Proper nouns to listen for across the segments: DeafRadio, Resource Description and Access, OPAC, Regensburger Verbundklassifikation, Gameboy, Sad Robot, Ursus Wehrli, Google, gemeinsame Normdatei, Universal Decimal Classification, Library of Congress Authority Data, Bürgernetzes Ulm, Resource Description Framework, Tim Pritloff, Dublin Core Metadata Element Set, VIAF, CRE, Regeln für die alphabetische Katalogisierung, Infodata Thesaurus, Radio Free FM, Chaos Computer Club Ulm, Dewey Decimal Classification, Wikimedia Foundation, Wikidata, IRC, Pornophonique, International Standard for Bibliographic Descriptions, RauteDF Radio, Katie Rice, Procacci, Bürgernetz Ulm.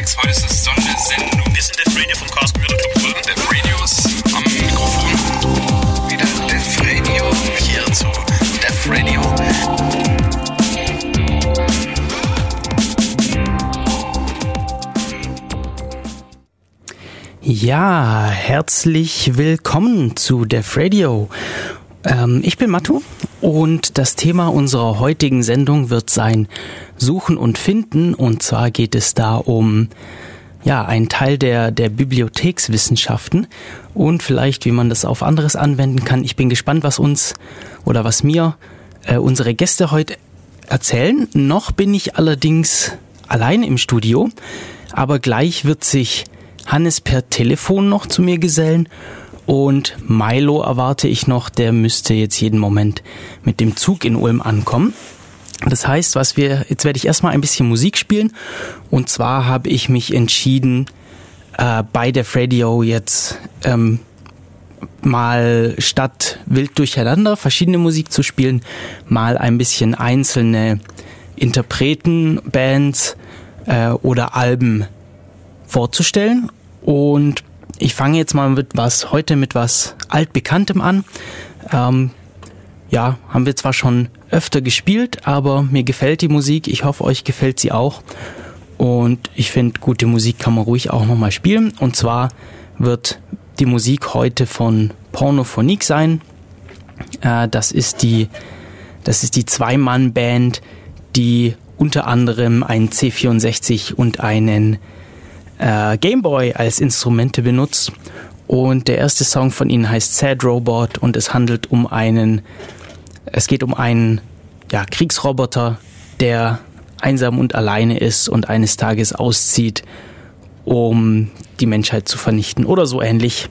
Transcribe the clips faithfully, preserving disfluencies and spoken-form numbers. sechs. Heute ist es Sondersendung. Wir sind Deaf Radio vom Chaos Computer Club Ulm. Deaf Radio ist am Mikrofon. Wieder Deaf Radio hier zu Deaf Radio. Ja, herzlich willkommen zu Deaf Radio. Ähm, ich bin Matu. Und das Thema unserer heutigen Sendung wird sein Suchen und Finden, und zwar geht es da um ja einen Teil der der Bibliothekswissenschaften und vielleicht wie man das auf anderes anwenden kann. Ich bin gespannt, was uns oder was mir äh, unsere Gäste heute erzählen. Noch bin ich allerdings allein im Studio, aber gleich wird sich Hannes per Telefon noch zu mir gesellen. Und Milo erwarte ich noch, der müsste jetzt jeden Moment mit dem Zug in Ulm ankommen. Das heißt, was wir jetzt werde ich erstmal ein bisschen Musik spielen. Und zwar habe ich mich entschieden, äh, bei Deaf Radio jetzt ähm, mal statt wild durcheinander verschiedene Musik zu spielen, mal ein bisschen einzelne Interpreten, Bands äh, oder Alben vorzustellen. Und ich fange jetzt mal mit was heute mit was Altbekanntem an. Ähm, ja, haben wir zwar schon öfter gespielt, aber mir gefällt die Musik. Ich hoffe, euch gefällt sie auch. Und ich finde, gute Musik kann man ruhig auch nochmal spielen. Und zwar wird die Musik heute von Pornophonique sein. Äh, das ist die, das ist die Zwei-Mann-Band, die unter anderem einen C vierundsechzig und einen Gameboy als Instrumente benutzt, und der erste Song von ihnen heißt Sad Robot und es handelt um einen, es geht um einen ja, Kriegsroboter, der einsam und alleine ist und eines Tages auszieht, um die Menschheit zu vernichten oder so ähnlich.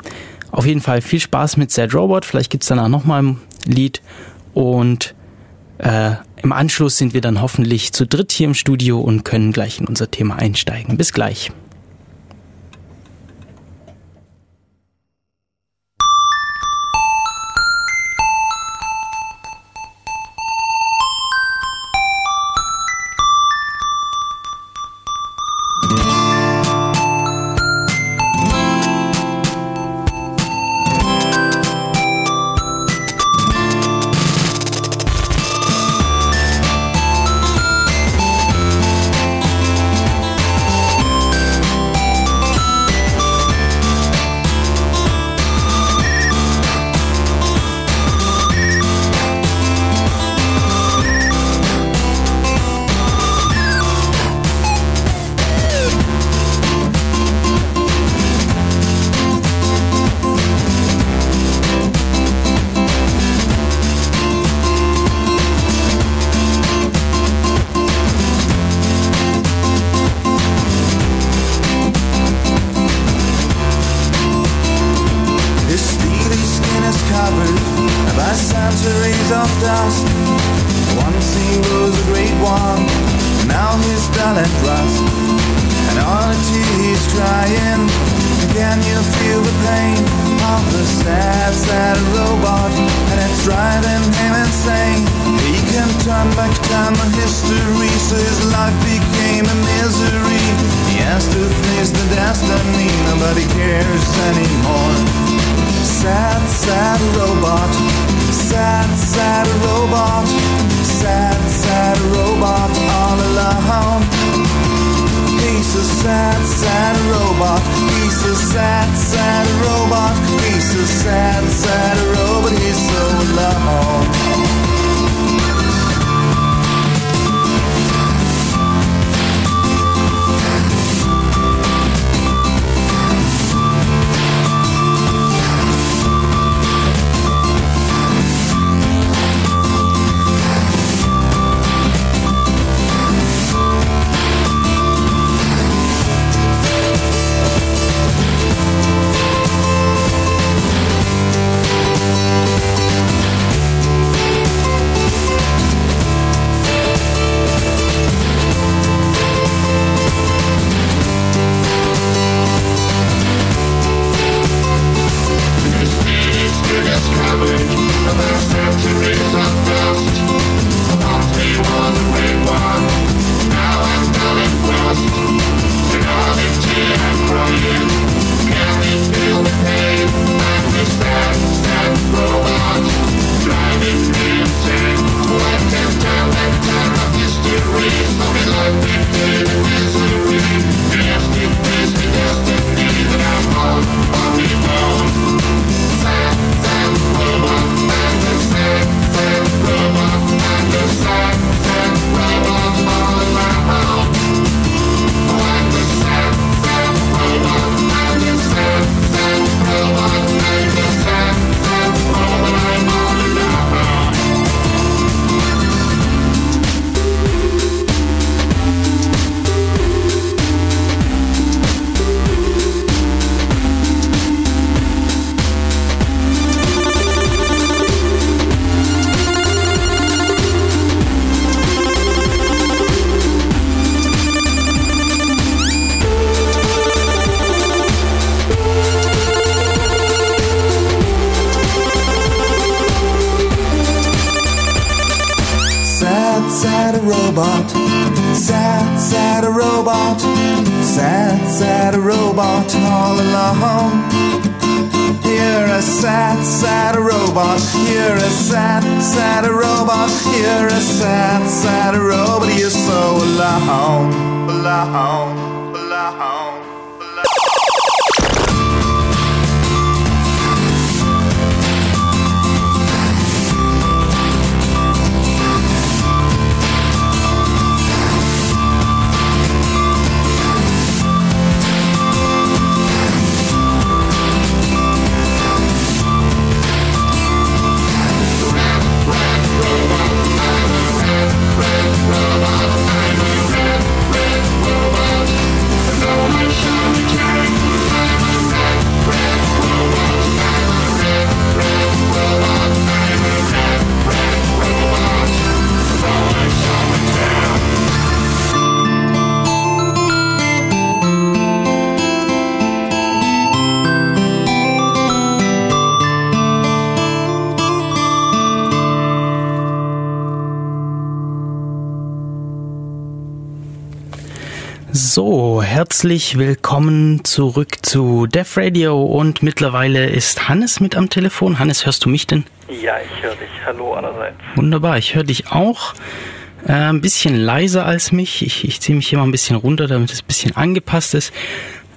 Auf jeden Fall viel Spaß mit Sad Robot, vielleicht gibt es danach nochmal ein Lied und äh, im Anschluss sind wir dann hoffentlich zu dritt hier im Studio und können gleich in unser Thema einsteigen. Bis gleich. robot, sad, sad robot, all alone. You're a sad, sad robot, you're a sad, sad robot, you're a sad, sad robot, you're so alone, alone, alone. So, herzlich willkommen zurück zu DeafRadio und mittlerweile ist Hannes mit am Telefon. Hannes, hörst du mich denn? Ja, ich höre dich. Hallo allerseits. Wunderbar, ich höre dich auch. Äh, ein bisschen leiser als mich. Ich, ich ziehe mich hier mal ein bisschen runter, damit es ein bisschen angepasst ist.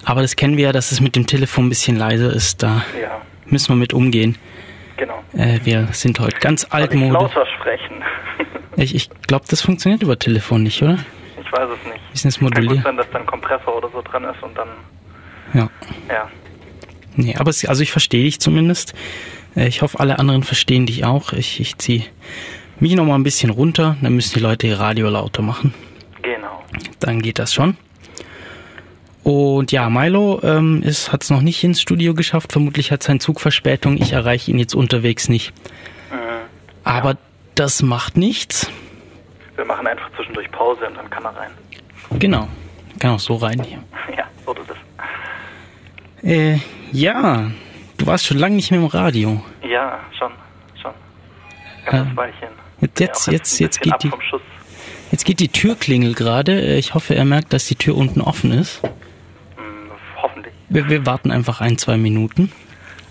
Aber das kennen wir ja, dass es mit dem Telefon ein bisschen leiser ist. Da ja. müssen wir mit umgehen. Genau. Äh, wir sind heute ganz altmodisch. Ich lauter sprechen. ich ich glaube, das funktioniert über Telefon nicht, oder? Ich weiß es nicht. Ist das moduliert? Kann gut sein, dass dann Kompressor oder so dran ist und dann... Ja. Ja. Nee, aber es, also ich verstehe dich zumindest. Ich hoffe, alle anderen verstehen dich auch. Ich, ich ziehe mich nochmal ein bisschen runter, dann müssen die Leute ihr Radio lauter machen. Genau. Dann geht das schon. Und ja, Milo ähm, hat es noch nicht ins Studio geschafft. Vermutlich hat sein Zug Verspätung. Ich erreiche ihn jetzt unterwegs nicht. Mhm. Aber ja. Das macht nichts. Wir machen einfach zwischendurch Pause und dann kann er rein. Genau, kann auch so rein hier. Ja, so tut es. Äh, ja, du warst schon lange nicht mehr im Radio. Ja, schon, schon. Ganz äh, Weilchen. Jetzt, jetzt, ja, jetzt, jetzt geht die. Jetzt geht die Türklingel gerade. Ich hoffe, er merkt, dass die Tür unten offen ist. Hm, hoffentlich. Wir, wir warten einfach ein, zwei Minuten.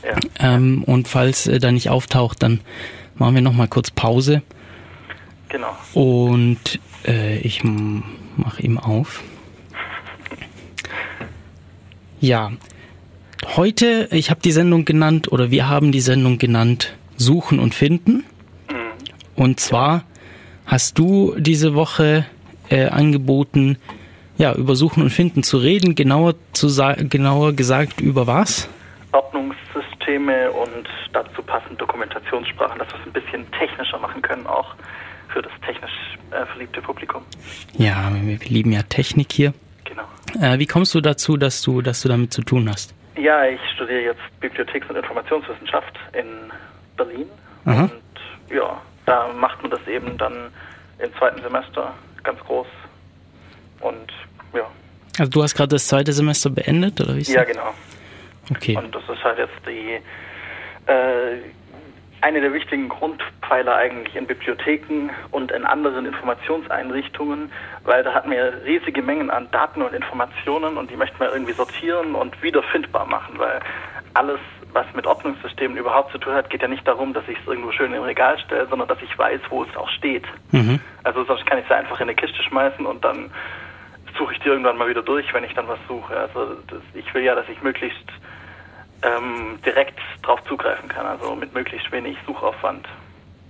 Ja. Ähm, und falls er da nicht auftaucht, dann machen wir nochmal kurz Pause. Genau. Und äh, ich mache ihm auf. Ja, heute, ich habe die Sendung genannt, oder wir haben die Sendung genannt, Suchen und Finden. Mhm. Und zwar ja. hast du diese Woche äh, angeboten, ja, über Suchen und Finden zu reden, genauer, zu sa- genauer gesagt über was? Ordnungssysteme und dazu passende Dokumentationssprachen, dass wir es ein bisschen technischer machen können auch. Für das technisch äh, verliebte Publikum. Ja, wir, wir lieben ja Technik hier. Genau. Äh, wie kommst du dazu, dass du, dass du damit zu tun hast? Ja, ich studiere jetzt Bibliotheks- und Informationswissenschaft in Berlin. Aha. Und ja, da macht man das eben dann im zweiten Semester ganz groß. Und ja. Also du hast gerade das zweite Semester beendet, oder wie ist das? Ja, genau. Okay. Und das ist halt jetzt die... Äh, Eine der wichtigen Grundpfeiler eigentlich in Bibliotheken und in anderen Informationseinrichtungen, weil da hat man ja riesige Mengen an Daten und Informationen und die möchte man irgendwie sortieren und wiederfindbar machen, weil alles, was mit Ordnungssystemen überhaupt zu tun hat, geht ja nicht darum, dass ich es irgendwo schön im Regal stelle, sondern dass ich weiß, wo es auch steht. Mhm. Also sonst kann ich es einfach in eine Kiste schmeißen und dann suche ich die irgendwann mal wieder durch, wenn ich dann was suche. Also das, ich will ja, dass ich möglichst direkt drauf zugreifen kann, also mit möglichst wenig Suchaufwand.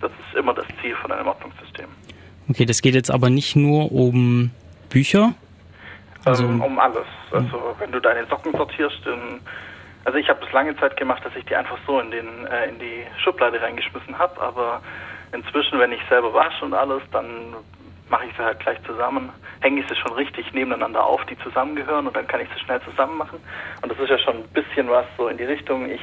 Das ist immer das Ziel von einem Ordnungssystem. Okay, das geht jetzt aber nicht nur um Bücher? Also um, um alles. Also wenn du deine Socken sortierst, dann... Also ich habe das lange Zeit gemacht, dass ich die einfach so in, den, äh, in die Schublade reingeschmissen habe, aber inzwischen, wenn ich selber wasche und alles, dann mache ich sie halt gleich zusammen, hänge ich sie schon richtig nebeneinander auf, die zusammengehören und dann kann ich sie schnell zusammen machen. Und das ist ja schon ein bisschen was so in die Richtung, ich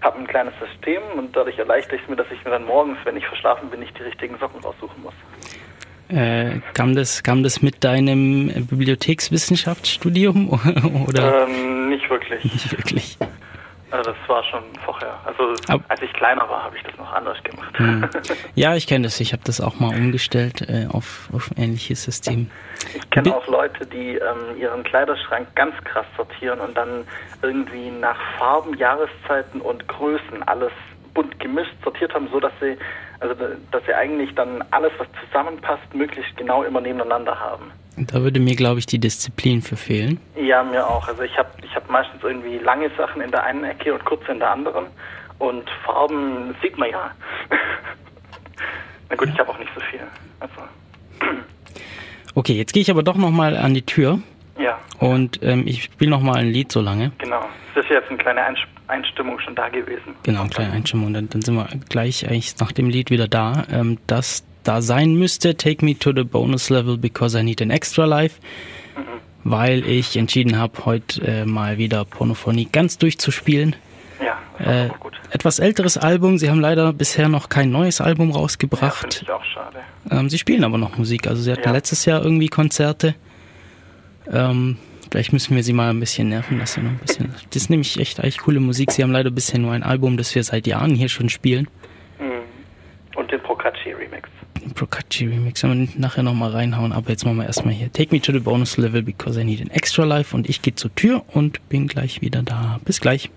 habe ein kleines System und dadurch erleichtere ich es mir, dass ich mir dann morgens, wenn ich verschlafen bin, nicht die richtigen Socken raussuchen muss. Äh, kam das, kam das mit deinem Bibliothekswissenschaftsstudium? Oder? Ähm, nicht wirklich. Nicht wirklich. Also das war schon vorher. Also Ab- als ich kleiner war, habe ich das noch anders gemacht. Hm. Ja, ich kenne das. Ich habe das auch mal umgestellt äh, auf, auf ein ähnliches System. Ich kenne Bi- auch Leute, die ähm, ihren Kleiderschrank ganz krass sortieren und dann irgendwie nach Farben, Jahreszeiten und Größen alles bunt gemischt sortiert haben, so dass sie also dass sie eigentlich dann alles, was zusammenpasst, möglichst genau immer nebeneinander haben. Da würde mir, glaube ich, die Disziplin für fehlen. Ja, mir auch. Also ich habe ich hab meistens irgendwie lange Sachen in der einen Ecke und kurze in der anderen. Und Farben sieht man ja. Na gut, ja. Ich habe auch nicht so viel. Also. Okay, jetzt gehe ich aber doch nochmal an die Tür. Ja. Und ähm, ich spiele nochmal ein Lied so lange. Genau. Das ist jetzt eine kleine Einstimmung schon da gewesen. Genau, eine kleine Einstimmung. Dann, dann sind wir gleich eigentlich nach dem Lied wieder da. Ähm, das da sein müsste, Take Me to the Bonus Level because I Need an Extra Life, mhm. weil ich entschieden habe, heute äh, mal wieder Pornophonie ganz durchzuspielen. Ja, das war äh, auch gut. Etwas älteres Album, sie haben leider bisher noch kein neues Album rausgebracht. Ja, finde ich auch schade. Ähm, sie spielen aber noch Musik, also sie hatten ja. letztes Jahr irgendwie Konzerte. Ähm, vielleicht müssen wir sie mal ein bisschen nerven lassen. Noch ein bisschen. Das ist nämlich echt eigentlich coole Musik, sie haben leider bisher nur ein Album, das wir seit Jahren hier schon spielen. Und den Procacci-Remix. Den Procacci-Remix werden wir nachher nochmal reinhauen, aber jetzt machen wir erstmal hier Take Me to the Bonus Level because I Need an Extra Life und ich gehe zur Tür und bin gleich wieder da. Bis gleich.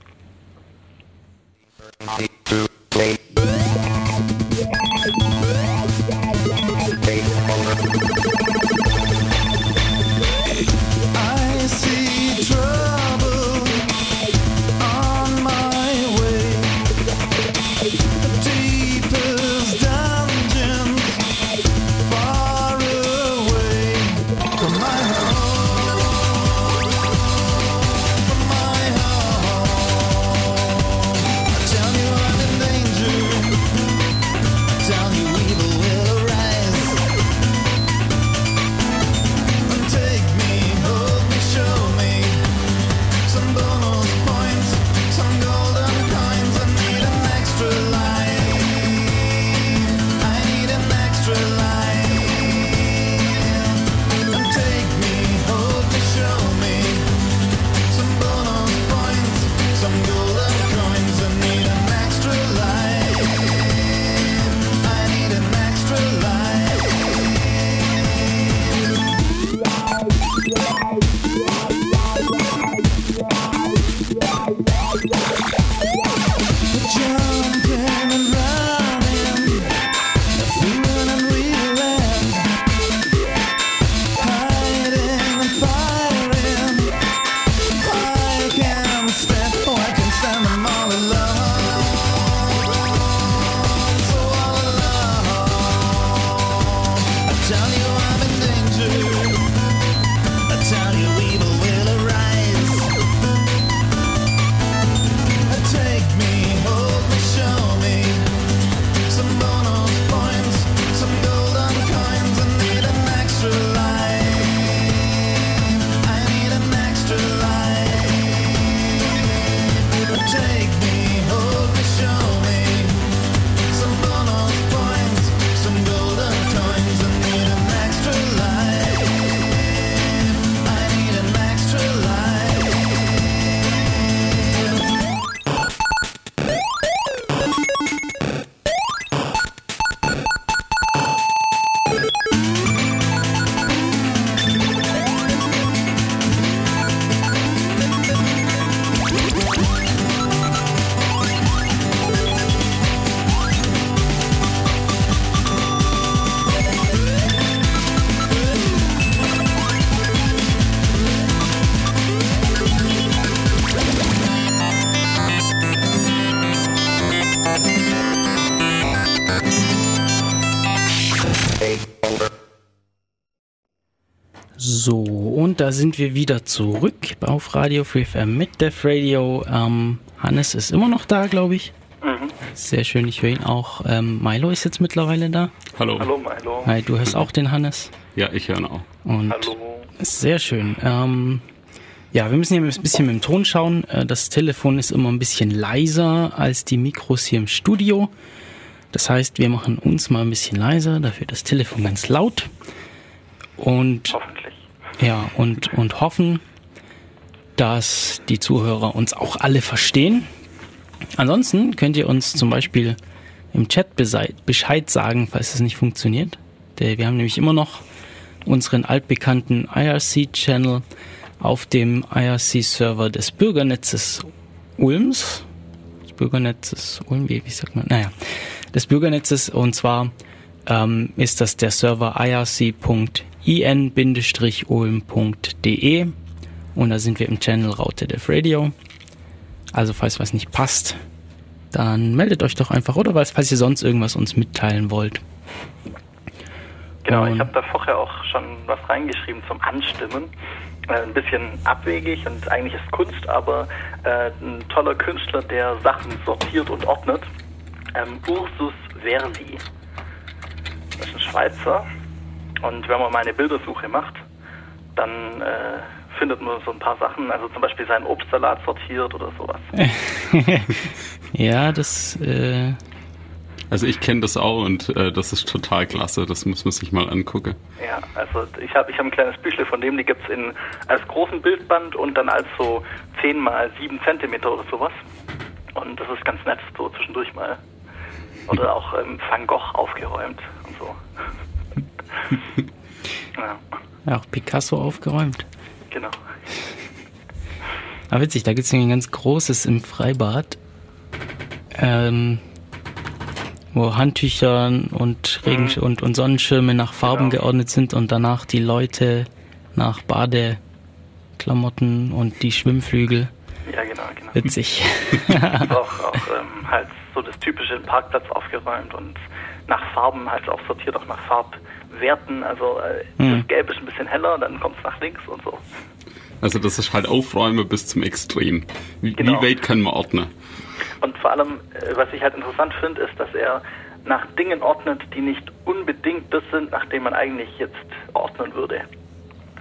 So, und da sind wir wieder zurück auf Radio Free F M mit DeafRadio. Ähm, Hannes ist immer noch da, glaube ich. Mhm. Sehr schön, ich höre ihn auch. Ähm, Milo ist jetzt mittlerweile da. Hallo. Hallo Milo. Hi, du hörst auch den Hannes? Ja, ich höre ihn auch. Und hallo. Sehr schön. Ähm, ja, wir müssen hier ein bisschen mit dem Ton schauen. Das Telefon ist immer ein bisschen leiser als die Mikros hier im Studio. Das heißt, wir machen uns mal ein bisschen leiser, dafür das Telefon ganz laut. Und hoffentlich. Ja, und, und hoffen, dass die Zuhörer uns auch alle verstehen. Ansonsten könnt ihr uns zum Beispiel im Chat Bescheid sagen, falls es nicht funktioniert. Wir haben nämlich immer noch unseren altbekannten I R C-Channel auf dem I R C-Server des Bürgernetzes Ulms. Des Bürgernetzes Ulm, wie sagt man? Naja, des Bürgernetzes. Und zwar ähm, ist das der Server I R C Punkt I N Bindestrich Ulm Punkt D E und da sind wir im Channel RauteDF Radio. Also falls was nicht passt, dann meldet euch doch einfach, oder falls ihr sonst irgendwas uns mitteilen wollt. Genau, und ich habe da vorher auch schon was reingeschrieben zum Anstimmen. Äh, ein bisschen abwegig und eigentlich ist Kunst, aber äh, ein toller Künstler, der Sachen sortiert und ordnet. Ähm, Ursus Wehrli. Das ist ein Schweizer. Und wenn man mal eine Bildersuche macht, dann... Äh, findet man so ein paar Sachen, also zum Beispiel seinen Obstsalat sortiert oder sowas. Ja, das... Äh also ich kenne das auch und äh, das ist total klasse, das muss man sich mal angucken. Ja, also ich habe ich hab ein kleines Büchle von dem, die gibt es als großen Bildband und dann als so zehn mal sieben Zentimeter oder sowas. Und das ist ganz nett, so zwischendurch mal. Oder auch ähm, Van Gogh aufgeräumt und so. Ja. Ja, auch Picasso aufgeräumt. Genau. Ah, witzig, da gibt es ein ganz großes im Freibad, ähm, wo Handtücher und, Regen- mhm. und, und Sonnenschirme nach Farben genau. geordnet sind und danach die Leute nach Badeklamotten und die Schwimmflügel. Ja, genau, genau. Witzig. Und auch, auch ähm, halt so das typische Parkplatz aufgeräumt und nach Farben halt auch sortiert, auch nach Farb. Werten, also äh, hm. das Gelb ist ein bisschen heller, dann kommt es nach links und so. Also das ist halt Aufräume bis zum Extrem. Wie, genau. wie weit können wir ordnen? Und vor allem, äh, was ich halt interessant finde, ist, dass er nach Dingen ordnet, die nicht unbedingt das sind, nach denen man eigentlich jetzt ordnen würde.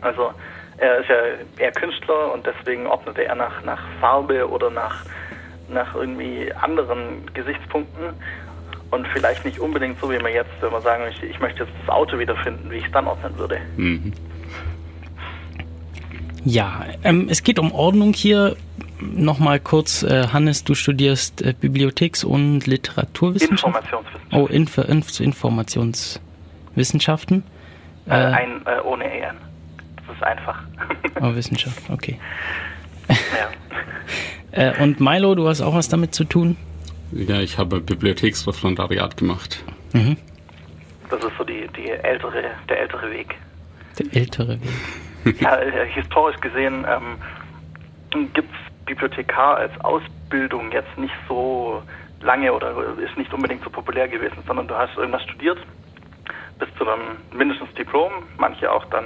Also er ist ja eher Künstler und deswegen ordnet er nach, nach Farbe oder nach, nach irgendwie anderen Gesichtspunkten. Und vielleicht nicht unbedingt so, wie man jetzt, wenn man sagen möchte, ich möchte jetzt das Auto wiederfinden, wie ich es dann ordnen würde. Mhm. Ja, ähm, es geht um Ordnung hier. Nochmal kurz, äh, Hannes, du studierst äh, Bibliotheks- und Literaturwissenschaften? Informationswissenschaften. Oh, Inf- Inf- Informationswissenschaften. Äh, Ein, äh, ohne E N. Das ist einfach. Oh, Wissenschaft, okay. Ja. äh, und Milo, du hast auch was damit zu tun? Ja, ich habe Bibliotheksreferendariat gemacht. Mhm. Das ist so die, die ältere, der ältere Weg. Der ältere Weg. Ja, historisch gesehen ähm, gibt es Bibliothekar als Ausbildung jetzt nicht so lange oder ist nicht unbedingt so populär gewesen, sondern du hast irgendwas studiert, bis zu einem mindestens Diplom, manche auch dann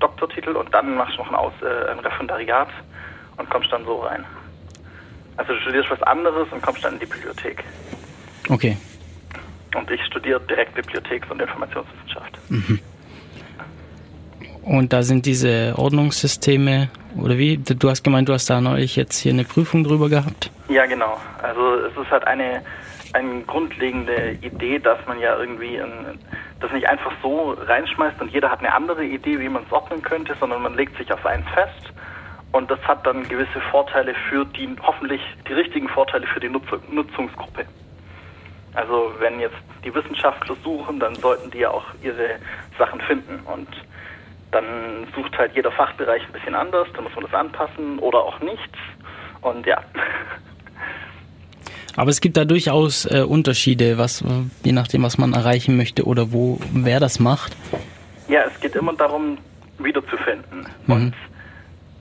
Doktortitel und dann machst du noch ein, Aus, äh, ein Referendariat und kommst dann so rein. Also du studierst was anderes und kommst dann in die Bibliothek. Okay. Und ich studiere direkt Bibliotheks- und Informationswissenschaft. Mhm. Und da sind diese Ordnungssysteme, oder wie? Du hast gemeint, du hast da neulich jetzt hier eine Prüfung drüber gehabt? Ja, genau. Also es ist halt eine, eine grundlegende Idee, dass man ja irgendwie ein, das nicht einfach so reinschmeißt und jeder hat eine andere Idee, wie man es ordnen könnte, sondern man legt sich auf eins fest. Und das hat dann gewisse Vorteile für die, hoffentlich die richtigen Vorteile für die Nutzung, Nutzungsgruppe. Also wenn jetzt die Wissenschaftler suchen, dann sollten die ja auch ihre Sachen finden. Und dann sucht halt jeder Fachbereich ein bisschen anders, dann muss man das anpassen oder auch nichts. Und ja. Aber es gibt da durchaus äh, Unterschiede, was, je nachdem, was man erreichen möchte oder wo, wer das macht. Ja, es geht immer darum, wiederzufinden. Mhm. Und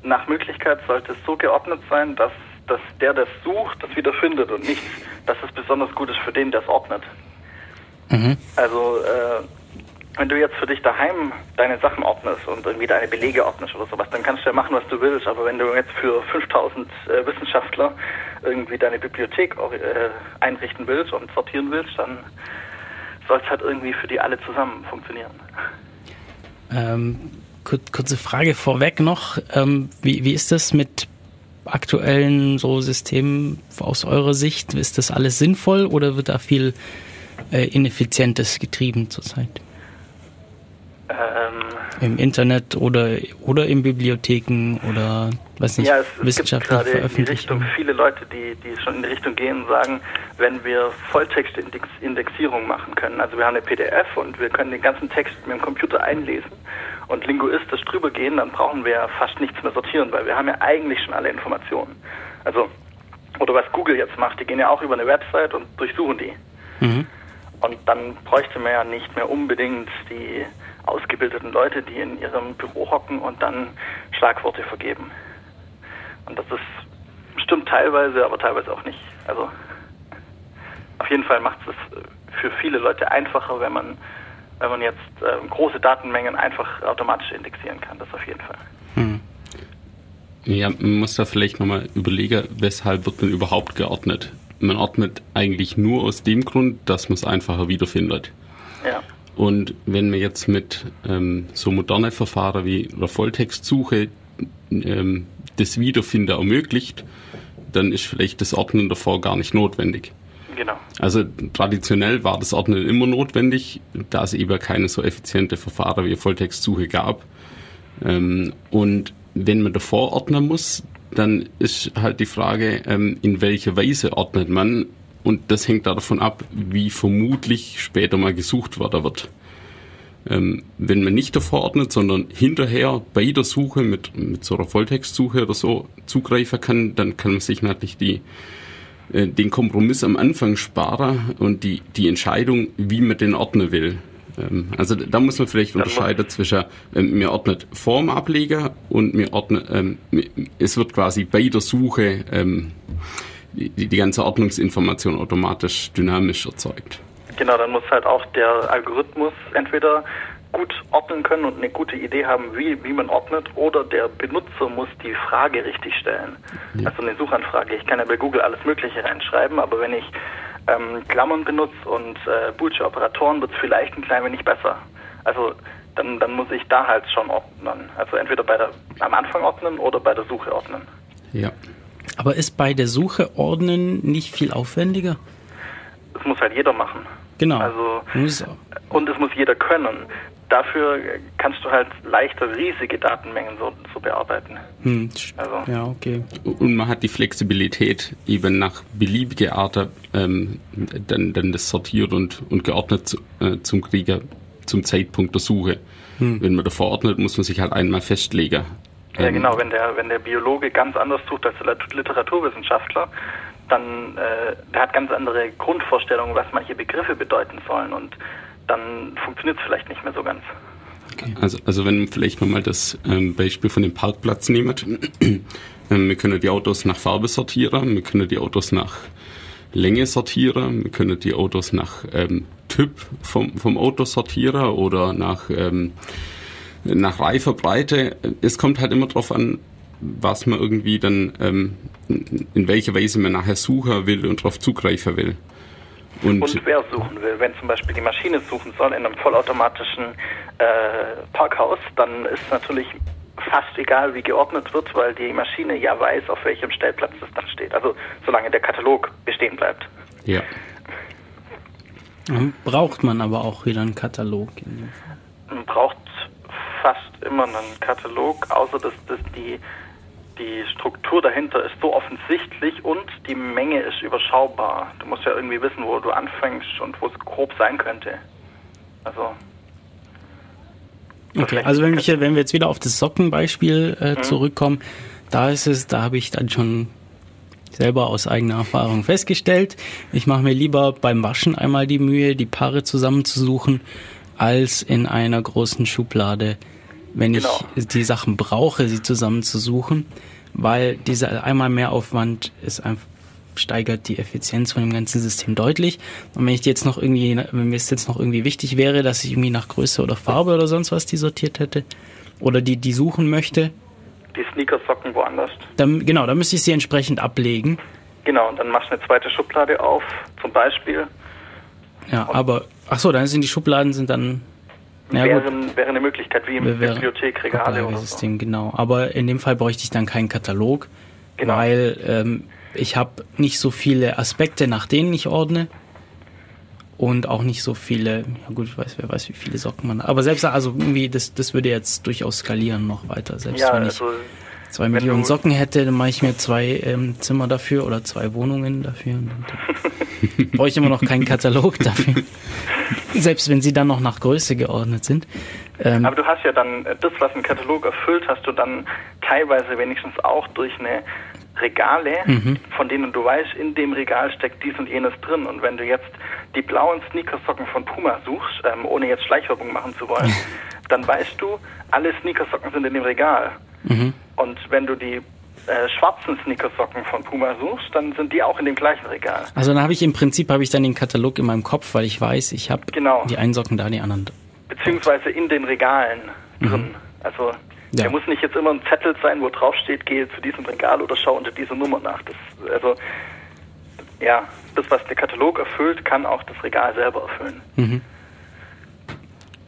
nach Möglichkeit sollte es so geordnet sein, dass, dass der, der es sucht, das wieder findet und nicht, dass es besonders gut ist für den, der es ordnet. Mhm. Also, äh, wenn du jetzt für dich daheim deine Sachen ordnest und irgendwie deine Belege ordnest oder sowas, dann kannst du ja machen, was du willst. Aber wenn du jetzt für fünftausend äh, Wissenschaftler irgendwie deine Bibliothek äh, einrichten willst und sortieren willst, dann soll es halt irgendwie für die alle zusammen funktionieren. Ähm... Kurze Frage vorweg noch, ähm, wie, wie ist das mit aktuellen so Systemen aus eurer Sicht? Ist das alles sinnvoll oder wird da viel äh, Ineffizientes getrieben zurzeit? Ähm, im Internet oder, oder in Bibliotheken oder weiß nicht, ja, es, wissenschaftlich es gibt veröffentlicht. In die Richtung, viele Leute, die, die schon in die Richtung gehen, sagen, wenn wir Volltextindexierung machen können, also wir haben eine P D F und wir können den ganzen Text mit dem Computer einlesen und linguistisch drüber gehen, dann brauchen wir ja fast nichts mehr sortieren, weil wir haben ja eigentlich schon alle Informationen. Also, oder was Google jetzt macht, die gehen ja auch über eine Website und durchsuchen die. Mhm. Und dann bräuchte man ja nicht mehr unbedingt die ausgebildeten Leute, die in ihrem Büro hocken und dann Schlagworte vergeben. Und das ist stimmt teilweise, aber teilweise auch nicht. Also auf jeden Fall macht es für viele Leute einfacher, wenn man wenn man jetzt äh, große Datenmengen einfach automatisch indexieren kann. Das auf jeden Fall. Hm. Ja, man muss da vielleicht nochmal überlegen, weshalb wird man überhaupt geordnet? Man ordnet eigentlich nur aus dem Grund, dass man es einfacher wiederfindet. Ja. Und wenn man jetzt mit ähm, so moderne Verfahren wie oder Volltextsuche ähm, das Wiederfinden ermöglicht, dann ist vielleicht das Ordnen davor gar nicht notwendig. Genau. Also traditionell war das Ordnen immer notwendig, da es eben keine so effiziente Verfahren wie Volltextsuche gab. Ähm, und wenn man davor ordnen muss, dann ist halt die Frage, ähm, in welcher Weise ordnet man? Und das hängt da davon ab, wie vermutlich später mal gesucht worden wird. Ähm, wenn man nicht davor ordnet, sondern hinterher bei der Suche mit, mit so einer Volltextsuche oder so zugreifen kann, dann kann man sich natürlich die, äh, den Kompromiss am Anfang sparen und die, die Entscheidung, wie man den ordnen will. Ähm, also da muss man vielleicht unterscheiden zwischen, ähm, man ordnet vor dem Ableger und man ordnet, ähm, es wird quasi bei der Suche ähm, die, die ganze Ordnungsinformation automatisch dynamisch erzeugt. Genau, dann muss halt auch der Algorithmus entweder gut ordnen können und eine gute Idee haben, wie, wie man ordnet, oder der Benutzer muss die Frage richtig stellen. Ja. Also eine Suchanfrage. Ich kann ja bei Google alles Mögliche reinschreiben, aber wenn ich ähm, Klammern benutze und äh, boolsche Operatoren, wird es vielleicht ein klein wenig besser. Also dann, dann muss ich da halt schon ordnen. Also entweder bei der, am Anfang ordnen oder bei der Suche ordnen. Ja. Aber ist bei der Suche ordnen nicht viel aufwendiger? Das muss halt jeder machen. Genau. Also, und es muss jeder können. Dafür kannst du halt leichter riesige Datenmengen so, so bearbeiten. Hm. Also. Ja, okay. Und man hat die Flexibilität, eben nach beliebiger Art ähm, dann, dann das sortiert und, und geordnet zu, äh, zum Krieger, zum Zeitpunkt der Suche. Hm. Wenn man da verordnet, muss man sich halt einmal festlegen. Ja, ähm, genau. Wenn der, wenn der Biologe ganz anders sucht als der Literaturwissenschaftler, dann äh, der hat ganz andere Grundvorstellungen, was manche Begriffe bedeuten sollen, und dann funktioniert es vielleicht nicht mehr so ganz. Okay. Also, also wenn wir vielleicht nochmal das ähm, Beispiel von dem Parkplatz nehmen, ähm, wir können die Autos nach Farbe sortieren, wir können die Autos nach Länge sortieren, wir können die Autos nach ähm, Typ vom, vom Auto sortieren oder nach, ähm, nach Reifenbreite. Es kommt halt immer drauf an, was man irgendwie dann, ähm, in welcher Weise man nachher suchen will und darauf zugreifen will. Und, und wer suchen will. Wenn zum Beispiel die Maschine suchen soll in einem vollautomatischen äh, Parkhaus, dann ist natürlich fast egal, wie geordnet wird, weil die Maschine ja weiß, auf welchem Stellplatz das dann steht. Also solange der Katalog bestehen bleibt. Ja. Braucht man aber auch wieder einen Katalog? Man braucht fast immer einen Katalog, außer dass, dass die Die Struktur dahinter ist so offensichtlich und die Menge ist überschaubar. Du musst ja irgendwie wissen, wo du anfängst und wo es grob sein könnte. Also. Okay, also wenn, ich, wenn wir jetzt wieder auf das Sockenbeispiel äh, mhm. zurückkommen, da ist es, da habe ich dann schon selber aus eigener Erfahrung festgestellt, ich mache mir lieber beim Waschen einmal die Mühe, die Paare zusammenzusuchen, als in einer großen Schublade, wenn genau. ich die Sachen brauche, sie zusammenzusuchen, weil dieser einmal Mehraufwand ist einfach, steigert die Effizienz von dem ganzen System deutlich. Und wenn ich jetzt noch irgendwie, wenn mir es jetzt noch irgendwie wichtig wäre, dass ich irgendwie nach Größe oder Farbe oder sonst was die sortiert hätte oder die die suchen möchte, die Sneakersocken woanders. Dann genau, dann müsste ich sie entsprechend ablegen. Genau, und dann machst du eine zweite Schublade auf, zum Beispiel. Ja, und aber ach so, dann sind die Schubladen sind dann Ja, wäre, wäre eine Möglichkeit, wie im Bibliothekregale oder so. Genau, aber in dem Fall bräuchte ich dann keinen Katalog, genau. weil ähm, ich habe nicht so viele Aspekte, nach denen ich ordne und auch nicht so viele, ja gut, ich weiß, wer weiß, wie viele Socken man hat. Aber selbst, also irgendwie, das, das würde jetzt durchaus skalieren noch weiter. Selbst ja, wenn ich also, zwei Millionen du, Socken hätte, dann mache ich mir zwei ähm, Zimmer dafür oder zwei Wohnungen dafür. Brauche ich immer noch keinen Katalog dafür. Selbst wenn sie dann noch nach Größe geordnet sind. Ähm, Aber du hast ja dann, das, was ein Katalog erfüllt, hast du dann teilweise wenigstens auch durch eine Regale, mhm. von denen du weißt, in dem Regal steckt dies und jenes drin. Und wenn du jetzt die blauen Sneakersocken von Puma suchst, ähm, ohne jetzt Schleichwerbung machen zu wollen, dann weißt du, alle Sneakersocken sind in dem Regal. Mhm. Und wenn du die äh, schwarzen Sneakersocken von Puma suchst, dann sind die auch in dem gleichen Regal. Also dann habe ich im Prinzip habe ich dann den Katalog in meinem Kopf, weil ich weiß, ich habe genau. die einen Socken da, die anderen. Beziehungsweise in den Regalen mhm. drin. Also ja. Der muss nicht jetzt immer ein Zettel sein, wo drauf steht, gehe zu diesem Regal oder schau unter dieser Nummer nach. Das, also, ja, das, was der Katalog erfüllt, kann auch das Regal selber erfüllen. Mhm.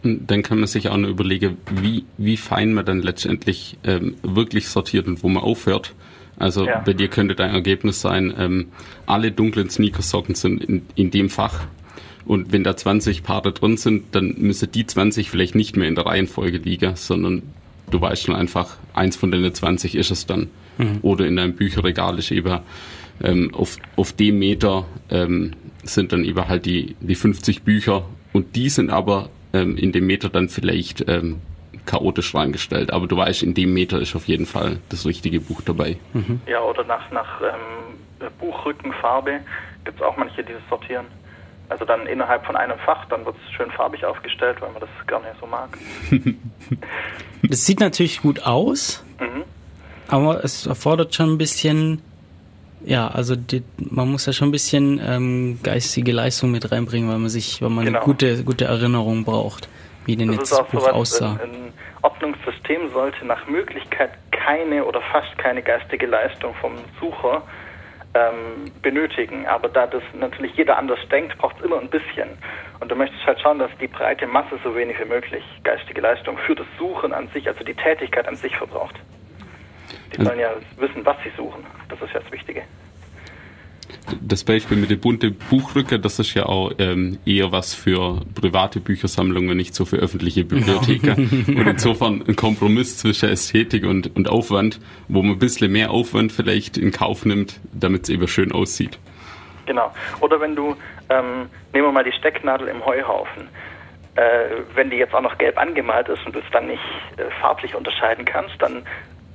Und dann kann man sich auch noch überlegen, wie, wie fein man dann letztendlich ähm, wirklich sortiert und wo man aufhört. Also ja. bei dir könnte dein Ergebnis sein, ähm, alle dunklen Sneakersocken sind in, in dem Fach. Und wenn da zwanzig Paare drin sind, dann müssen die zwanzig vielleicht nicht mehr in der Reihenfolge liegen, sondern du weißt schon einfach, eins von den zwanzig ist es dann. Mhm. Oder in deinem Bücherregal ist eben ähm, auf, auf dem Meter ähm, sind dann eben halt die, die fünfzig Bücher und die sind aber ähm, in dem Meter dann vielleicht ähm, chaotisch reingestellt. Aber du weißt, in dem Meter ist auf jeden Fall das richtige Buch dabei. Mhm. Ja, oder nach, nach ähm, Buchrückenfarbe gibt es auch manche, die das sortieren. Also dann innerhalb von einem Fach, dann wird es schön farbig aufgestellt, weil man das gar nicht so mag. Das sieht natürlich gut aus, mhm. aber es erfordert schon ein bisschen, ja, also die, man muss ja schon ein bisschen ähm, geistige Leistung mit reinbringen, weil man sich, weil man genau. eine gute, gute Erinnerung braucht, wie denn das jetzt das Buch sowas, aussah. Ein, ein Ordnungssystem sollte nach Möglichkeit keine oder fast keine geistige Leistung vom Sucher benötigen, aber da das natürlich jeder anders denkt, braucht es immer ein bisschen. Und du möchtest halt schauen, dass die breite Masse so wenig wie möglich geistige Leistung für das Suchen an sich, also die Tätigkeit an sich verbraucht. Die sollen ja wissen, was sie suchen. Das ist ja das Wichtige. Das Beispiel mit dem bunten Buchrücken, das ist ja auch ähm, eher was für private Büchersammlungen, nicht so für öffentliche Bibliotheken. Genau. Und insofern ein Kompromiss zwischen Ästhetik und, und Aufwand, wo man ein bisschen mehr Aufwand vielleicht in Kauf nimmt, damit es eben schön aussieht. Genau. Oder wenn du, ähm, nehmen wir mal die Stecknadel im Heuhaufen, äh, wenn die jetzt auch noch gelb angemalt ist und du es dann nicht äh, farblich unterscheiden kannst, dann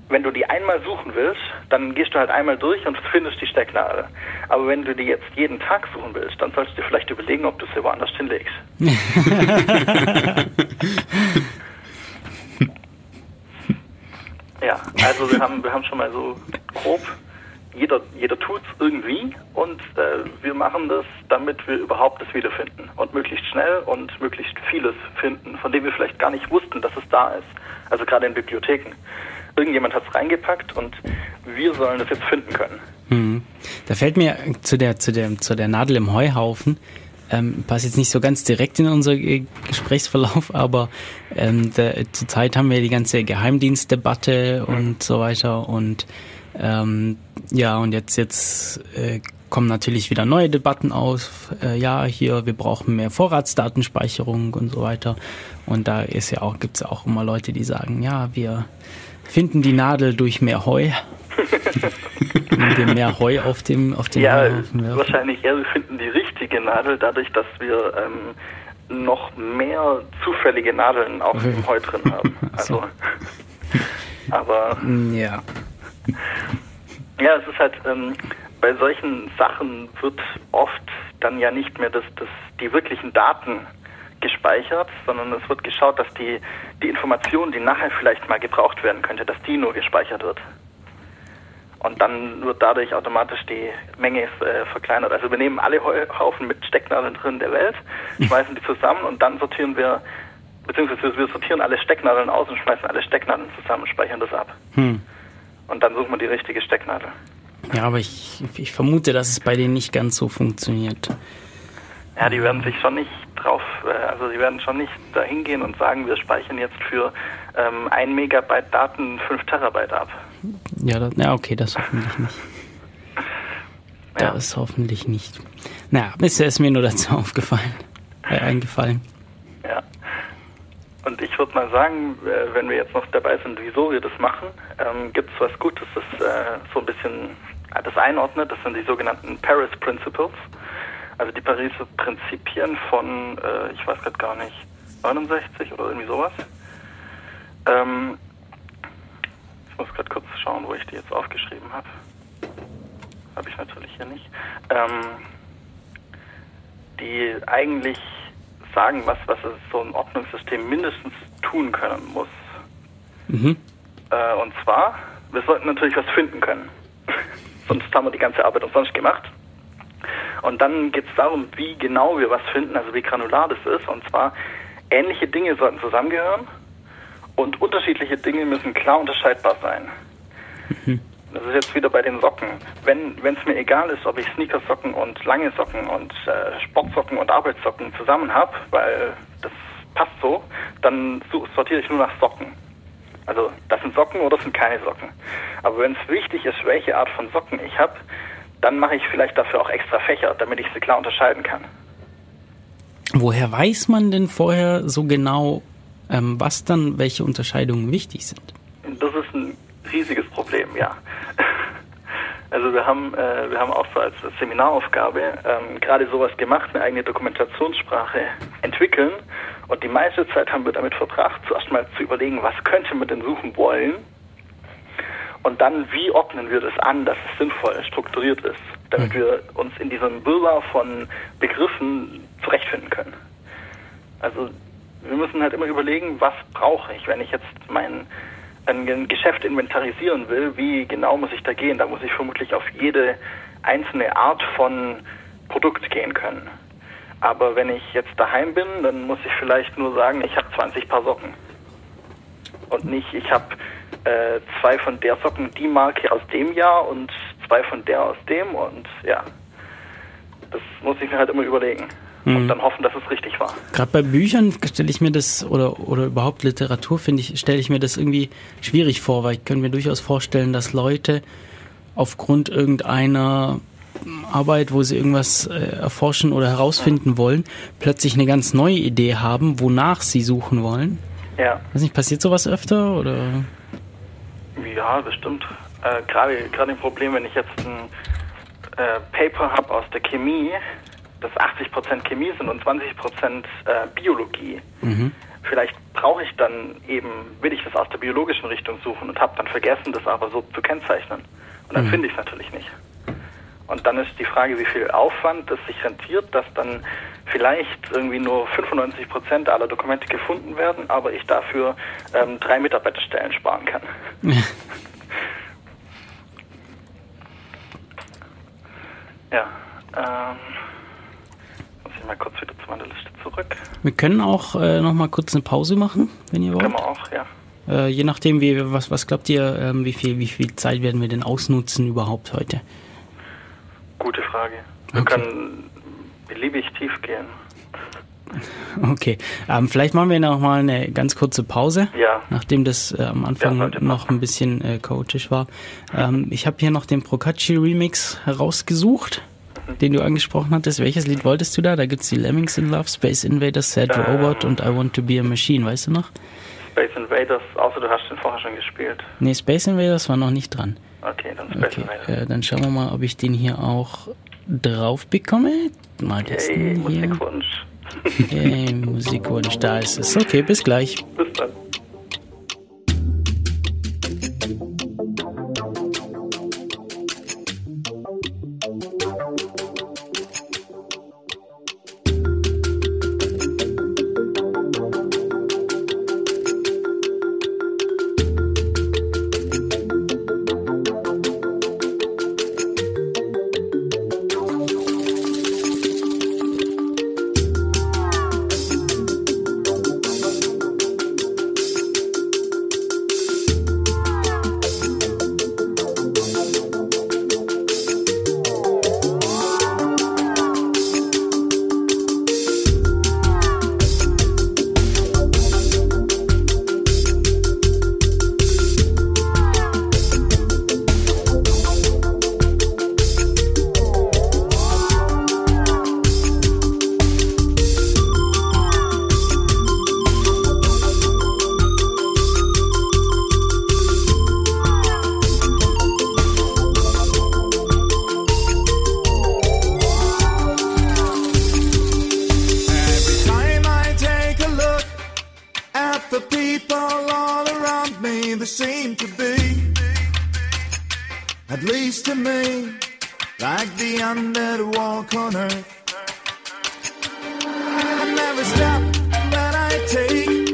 wenn du die einmal suchen willst, dann gehst du halt einmal durch und findest die Stecknadel. Aber wenn du die jetzt jeden Tag suchen willst, dann solltest du vielleicht überlegen, ob du sie woanders hinlegst. Ja, also wir haben, wir haben schon mal so grob, jeder, jeder tut's irgendwie und äh, wir machen das, damit wir überhaupt es wiederfinden. Und möglichst schnell und möglichst vieles finden, von dem wir vielleicht gar nicht wussten, dass es da ist. Also gerade in Bibliotheken. Irgendjemand hat es reingepackt und wir sollen es jetzt finden können. Hm. Da fällt mir zu der, zu der, zu der Nadel im Heuhaufen, ähm, passt jetzt nicht so ganz direkt in unser Gesprächsverlauf, aber ähm, da, zur Zeit haben wir die ganze Geheimdienstdebatte und mhm. so weiter und ähm, ja, und jetzt, jetzt äh, kommen natürlich wieder neue Debatten auf. Äh, ja, hier, wir brauchen mehr Vorratsdatenspeicherung und so weiter. Und da ist ja auch, gibt es ja auch immer Leute, die sagen, ja, wir finden die Nadel durch mehr Heu. Wenn wir mehr Heu auf dem auf dem Ja, wahrscheinlich eher, wir finden die richtige Nadel dadurch, dass wir ähm, noch mehr zufällige Nadeln auf dem Heu drin haben. Also, aber ja. Ja, es ist halt, ähm, bei solchen Sachen wird oft dann ja nicht mehr das, das die wirklichen Daten gespeichert, sondern es wird geschaut, dass die, die Information, die nachher vielleicht mal gebraucht werden könnte, dass die nur gespeichert wird. Und dann wird dadurch automatisch die Menge äh, verkleinert. Also wir nehmen alle Haufen mit Stecknadeln drin der Welt, schmeißen die zusammen und dann sortieren wir, beziehungsweise wir sortieren alle Stecknadeln aus und schmeißen alle Stecknadeln zusammen und speichern das ab. Hm. Und dann suchen wir die richtige Stecknadel. Ja, aber ich, ich vermute, dass es bei denen nicht ganz so funktioniert. Ja, die werden sich schon nicht drauf, also die werden schon nicht dahin gehen und sagen, wir speichern jetzt für ähm, ein Megabyte Daten fünf Terabyte ab. Ja, das, ja okay, das hoffentlich nicht. Ja. Das hoffentlich nicht. Naja, bisher ist mir nur dazu aufgefallen, äh, eingefallen. Ja. Und ich würde mal sagen, wenn wir jetzt noch dabei sind, wieso wir das machen, ähm, gibt es was Gutes, das äh, so ein bisschen das einordnet. Das sind die sogenannten Paris Principles, also die Pariser Prinzipien von, äh, ich weiß gerade gar nicht, neunundsechzig oder irgendwie sowas. Ähm, ich muss gerade kurz schauen, wo ich die jetzt aufgeschrieben habe. Habe ich natürlich hier nicht. Ähm, die eigentlich sagen, was, was so ein Ordnungssystem mindestens tun können muss. Mhm. Äh, und zwar, wir sollten natürlich was finden können. Sonst haben wir die ganze Arbeit umsonst gemacht. Und dann geht es darum, wie genau wir was finden, also wie granular das ist. Und zwar, ähnliche Dinge sollten zusammengehören und unterschiedliche Dinge müssen klar unterscheidbar sein. Mhm. Das ist jetzt wieder bei den Socken. Wenn wenn es mir egal ist, ob ich Sneakersocken und lange Socken und äh, Sportsocken und Arbeitssocken zusammen habe, weil das passt so, dann sortiere ich nur nach Socken. Also das sind Socken oder das sind keine Socken. Aber wenn es wichtig ist, welche Art von Socken ich habe, dann mache ich vielleicht dafür auch extra Fächer, damit ich sie klar unterscheiden kann. Woher weiß man denn vorher so genau, ähm, was dann welche Unterscheidungen wichtig sind? Das ist ein riesiges Problem, ja. Also wir haben äh, wir haben auch so als Seminaraufgabe ähm, gerade sowas gemacht, eine eigene Dokumentationssprache entwickeln, und die meiste Zeit haben wir damit verbracht, zuerst mal zu überlegen, was könnte man denn suchen wollen, und dann, wie ordnen wir das an, dass es sinnvoll strukturiert ist, damit wir uns in diesem Wirrwarr von Begriffen zurechtfinden können. Also wir müssen halt immer überlegen, was brauche ich, wenn ich jetzt mein ein Geschäft inventarisieren will, wie genau muss ich da gehen? Da muss ich vermutlich auf jede einzelne Art von Produkt gehen können. Aber wenn ich jetzt daheim bin, dann muss ich vielleicht nur sagen, ich habe zwanzig Paar Socken. Und nicht, ich habe äh, zwei von der Socken, die Marke aus dem Jahr und zwei von der aus dem, und ja. Das muss ich mir halt immer überlegen. Und dann hoffen, dass es richtig war. Gerade bei Büchern stelle ich mir das, oder oder überhaupt Literatur, finde ich, stelle ich mir das irgendwie schwierig vor, weil ich könnte mir durchaus vorstellen, dass Leute aufgrund irgendeiner Arbeit, wo sie irgendwas äh, erforschen oder herausfinden ja. wollen, plötzlich eine ganz neue Idee haben, wonach sie suchen wollen. Ja. Weiß nicht, passiert sowas öfter, oder? Ja, bestimmt. Äh, gerade gerade ein Problem, wenn ich jetzt ein äh, Paper habe aus der Chemie, dass achtzig Prozent Chemie sind und zwanzig Prozent äh, Biologie. Mhm. Vielleicht brauche ich dann eben, will ich das aus der biologischen Richtung suchen und habe dann vergessen, das aber so zu kennzeichnen. Und dann mhm. finde ich es natürlich nicht. Und dann ist die Frage, wie viel Aufwand das sich rentiert, dass dann vielleicht irgendwie nur fünfundneunzig Prozent aller Dokumente gefunden werden, aber ich dafür ähm, drei Mitarbeiterstellen sparen kann. ja, ähm... mal kurz wieder zu meiner Liste zurück. Wir können auch äh, noch mal kurz eine Pause machen, wenn ihr wollt. Können wir auch, ja. Äh, je nachdem, wie, was, was glaubt ihr, ähm, wie, viel, wie viel Zeit werden wir denn ausnutzen überhaupt heute? Gute Frage. Wir okay. können beliebig tief gehen. Okay. Ähm, vielleicht machen wir noch mal eine ganz kurze Pause, ja. nachdem das äh, am Anfang ja, noch ein bisschen äh, chaotisch war. Ähm, ich habe hier noch den Procacci-Remix herausgesucht, den du angesprochen hattest. Welches Lied wolltest du da? Da gibt es die Lemmings in Love, Space Invaders, Sad ähm, Robot und I Want to Be a Machine, weißt du noch? Space Invaders, außer du hast den vorher schon gespielt. Nee, Space Invaders war noch nicht dran. Okay, dann Space okay, Invaders. Äh, dann schauen wir mal, ob ich den hier auch drauf bekomme. Mal testen okay, hier. Musikwunsch. Okay, Musikwunsch, da ist es. Okay, bis gleich. Bis dann. at least to me, like the undead walk on earth. I never stop that I take,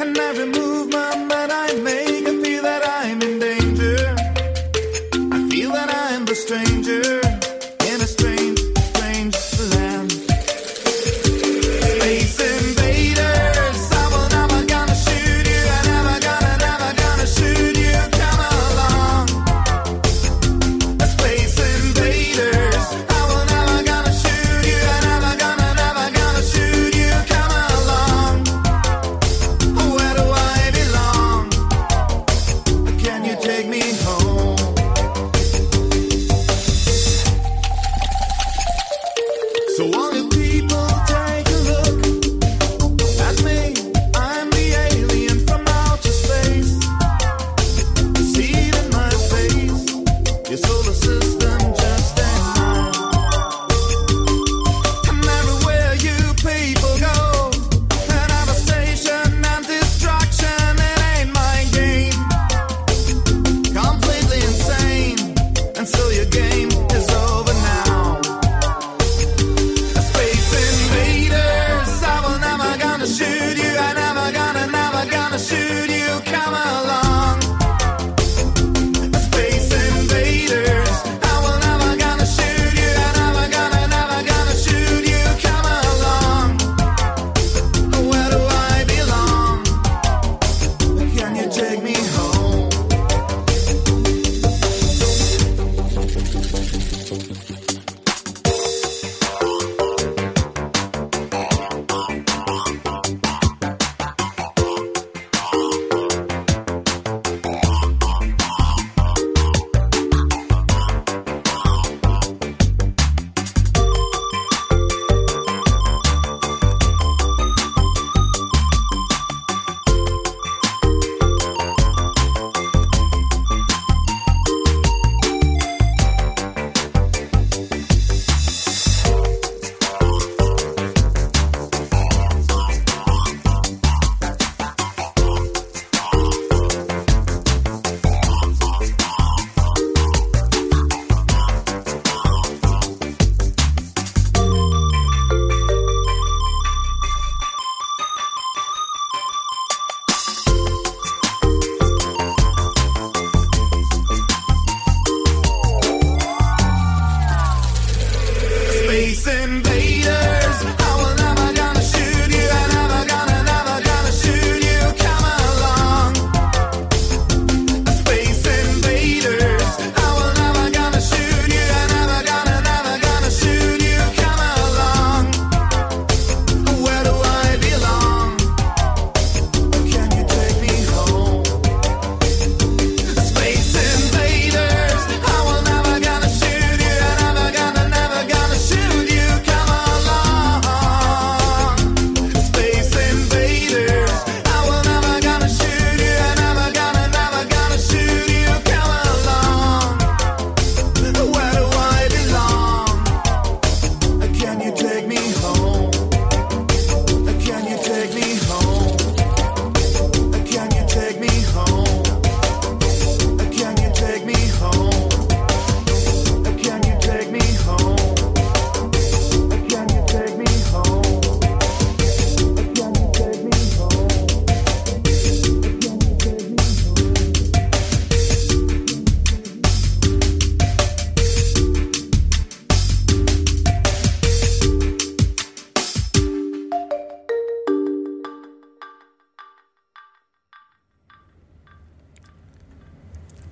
and every movement that I make, I feel that I'm in danger. I feel that I'm the stranger.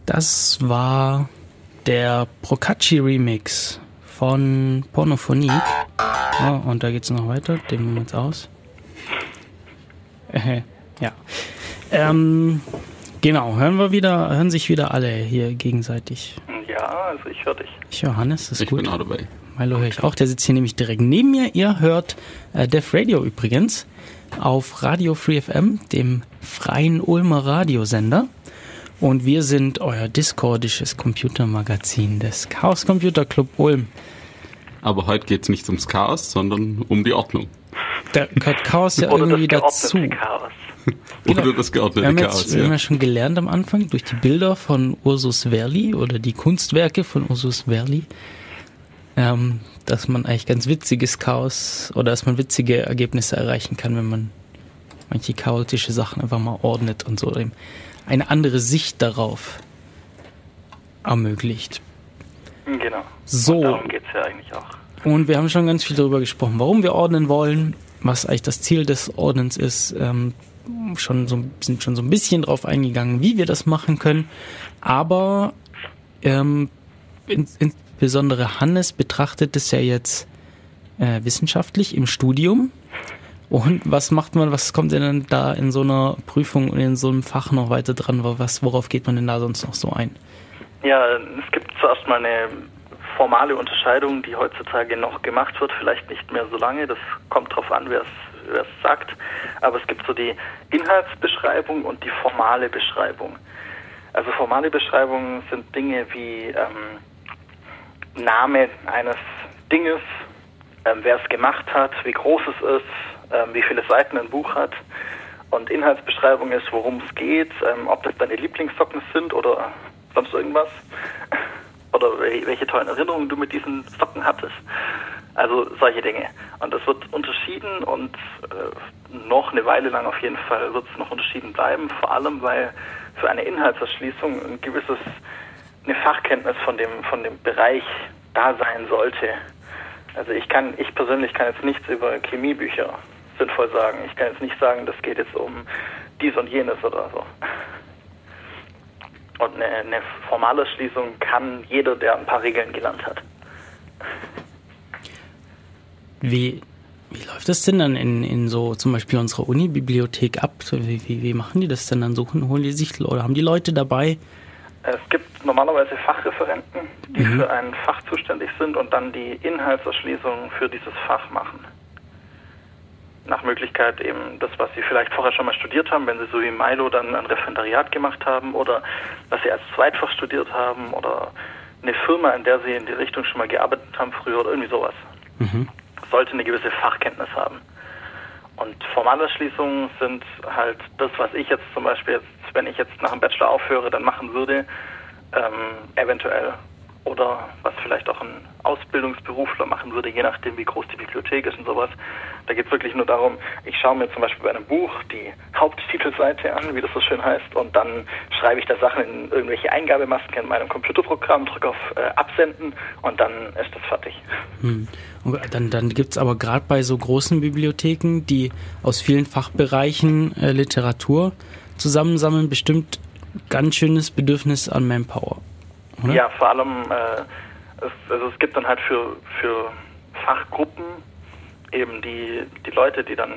Das war der Procacci-Remix von Pornophonique. Oh, und da geht's noch weiter. Den nehmen wir jetzt aus. Äh, ja. Ähm, genau, hören wir wieder, hören sich wieder alle hier gegenseitig. Ja, also ich höre dich. Ich höre Hannes, das ist ich gut. Ich bin auch dabei. Milo höre ich auch. Der sitzt hier nämlich direkt neben mir. Ihr hört äh, Deaf Radio übrigens auf Radio Free F M, dem freien Ulmer Radiosender. Und wir sind euer discordisches Computermagazin des Chaos Computer Club Ulm. Aber heute geht es nicht ums Chaos, sondern um die Ordnung. Da gehört Chaos ja irgendwie dazu. Chaos. Genau. Oder das geordnete wir Chaos. Jetzt, ja. Wir haben ja schon gelernt am Anfang, durch die Bilder von Ursus Wehrli oder die Kunstwerke von Ursus Wehrli, ähm, dass man eigentlich ganz witziges Chaos oder dass man witzige Ergebnisse erreichen kann, wenn man manche chaotische Sachen einfach mal ordnet und so eben eine andere Sicht darauf ermöglicht. Genau. So. Und darum geht es ja eigentlich auch. Und wir haben schon ganz viel darüber gesprochen, warum wir ordnen wollen, was eigentlich das Ziel des Ordnens ist, ähm, schon so, sind schon so ein bisschen drauf eingegangen, wie wir das machen können. Aber ähm, in, insbesondere Hannes betrachtet es ja jetzt äh, wissenschaftlich im Studium. Und was macht man, was kommt denn da in so einer Prüfung und in so einem Fach noch weiter dran? Was, worauf geht man denn da sonst noch so ein? Ja, es gibt zuerst mal eine formale Unterscheidung, die heutzutage noch gemacht wird, vielleicht nicht mehr so lange, das kommt drauf an, wer es sagt. Aber es gibt so die Inhaltsbeschreibung und die formale Beschreibung. Also formale Beschreibungen sind Dinge wie ähm, Name eines Dinges, ähm, wer es gemacht hat, wie groß es ist, wie viele Seiten ein Buch hat, und Inhaltsbeschreibung ist, worum es geht, ähm, ob das deine Lieblingssocken sind oder sonst irgendwas oder welche tollen Erinnerungen du mit diesen Socken hattest. Also solche Dinge. Und das wird unterschieden und äh, noch eine Weile lang auf jeden Fall wird es noch unterschieden bleiben, vor allem weil für eine Inhaltserschließung ein gewisses, eine Fachkenntnis von dem, von dem Bereich da sein sollte. Also ich kann, ich persönlich kann jetzt nichts über Chemiebücher sinnvoll sagen. Ich kann jetzt nicht sagen, das geht jetzt um dies und jenes oder so. Und eine, eine formale Schließung kann jeder, der ein paar Regeln gelernt hat. Wie, wie läuft das denn dann in, in so zum Beispiel unserer Uni-Bibliothek ab? Wie, wie, wie machen die das denn dann? Suchen, holen die sich oder haben die Leute dabei? Es gibt normalerweise Fachreferenten, die mhm. für ein Fach zuständig sind und dann die Inhaltserschließung für dieses Fach machen. Nach Möglichkeit eben das, was sie vielleicht vorher schon mal studiert haben, wenn sie so wie Milo dann ein Referendariat gemacht haben oder was sie als Zweitfach studiert haben oder eine Firma, in der sie in die Richtung schon mal gearbeitet haben früher oder irgendwie sowas. Mhm. Sollte eine gewisse Fachkenntnis haben. Und formale Schließungen sind halt das, was ich jetzt zum Beispiel, jetzt, wenn ich jetzt nach dem Bachelor aufhöre, dann machen würde, ähm, eventuell. Oder was vielleicht auch ein Ausbildungsberufler machen würde, je nachdem, wie groß die Bibliothek ist und sowas. Da geht es wirklich nur darum, ich schaue mir zum Beispiel bei einem Buch die Haupttitelseite an, wie das so schön heißt, und dann schreibe ich da Sachen in irgendwelche Eingabemasken in meinem Computerprogramm, drücke auf äh, Absenden und dann ist das fertig. Hm. Und dann, dann gibt es aber gerade bei so großen Bibliotheken, die aus vielen Fachbereichen äh, Literatur zusammensammeln, bestimmt ganz schönes Bedürfnis an Manpower. Oder? Ja, vor allem, äh, es, also es gibt dann halt für, für Fachgruppen eben die, die Leute, die dann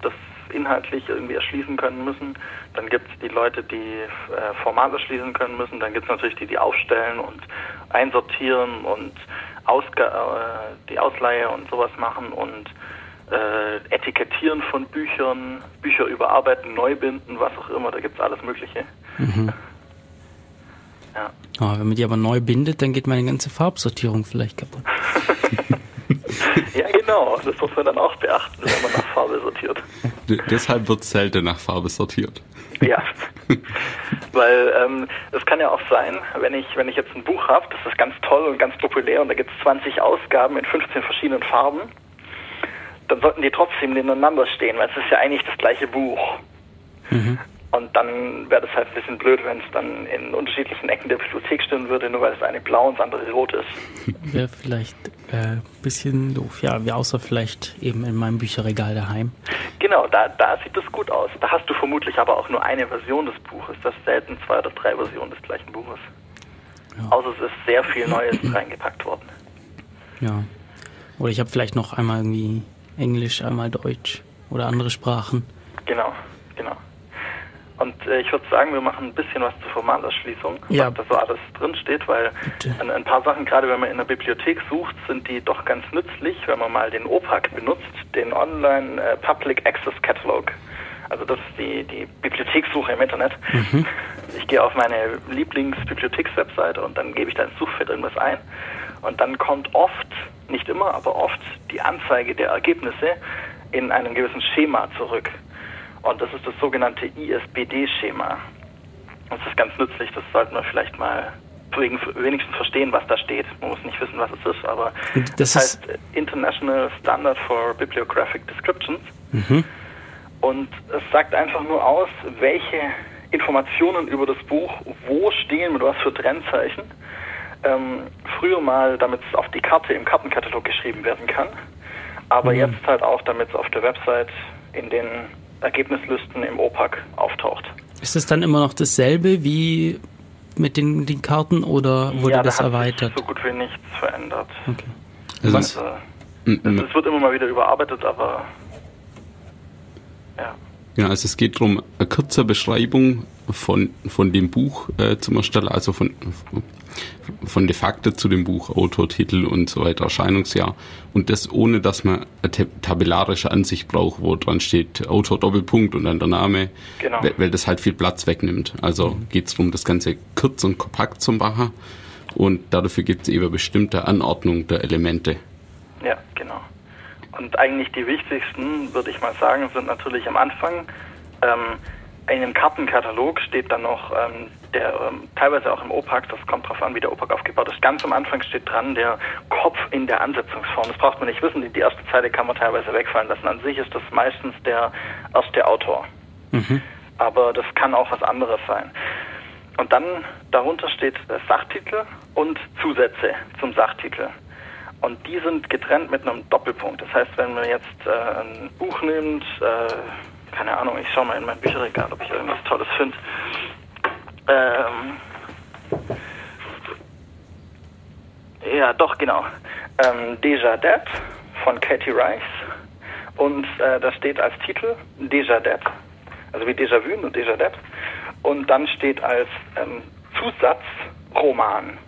das inhaltlich irgendwie erschließen können müssen. Dann gibt es die Leute, die äh, formal erschließen können müssen. Dann gibt es natürlich die, die aufstellen und einsortieren und Ausga- äh, die Ausleihe und sowas machen und äh, etikettieren von Büchern, Bücher überarbeiten, neu binden, was auch immer. Da gibt es alles Mögliche. Mhm. Ja. Oh, wenn man die aber neu bindet, dann geht meine ganze Farbsortierung vielleicht kaputt. Ja, genau. Das muss man dann auch beachten, wenn man nach Farbe sortiert. D- deshalb wird selten nach Farbe sortiert. Ja, weil ähm, es kann ja auch sein, wenn ich wenn ich jetzt ein Buch habe, das ist ganz toll und ganz populär und da gibt es zwanzig Ausgaben in fünfzehn verschiedenen Farben, dann sollten die trotzdem nebeneinander stehen, weil es ist ja eigentlich das gleiche Buch. Mhm. Und dann wäre das halt ein bisschen blöd, wenn es dann in unterschiedlichen Ecken der Bibliothek stehen würde, nur weil das eine blau und das andere rot ist. Wäre vielleicht ein äh, bisschen doof, ja, außer vielleicht eben in meinem Bücherregal daheim. Genau, da, da sieht das gut aus. Da hast du vermutlich aber auch nur eine Version des Buches. Das ist selten zwei oder drei Versionen des gleichen Buches. Ja. Außer es ist sehr viel Neues reingepackt worden. Ja, oder ich habe vielleicht noch einmal irgendwie Englisch, einmal Deutsch oder andere Sprachen. Genau, genau. Und äh, ich würde sagen, wir machen ein bisschen was zur Formalerschließung, ja, was da so alles drinsteht, weil ein, ein paar Sachen, gerade wenn man in der Bibliothek sucht, sind die doch ganz nützlich, wenn man mal den O P A C benutzt, den Online äh, Public Access Catalog. Also das ist die, die Bibliothekssuche im Internet. Mhm. Ich gehe auf meine Lieblingsbibliothekswebseite und dann gebe ich da ins Suchfeld irgendwas ein. Und dann kommt oft, nicht immer, aber oft die Anzeige der Ergebnisse in einem gewissen Schema zurück. Und das ist das sogenannte I S B D-Schema. Das ist ganz nützlich, das sollten wir vielleicht mal wenigstens verstehen, was da steht. Man muss nicht wissen, was es ist, aber das, das heißt International Standard for Bibliographic Descriptions. Mhm. Und es sagt einfach nur aus, welche Informationen über das Buch wo stehen, mit was für Trennzeichen. Ähm, früher mal, damit es auf die Karte im Kartenkatalog geschrieben werden kann, aber mhm. jetzt halt auch, damit es auf der Website in den Ergebnislisten im O P A C auftaucht. Ist es dann immer noch dasselbe wie mit den, den Karten oder wurde ja, das da hat erweitert? Sich so gut wie nichts verändert. Okay. Also es also, wird immer mal wieder überarbeitet, aber ja. Ja, also es geht darum, eine kurze Beschreibung von, von dem Buch äh, zum Erstellen, also von, von de facto zu dem Buch, Autor, Titel und so weiter, Erscheinungsjahr. Und das ohne, dass man eine tabellarische Ansicht braucht, wo dran steht Autor, Doppelpunkt und dann der Name, genau. weil, weil das halt viel Platz wegnimmt. Also geht es darum, das Ganze kurz und kompakt zu machen und dafür gibt es eben bestimmte Anordnung der Elemente. Ja, genau. Und eigentlich die wichtigsten, würde ich mal sagen, sind natürlich am Anfang. Ähm, in einem Kartenkatalog steht dann noch, ähm, der ähm, teilweise auch im O P A C, das kommt drauf an, wie der O P A C aufgebaut ist, ganz am Anfang steht dran, der Kopf in der Ansetzungsform. Das braucht man nicht wissen, die erste Zeile kann man teilweise wegfallen lassen. An sich ist das meistens der erste Autor. Mhm. Aber das kann auch was anderes sein. Und dann darunter steht der Sachtitel und Zusätze zum Sachtitel. Und die sind getrennt mit einem Doppelpunkt. Das heißt, wenn man jetzt äh, ein Buch nimmt, äh, keine Ahnung, ich schaue mal in mein Bücherregal, ob ich irgendwas Tolles finde. Ähm, ja, doch, genau. Ähm, Déjà Dead von Katie Rice. Und äh, da steht als Titel Déjà Dead. Also wie Déjà-vu, nur Déjà Dead. Und dann steht als ähm, Zusatz Roman.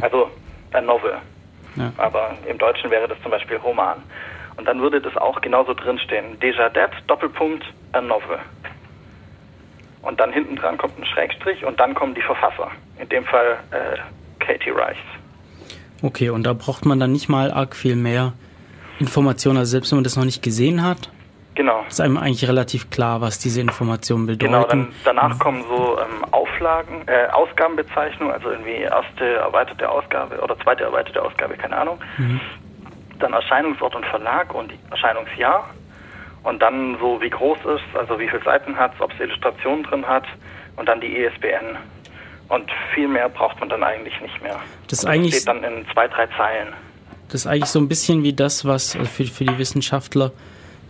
Also ein Novel. Ja. Aber im Deutschen wäre das zum Beispiel Roman. Und dann würde das auch genauso drinstehen. Déjà Dead, Doppelpunkt, a Novel. Und dann hinten dran kommt ein Schrägstrich und dann kommen die Verfasser. In dem Fall äh, Katie Rice. Okay, und da braucht man dann nicht mal arg viel mehr Informationen. Also selbst wenn man das noch nicht gesehen hat, genau. ist einem eigentlich relativ klar, was diese Informationen bedeuten. Genau, dann, danach kommen so ähm, Auflagen, äh, Ausgabenbezeichnungen, also irgendwie erste erweiterte Ausgabe oder zweite erweiterte Ausgabe, keine Ahnung. Mhm. Dann Erscheinungsort und Verlag und Erscheinungsjahr. Und dann so, wie groß ist, also wie viele Seiten hat es, ob es Illustrationen drin hat. Und dann die I S B N. Und viel mehr braucht man dann eigentlich nicht mehr. Das, eigentlich das steht dann in zwei, drei Zeilen. Das ist eigentlich so ein bisschen wie das, was also für, für die Wissenschaftler...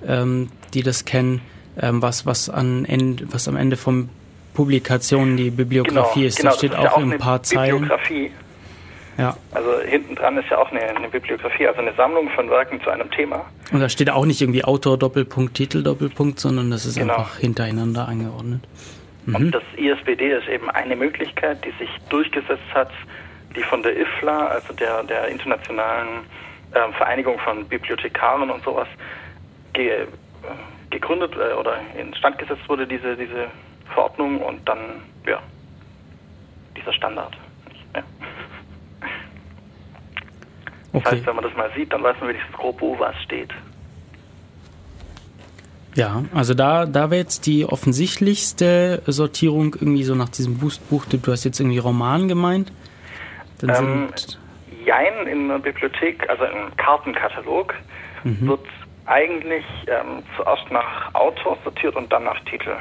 Ähm, die das kennen, ähm, was, was, an Ende, was am Ende von Publikationen die Bibliografie genau, ist. Genau, da steht das auch, ja auch in ein paar Zeilen. Bibliografie. Ja. Also hinten dran ist ja auch eine, eine Bibliografie, also eine Sammlung von Werken zu einem Thema. Und da steht auch nicht irgendwie Autor, Doppelpunkt, Titel, Doppelpunkt, sondern das ist genau. einfach hintereinander angeordnet. Mhm. Und das I S B D ist eben eine Möglichkeit, die sich durchgesetzt hat, die von der I F L A, also der, der internationalen äh, Vereinigung von Bibliothekaren und sowas, gegründet oder instand gesetzt wurde, diese, diese Verordnung und dann, ja, dieser Standard. Ja. Okay. Das heißt, wenn man das mal sieht, dann weiß man wenigstens grob, wo was steht. Ja, also da, da wäre jetzt die offensichtlichste Sortierung irgendwie so nach diesem Buch, du hast jetzt irgendwie Roman gemeint. Dann ähm, sind jein, in der Bibliothek, also im Kartenkatalog, mhm. wird eigentlich ähm, zuerst nach Autor sortiert und dann nach Titel.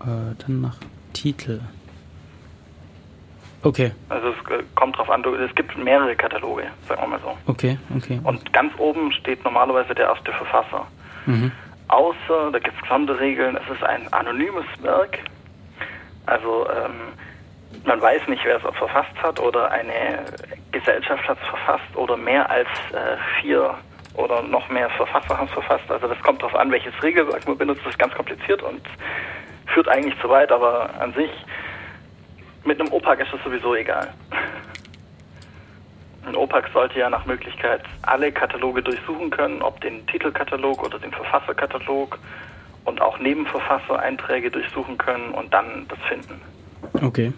Äh, dann nach Titel. Okay. Also es äh, kommt drauf an, du, es gibt mehrere Kataloge, sagen wir mal so. Okay, okay. Und ganz oben steht normalerweise der erste Verfasser. Mhm. Außer, da gibt es Sonderregeln, es ist ein anonymes Werk. Also ähm, man weiß nicht, wer es verfasst hat oder eine Gesellschaft hat es verfasst oder mehr als äh, vier oder noch mehr Verfasser haben es verfasst. Also das kommt darauf an, welches Regelwerk man benutzt. Das ist ganz kompliziert und führt eigentlich zu weit, aber an sich mit einem O P A C ist das sowieso egal. Ein O P A C sollte ja nach Möglichkeit alle Kataloge durchsuchen können, ob den Titelkatalog oder den Verfasserkatalog und auch Nebenverfassereinträge durchsuchen können und dann das finden. Okay.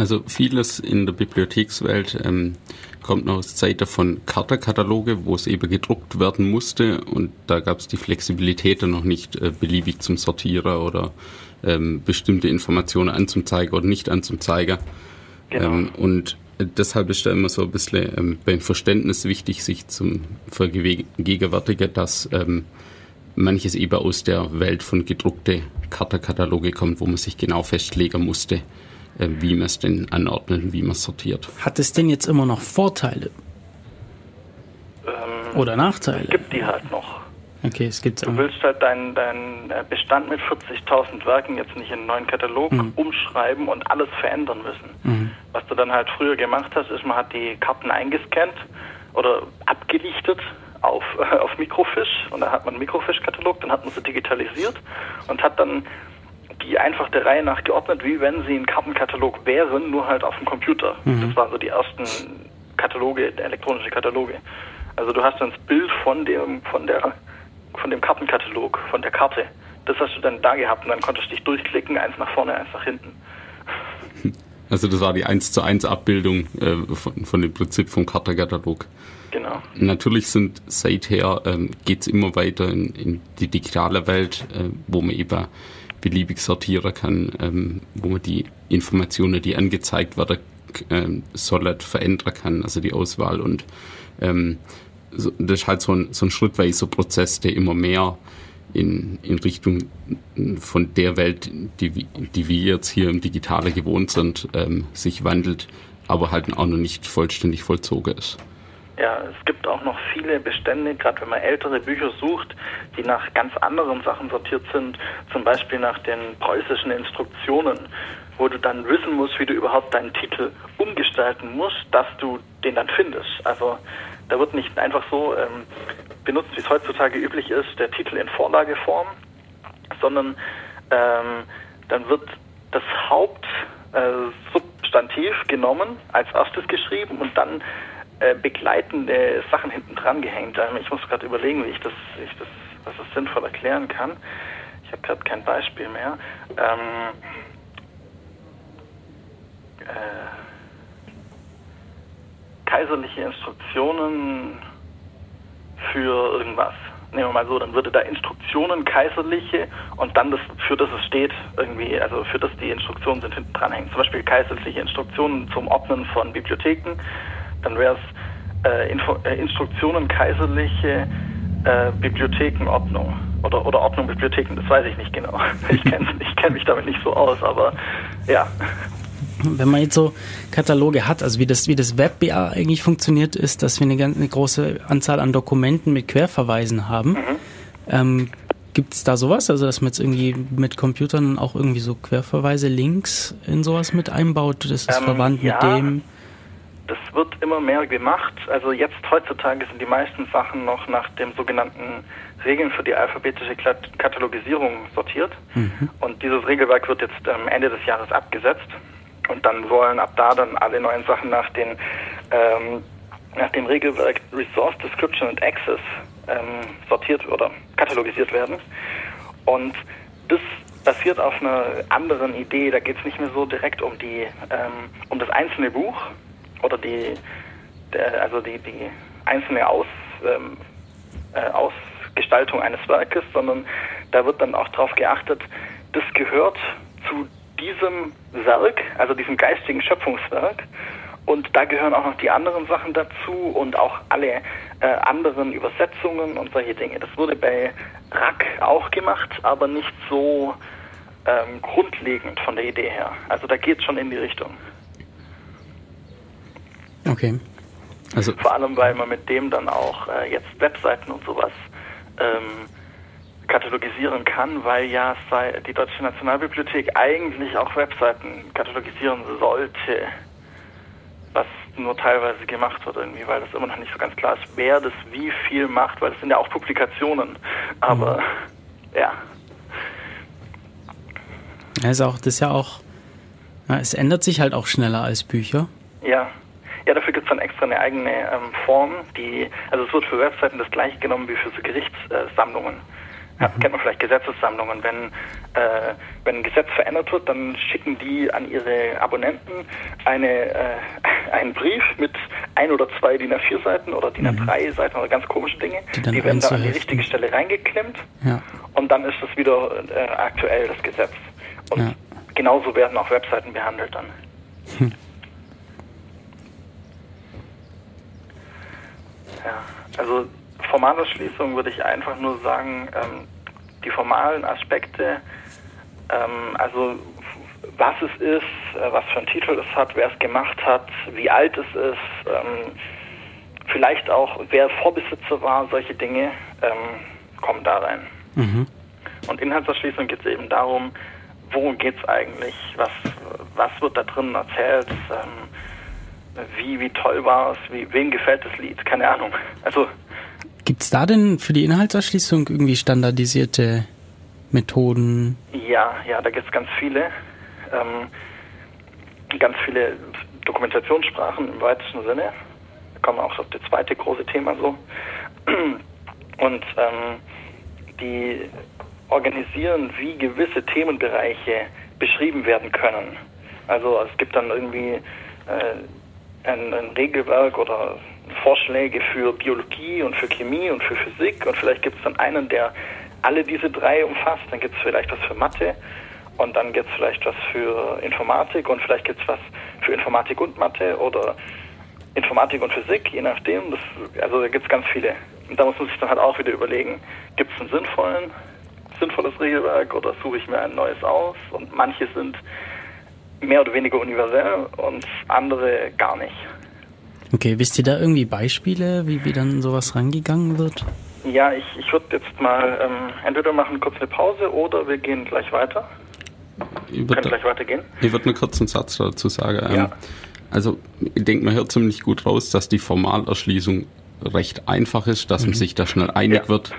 Also vieles in der Bibliothekswelt ähm, kommt noch aus Zeiten von Kartenkataloge, wo es eben gedruckt werden musste, und da gab es die Flexibilität dann noch nicht äh, beliebig zum Sortieren oder ähm, bestimmte Informationen anzuzeigen oder nicht anzuzeigen. Genau. Ähm, und deshalb ist da immer so ein bisschen ähm, beim Verständnis wichtig, sich zum vergegenwärtigen, dass ähm, manches eben aus der Welt von gedruckten Kartenkataloge kommt, wo man sich genau festlegen musste, äh, wie man es denn anordnet, wie man es sortiert. Hat es denn jetzt immer noch Vorteile? Ähm, Oder Nachteile? Es gibt die halt noch. Okay, es gibt's auch. Du willst halt deinen deinen Bestand mit vierzigtausend Werken jetzt nicht in einen neuen Katalog mhm. umschreiben und alles verändern müssen. Mhm. Was du dann halt früher gemacht hast, ist, man hat die Karten eingescannt oder abgelichtet auf äh, auf Mikrofiche, und dann hat man einen Mikrofiche-Katalog, dann hat man sie digitalisiert und hat dann die einfach der Reihe nach geordnet, wie wenn sie ein Kartenkatalog wären, nur halt auf dem Computer. Mhm. Das waren so die ersten Kataloge, elektronische Kataloge. Also du hast dann das Bild von dem von der von dem Kartenkatalog, von der Karte. Das hast du dann da gehabt, und dann konntest du dich durchklicken, eins nach vorne, eins nach hinten. Also das war die eins zu eins Abbildung äh, von, von dem Prinzip vom Kartenkatalog. Genau. Natürlich sind seither ähm, geht es immer weiter in, in die digitale Welt, äh, wo man eben beliebig sortieren kann, ähm, wo man die Informationen, die angezeigt werden ähm, sollen, verändern kann, also die Auswahl, und ähm, das ist halt so ein, so ein schrittweiser Prozess, der immer mehr in, in Richtung von der Welt, die, die wir jetzt hier im Digitale gewohnt sind, ähm, sich wandelt, aber halt auch noch nicht vollständig vollzogen ist. Ja, es gibt auch noch viele Bestände, gerade wenn man ältere Bücher sucht, die nach ganz anderen Sachen sortiert sind, zum Beispiel nach den preußischen Instruktionen, wo du dann wissen musst, wie du überhaupt deinen Titel umgestalten musst, dass du den dann findest. Also da wird nicht einfach so ähm, benutzt, wie es heutzutage üblich ist, der Titel in Vorlageform, sondern ähm, dann wird das Hauptsubstantiv äh, genommen, als erstes geschrieben und dann äh, begleitende Sachen hinten dran gehängt. Ähm, ich muss gerade überlegen, wie ich das, ich das, was das sinnvoll erklären kann. Ich habe gerade kein Beispiel mehr. Ähm, Äh, kaiserliche Instruktionen für irgendwas. Nehmen wir mal so, dann würde da Instruktionen kaiserliche und dann das, für das es steht, irgendwie, also für das die Instruktionen sind hinten dranhängen. Zum Beispiel kaiserliche Instruktionen zum Ordnen von Bibliotheken, dann wäre es äh, Info- äh, Instruktionen kaiserliche äh, Bibliothekenordnung oder, oder Ordnung Bibliotheken, das weiß ich nicht genau. Ich kenne ich kenn mich damit nicht so aus, aber ja. Wenn man jetzt so Kataloge hat, also wie das, wie das Web B A eigentlich funktioniert, ist, dass wir eine, ganz, eine große Anzahl an Dokumenten mit Querverweisen haben. Mhm. Ähm, gibt es da sowas? Also, dass man jetzt irgendwie mit Computern auch irgendwie so Querverweise, Links in sowas mit einbaut? Das ist ähm, verwandt ja, mit dem? Das wird immer mehr gemacht. Also jetzt heutzutage sind die meisten Sachen noch nach dem sogenannten Regeln für die alphabetische Katalogisierung sortiert. Mhm. Und dieses Regelwerk wird jetzt ähm, Ende des Jahres abgesetzt. Und dann sollen ab da dann alle neuen Sachen nach, den, ähm, nach dem Regelwerk Resource Description and Access ähm, sortiert oder katalogisiert werden. Und das basiert auf einer anderen Idee. Da geht es nicht mehr so direkt um die ähm, um das einzelne Buch oder die der, also die, die einzelne Aus, ähm, äh, Ausgestaltung eines Werkes, sondern da wird dann auch darauf geachtet, das gehört zu diesem Werk, also diesem geistigen Schöpfungswerk, und da gehören auch noch die anderen Sachen dazu und auch alle äh, anderen Übersetzungen und solche Dinge. Das wurde bei R A C auch gemacht, aber nicht so ähm, grundlegend von der Idee her. Also da geht es schon in die Richtung. Okay. Also vor allem, weil man mit dem dann auch äh, jetzt Webseiten und sowas ähm, katalogisieren kann, weil ja die Deutsche Nationalbibliothek eigentlich auch Webseiten katalogisieren sollte, was nur teilweise gemacht wird irgendwie, weil das immer noch nicht so ganz klar ist, wer das wie viel macht, weil das sind ja auch Publikationen, aber mhm. ja. Also auch, das ist ja auch, na, es ändert sich halt auch schneller als Bücher. Ja. Ja, dafür gibt es dann extra eine eigene ähm, Form, die, also es wird für Webseiten das gleiche genommen wie für so Gerichtssammlungen. Ja, kennt man vielleicht Gesetzessammlungen. Wenn, äh, wenn ein Gesetz verändert wird, dann schicken die an ihre Abonnenten eine, äh, einen Brief mit ein oder zwei D I N A vier Seiten oder D I N A drei Seiten oder ganz komische Dinge. Die, die werden dann an die richtige Stelle reingeklemmt, ja, und dann ist es wieder äh, aktuell, das Gesetz. Und ja, genauso werden auch Webseiten behandelt dann. Hm. Ja, also formale Schließung würde ich einfach nur sagen, ähm, die formalen Aspekte, ähm, also was es ist, äh, was für einen Titel es hat, wer es gemacht hat, wie alt es ist, ähm, vielleicht auch wer Vorbesitzer war, solche Dinge ähm, kommen da rein. Mhm. Und Inhaltserschließung geht es eben darum, worum geht es eigentlich, was, was wird da drin erzählt, ähm, Wie, wie toll war es, wie, wem gefällt das Lied, keine Ahnung. Also, gibt es da denn für die Inhaltserschließung irgendwie standardisierte Methoden? Ja, ja, da gibt es ganz viele, ähm, ganz viele Dokumentationssprachen im weitesten Sinne. Da kommen wir auch auf das zweite große Thema so. Und ähm, die organisieren, wie gewisse Themenbereiche beschrieben werden können. Also es gibt dann irgendwie äh, Ein, ein Regelwerk oder Vorschläge für Biologie und für Chemie und für Physik, und vielleicht gibt es dann einen, der alle diese drei umfasst, dann gibt es vielleicht was für Mathe und dann gibt es vielleicht was für Informatik und vielleicht gibt es was für Informatik und Mathe oder Informatik und Physik, je nachdem, das, also da gibt es ganz viele. Und da muss man sich dann halt auch wieder überlegen, gibt es einen sinnvollen, sinnvolles Regelwerk oder suche ich mir ein neues aus, und manche sind mehr oder weniger universell und andere gar nicht. Okay, wisst ihr da irgendwie Beispiele, wie, wie dann sowas rangegangen wird? Ja, ich, ich würde jetzt mal, ähm, entweder machen kurz eine Pause oder wir gehen gleich weiter. Wir können gleich weitergehen. Ich würde nur kurz einen Satz dazu sagen. Ja. Also ich denke, man hört ziemlich gut raus, dass die Formalerschließung recht einfach ist, dass mhm. man sich da schnell einig ja. wird.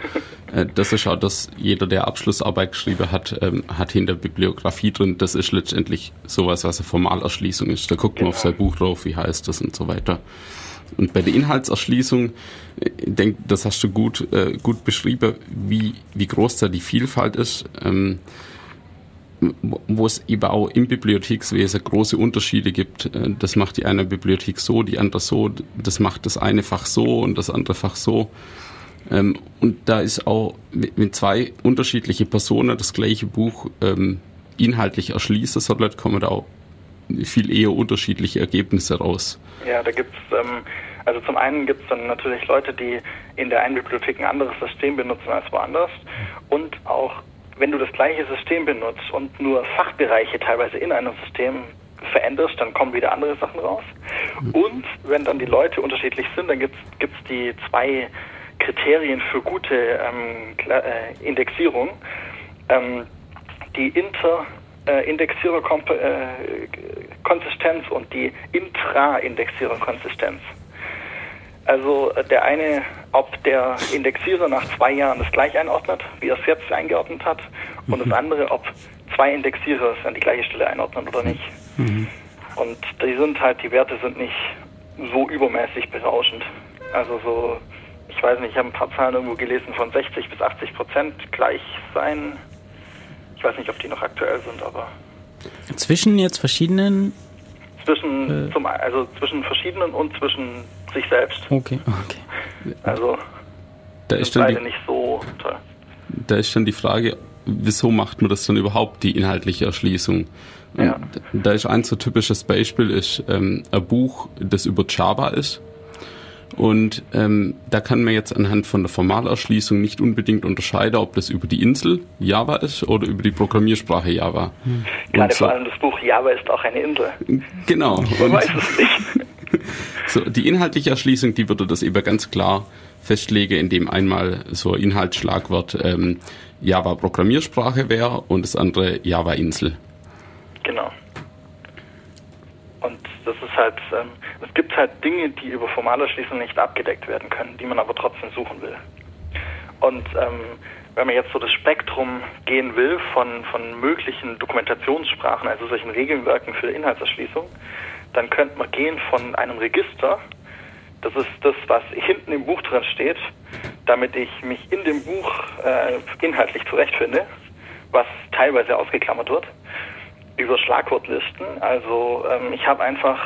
Das ist auch das, jeder, der Abschlussarbeit geschrieben hat, ähm, hat hinter Bibliografie drin. Das ist letztendlich sowas, was eine Formalerschließung ist. Da guckt genau. man auf sein Buch drauf, wie heißt das und so weiter. Und bei der Inhaltserschließung, ich denke, das hast du gut, äh, gut beschrieben, wie, wie groß da die Vielfalt ist, ähm, wo es eben auch im Bibliothekswesen große Unterschiede gibt. Das macht die eine Bibliothek so, die andere so, das macht das eine Fach so und das andere Fach so. Ähm, und da ist auch, wenn zwei unterschiedliche Personen das gleiche Buch ähm, inhaltlich erschließen, so kommen da auch viel eher unterschiedliche Ergebnisse raus. Ja, da gibt's ähm, also zum einen gibt es dann natürlich Leute, die in der einen Bibliothek ein anderes System benutzen als woanders, und auch wenn du das gleiche System benutzt und nur Fachbereiche teilweise in einem System veränderst, dann kommen wieder andere Sachen raus. Und wenn dann die Leute unterschiedlich sind, dann gibt's gibt's die zwei Kriterien für gute ähm, äh, Indexierung. Ähm, die Inter-Indexierer-Konsistenz äh, und die Intra-Indexierer-Konsistenz. Also äh, der eine, ob der Indexierer nach zwei Jahren das gleich einordnet, wie er es jetzt eingeordnet hat, mhm. und das andere, ob zwei Indexierer es an die gleiche Stelle einordnen oder nicht. Mhm. Und die sind halt, die Werte sind nicht so übermäßig berauschend. Also so, ich weiß nicht, ich habe ein paar Zahlen irgendwo gelesen von sechzig bis achtzig Prozent gleich sein. Ich weiß nicht, ob die noch aktuell sind, aber... Zwischen jetzt verschiedenen? Zwischen, äh, zum, also zwischen verschiedenen und zwischen sich selbst. Okay, okay. Also, da ist dann die, nicht so toll. Da ist dann die Frage, wieso macht man das dann überhaupt, die inhaltliche Erschließung? Ja. Da ist ein so typisches Beispiel, ist ähm, ein Buch, das über Java ist. Und ähm, da kann man jetzt anhand von der Formalerschließung nicht unbedingt unterscheiden, ob das über die Insel Java ist oder über die Programmiersprache Java. Hm. Gerade so, vor allem das Buch Java ist auch eine Insel. Genau. Und ich weiß es nicht. So, die inhaltliche Erschließung, die würde das eben ganz klar festlegen, indem einmal so ein Inhaltsschlagwort ähm, Java Programmiersprache wäre und das andere Java Insel. Genau. Und das ist halt, ähm, es gibt halt Dinge, die über formale Schließung nicht abgedeckt werden können, die man aber trotzdem suchen will. Und ähm, wenn man jetzt so das Spektrum gehen will von, von möglichen Dokumentationssprachen, also solchen Regelwerken für Inhaltserschließung, dann könnte man gehen von einem Register, das ist das, was hinten im Buch drin steht, damit ich mich in dem Buch äh, inhaltlich zurechtfinde, was teilweise ausgeklammert wird, über Schlagwortlisten. Also ähm, ich habe einfach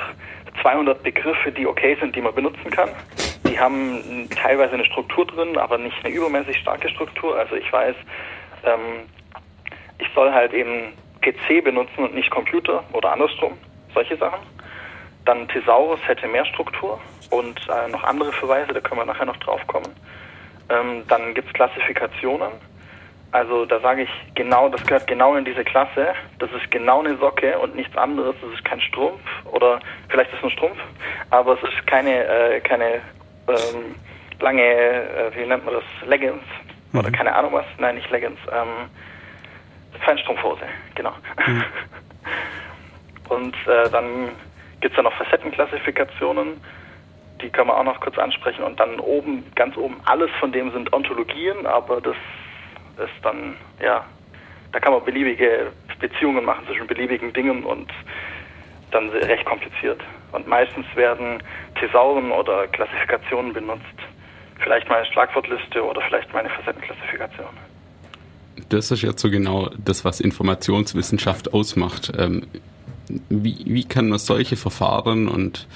zweihundert Begriffe, die okay sind, die man benutzen kann. Die haben teilweise eine Struktur drin, aber nicht eine übermäßig starke Struktur. Also ich weiß, ähm, ich soll halt eben P C benutzen und nicht Computer oder andersrum, solche Sachen. Dann Thesaurus hätte mehr Struktur und äh, noch andere Verweise, da können wir nachher noch drauf kommen. Ähm, dann gibt es Klassifikationen. Also da sage ich genau, das gehört genau in diese Klasse, das ist genau eine Socke und nichts anderes, das ist kein Strumpf oder vielleicht ist es ein Strumpf, aber es ist keine, äh, keine ähm, lange, äh, wie nennt man das, Leggings mhm. oder keine Ahnung was, nein nicht Leggings, ähm, Feinstrumpfhose, genau. Mhm. Und äh, dann gibt es da noch Facettenklassifikationen, die können wir auch noch kurz ansprechen und dann oben, ganz oben, alles von dem sind Ontologien, aber das ist dann, ja, da kann man beliebige Beziehungen machen zwischen beliebigen Dingen und dann recht kompliziert. Und meistens werden Thesauren oder Klassifikationen benutzt. Vielleicht meine Schlagwortliste oder vielleicht meine Facettenklassifikation. Das ist jetzt so genau das, was Informationswissenschaft ausmacht. Wie, wie kann man solche Verfahren und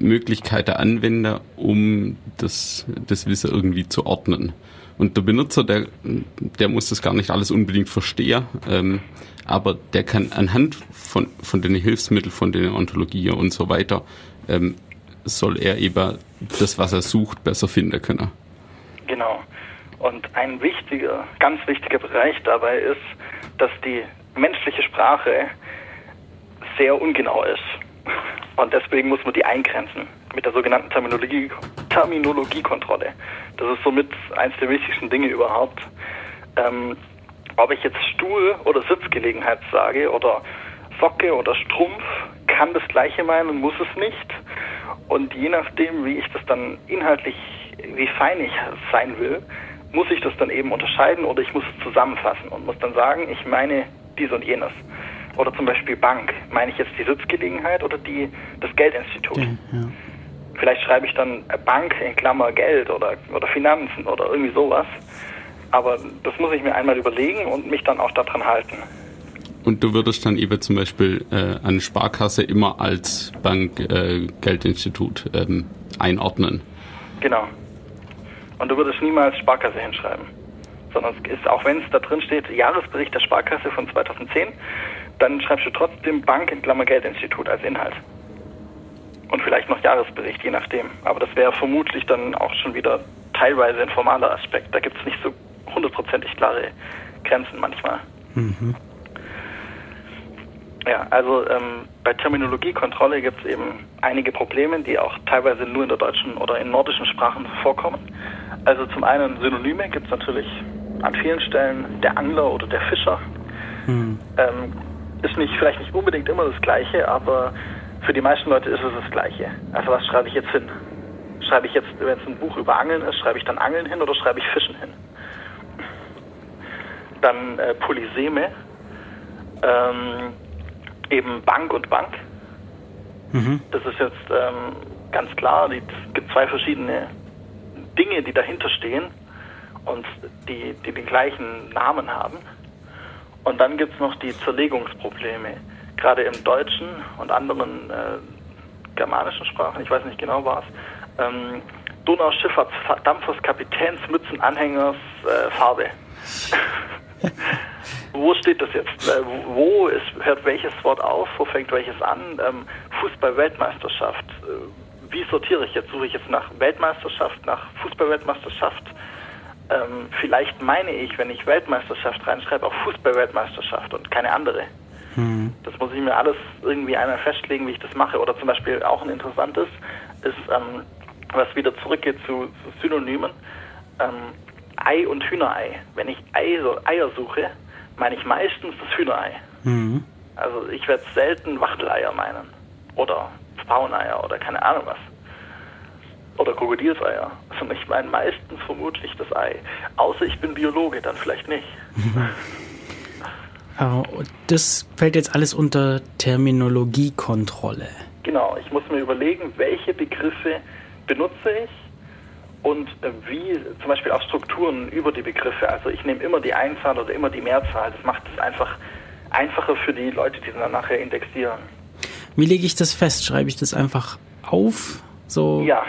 Möglichkeit der Anwender, um das, das Wissen irgendwie zu ordnen? Und der Benutzer, der, der muss das gar nicht alles unbedingt verstehen, ähm, aber der kann anhand von, von den Hilfsmitteln, von den Ontologien und so weiter, ähm, soll er eben das, was er sucht, besser finden können. Genau. Und ein wichtiger, ganz wichtiger Bereich dabei ist, dass die menschliche Sprache sehr ungenau ist. Und deswegen muss man die eingrenzen mit der sogenannten Terminologie, Terminologiekontrolle. Das ist somit eines der wichtigsten Dinge überhaupt. Ähm, ob ich jetzt Stuhl oder Sitzgelegenheit sage oder Socke oder Strumpf, kann das Gleiche meinen und muss es nicht. Und je nachdem, wie ich das dann inhaltlich, wie fein ich sein will, muss ich das dann eben unterscheiden oder ich muss es zusammenfassen und muss dann sagen, ich meine dies und jenes. Oder zum Beispiel Bank. Meine ich jetzt die Sitzgelegenheit oder die, das Geldinstitut? Ja, ja. Vielleicht schreibe ich dann Bank in Klammer Geld oder, oder Finanzen oder irgendwie sowas. Aber das muss ich mir einmal überlegen und mich dann auch daran halten. Und du würdest dann eben zum Beispiel äh, eine Sparkasse immer als Bank äh, Geldinstitut ähm, einordnen? Genau. Und du würdest niemals Sparkasse hinschreiben. Sondern es ist, auch wenn es da drin steht, Jahresbericht der Sparkasse von zweitausendzehn, dann schreibst du trotzdem Bank in Klammer Geldinstitut als Inhalt. Und vielleicht noch Jahresbericht, je nachdem. Aber das wäre vermutlich dann auch schon wieder teilweise ein formaler Aspekt. Da gibt es nicht so hundertprozentig klare Grenzen manchmal. Mhm. Ja, also ähm, bei Terminologiekontrolle gibt es eben einige Probleme, die auch teilweise nur in der deutschen oder in nordischen Sprachen vorkommen. Also zum einen Synonyme gibt es natürlich an vielen Stellen, der Angler oder der Fischer. Mhm. Ähm, ist nicht, vielleicht nicht unbedingt immer das Gleiche, aber für die meisten Leute ist es das Gleiche. Also was schreibe ich jetzt hin? Schreibe ich jetzt, wenn es ein Buch über Angeln ist, schreibe ich dann Angeln hin oder schreibe ich Fischen hin? Dann äh, Polyseme, ähm, eben Bank und Bank. Mhm. Das ist jetzt ähm, ganz klar, es gibt zwei verschiedene Dinge, die dahinter stehen und die, die den gleichen Namen haben. Und dann gibt es noch die Zerlegungsprobleme, gerade im Deutschen und anderen äh, germanischen Sprachen, ich weiß nicht genau was, ähm, Donauschifferts, Dampfers, Kapitäns, Mützen, Anhängers, äh, Farbe. Wo steht das jetzt? Äh, wo ist, hört welches Wort auf? Wo fängt welches an? Ähm, Fußball-Weltmeisterschaft. Äh, wie sortiere ich jetzt? Suche ich jetzt nach Weltmeisterschaft, nach Fußball-Weltmeisterschaft? Ähm, vielleicht meine ich, wenn ich Weltmeisterschaft reinschreibe, auch Fußball-Weltmeisterschaft und keine andere. Mhm. Das muss ich mir alles irgendwie einmal festlegen, wie ich das mache. Oder zum Beispiel auch ein interessantes ist, ähm, was wieder zurückgeht zu, zu Synonymen, ähm, Ei und Hühnerei. Wenn ich Ei, so Eier suche, meine ich meistens das Hühnerei. Mhm. Also ich werde selten Wachteleier meinen. Oder Fraueneier oder keine Ahnung was. Oder Krokodilseier. Also ich meine meistens vermutlich das Ei. Außer ich bin Biologe, dann vielleicht nicht. Das fällt jetzt alles unter Terminologiekontrolle. Genau, ich muss mir überlegen, welche Begriffe benutze ich und wie zum Beispiel auch Strukturen über die Begriffe. Also ich nehme immer die Einzahl oder immer die Mehrzahl. Das macht es einfach einfacher für die Leute, die dann nachher indexieren. Wie lege ich das fest? Schreibe ich das einfach auf? So? Ja.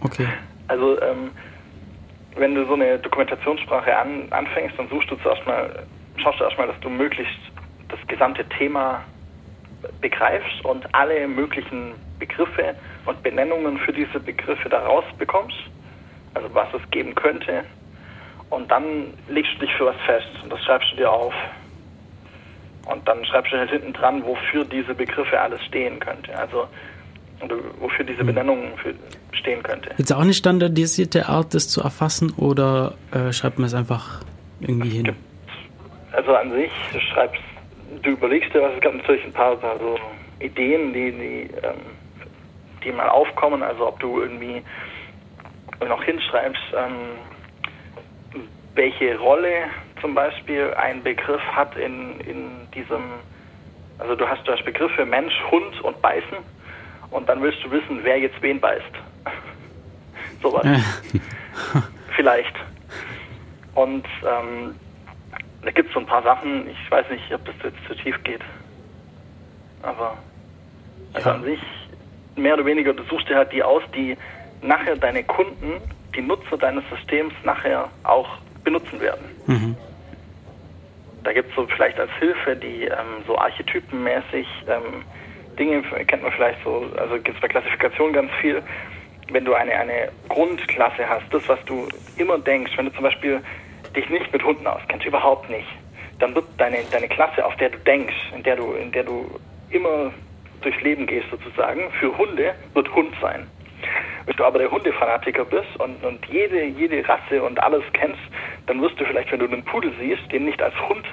Okay. Also ähm, wenn du so eine Dokumentationssprache an, anfängst, dann suchst du zuerst mal, schaust du erstmal, dass du möglichst das gesamte Thema begreifst und alle möglichen Begriffe und Benennungen für diese Begriffe da rausbekommst, also was es geben könnte, und dann legst du dich für was fest und das schreibst du dir auf. Und dann schreibst du halt hinten dran, wofür diese Begriffe alles stehen könnte, also wofür diese Benennungen für stehen könnte. Ist auch eine standardisierte Art, das zu erfassen, oder äh, schreibt man es einfach irgendwie hin? Also an sich, du schreibst, du überlegst dir, was es gab natürlich ein paar, paar so Ideen, die, die, ähm, die mal aufkommen, also ob du irgendwie noch hinschreibst, ähm, welche Rolle zum Beispiel ein Begriff hat in, in diesem, also du hast, du hast Begriffe Mensch, Hund und Beißen und dann willst du wissen, wer jetzt wen beißt. Sowas. Vielleicht. Und ähm, da gibt es so ein paar Sachen, ich weiß nicht, ob das jetzt zu tief geht. Aber also ja. An sich, mehr oder weniger, du suchst dir halt die aus, die nachher deine Kunden, die Nutzer deines Systems nachher auch benutzen werden. Mhm. Da gibt es so vielleicht als Hilfe, die ähm, so archetypenmäßig ähm, Dinge, kennt man vielleicht so, also gibt es bei Klassifikation ganz viel, wenn du eine, eine Grundklasse hast, das, was du immer denkst, wenn du zum Beispiel dich nicht mit Hunden auskennst, überhaupt nicht, dann wird deine, deine Klasse, auf der du denkst, in der du, in der du immer durchs Leben gehst sozusagen, für Hunde wird Hund sein. Wenn du aber der Hundefanatiker bist und, und jede, jede Rasse und alles kennst, dann wirst du vielleicht, wenn du einen Pudel siehst, den nicht als Hund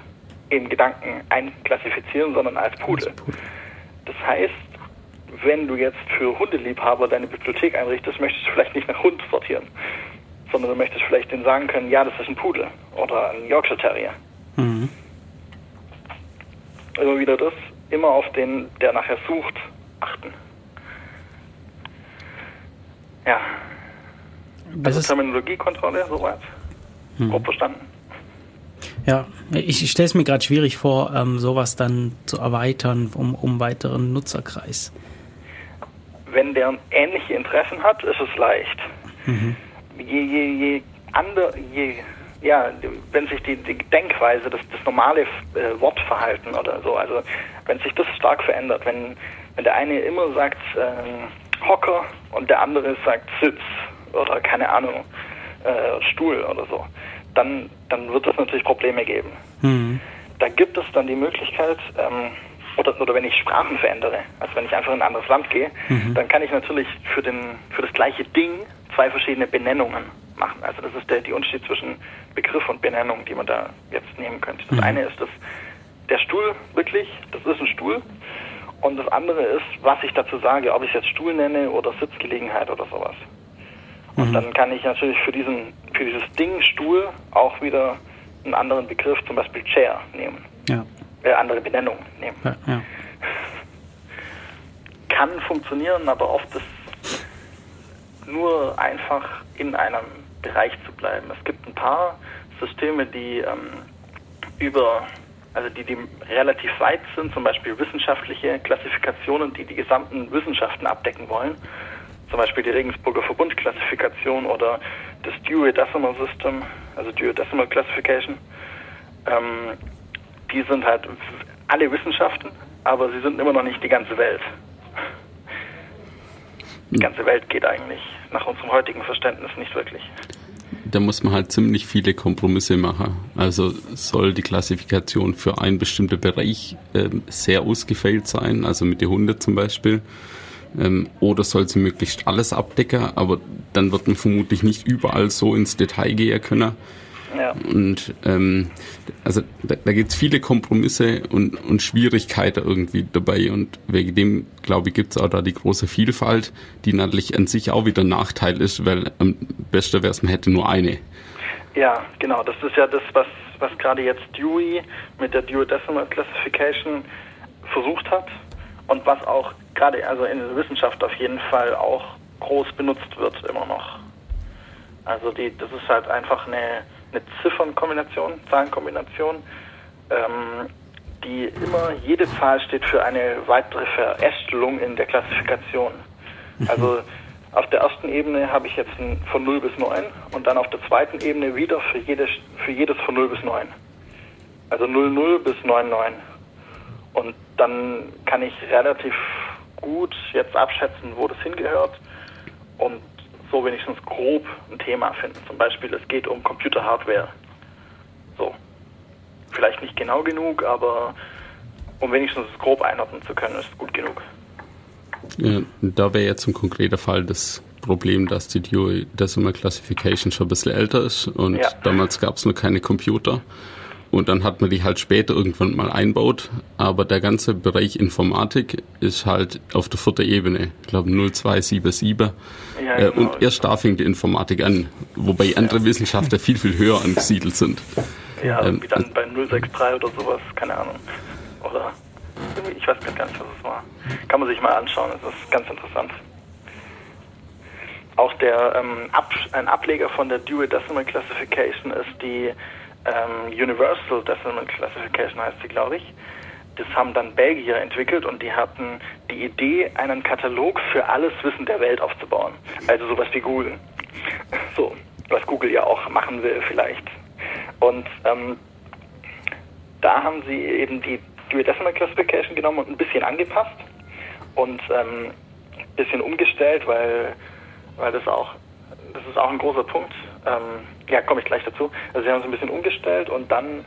im Gedanken einklassifizieren, sondern als Pudel. Das heißt, wenn du jetzt für Hundeliebhaber deine Bibliothek einrichtest, möchtest du vielleicht nicht nach Hund sortieren, sondern du möchtest vielleicht denen sagen können, ja, das ist ein Pudel oder ein Yorkshire Terrier. Mhm. Also wieder das, immer auf den, der nachher sucht, achten. Ja. Das also ist Terminologiekontrolle, soweit. Mhm. Grob verstanden. Ja, ich, ich stelle es mir gerade schwierig vor, ähm, sowas dann zu erweitern um, um weiteren Nutzerkreis. Wenn der ähnliche Interessen hat, ist es leicht. Mhm. Je, je, je andere, je, ja, wenn sich die, die Denkweise, das, das normale äh, Wortverhalten oder so, also wenn sich das stark verändert, wenn, wenn der eine immer sagt äh, Hocker und der andere sagt Sitz oder keine Ahnung, äh, Stuhl oder so, dann, dann wird es natürlich Probleme geben. Mhm. Da gibt es dann die Möglichkeit, ähm, oder, oder wenn ich Sprachen verändere, also wenn ich einfach in ein anderes Land gehe, mhm. dann kann ich natürlich für, den, für das gleiche Ding zwei verschiedene Benennungen machen. Also das ist der, die Unterschied zwischen Begriff und Benennung, die man da jetzt nehmen könnte. Das mhm. eine ist das, der Stuhl wirklich, das ist ein Stuhl. Und das andere ist, was ich dazu sage, ob ich es jetzt Stuhl nenne oder Sitzgelegenheit oder sowas. Und mhm. dann kann ich natürlich für diesen, für dieses Ding Stuhl auch wieder einen anderen Begriff, zum Beispiel Chair, nehmen. Ja. Äh, andere Benennung nehmen. Ja, ja. Kann funktionieren, aber oft ist nur einfach in einem Bereich zu bleiben. Es gibt ein paar Systeme, die ähm, über, also die, die relativ weit sind, zum Beispiel wissenschaftliche Klassifikationen, die die gesamten Wissenschaften abdecken wollen. Zum Beispiel die Regensburger Verbundklassifikation oder das Dewey Decimal System, also Dewey Decimal Classification. Ähm, die sind halt alle Wissenschaften, aber sie sind immer noch nicht die ganze Welt. Die ganze Welt geht eigentlich nach unserem heutigen Verständnis nicht wirklich. Da muss man halt ziemlich viele Kompromisse machen. Also soll die Klassifikation für einen bestimmten Bereich äh, sehr ausgefeilt sein, also mit den Hunden zum Beispiel, ähm, oder soll sie möglichst alles abdecken, aber dann wird man vermutlich nicht überall so ins Detail gehen können. Ja. Und ähm, also da, da gibt es viele Kompromisse und, und Schwierigkeiten irgendwie dabei, und wegen dem, glaube ich, gibt es auch da die große Vielfalt, die natürlich an sich auch wieder ein Nachteil ist, weil am besten wäre es, man hätte nur eine. Ja, genau, das ist ja das, was, was gerade jetzt Dewey mit der Dewey Decimal Classification versucht hat und was auch gerade also in der Wissenschaft auf jeden Fall auch groß benutzt wird immer noch. Also die, das ist halt einfach eine, eine Ziffernkombination, Zahlenkombination, ähm, die immer, jede Zahl steht für eine weitere Verästelung in der Klassifikation. Also auf der ersten Ebene habe ich jetzt ein, von null bis neun und dann auf der zweiten Ebene wieder für, jede, für jedes von null bis neun. Also null null bis neun neun. Und dann kann ich relativ gut jetzt abschätzen, wo das hingehört und so wenigstens grob ein Thema finden. Zum Beispiel, es geht um Computer-Hardware. So. Vielleicht nicht genau genug, aber um wenigstens es grob einordnen zu können, ist gut genug. Ja, da wäre jetzt im konkreten Fall das Problem, dass die Dewey Decimal Classification schon ein bisschen älter ist und ja. damals gab es noch keine Computer. Und dann hat man die halt später irgendwann mal einbaut. Aber der ganze Bereich Informatik ist halt auf der vierten Ebene. Ich glaube null zwei sieben sieben. Ja, genau. Und erst da fängt die Informatik an. Wobei andere ja. Wissenschaftler viel, viel höher angesiedelt sind. Ja, ähm, wie dann bei null sechs drei oder sowas. Keine Ahnung. Oder ich weiß gar nicht, was es war. Kann man sich mal anschauen. Das ist ganz interessant. Auch der ähm, Ab- ein Ableger von der Dewey Decimal Classification ist die Universal Decimal Classification, heißt sie, glaube ich. Das haben dann Belgier entwickelt und die hatten die Idee, einen Katalog für alles Wissen der Welt aufzubauen. Also sowas wie Google. So, was Google ja auch machen will vielleicht. Und ähm, da haben sie eben die Dewey Decimal Classification genommen und ein bisschen angepasst und ähm, ein bisschen umgestellt, weil, weil das auch, das ist auch ein großer Punkt. Ähm, ja, komme ich gleich dazu. Also wir haben es ein bisschen umgestellt und dann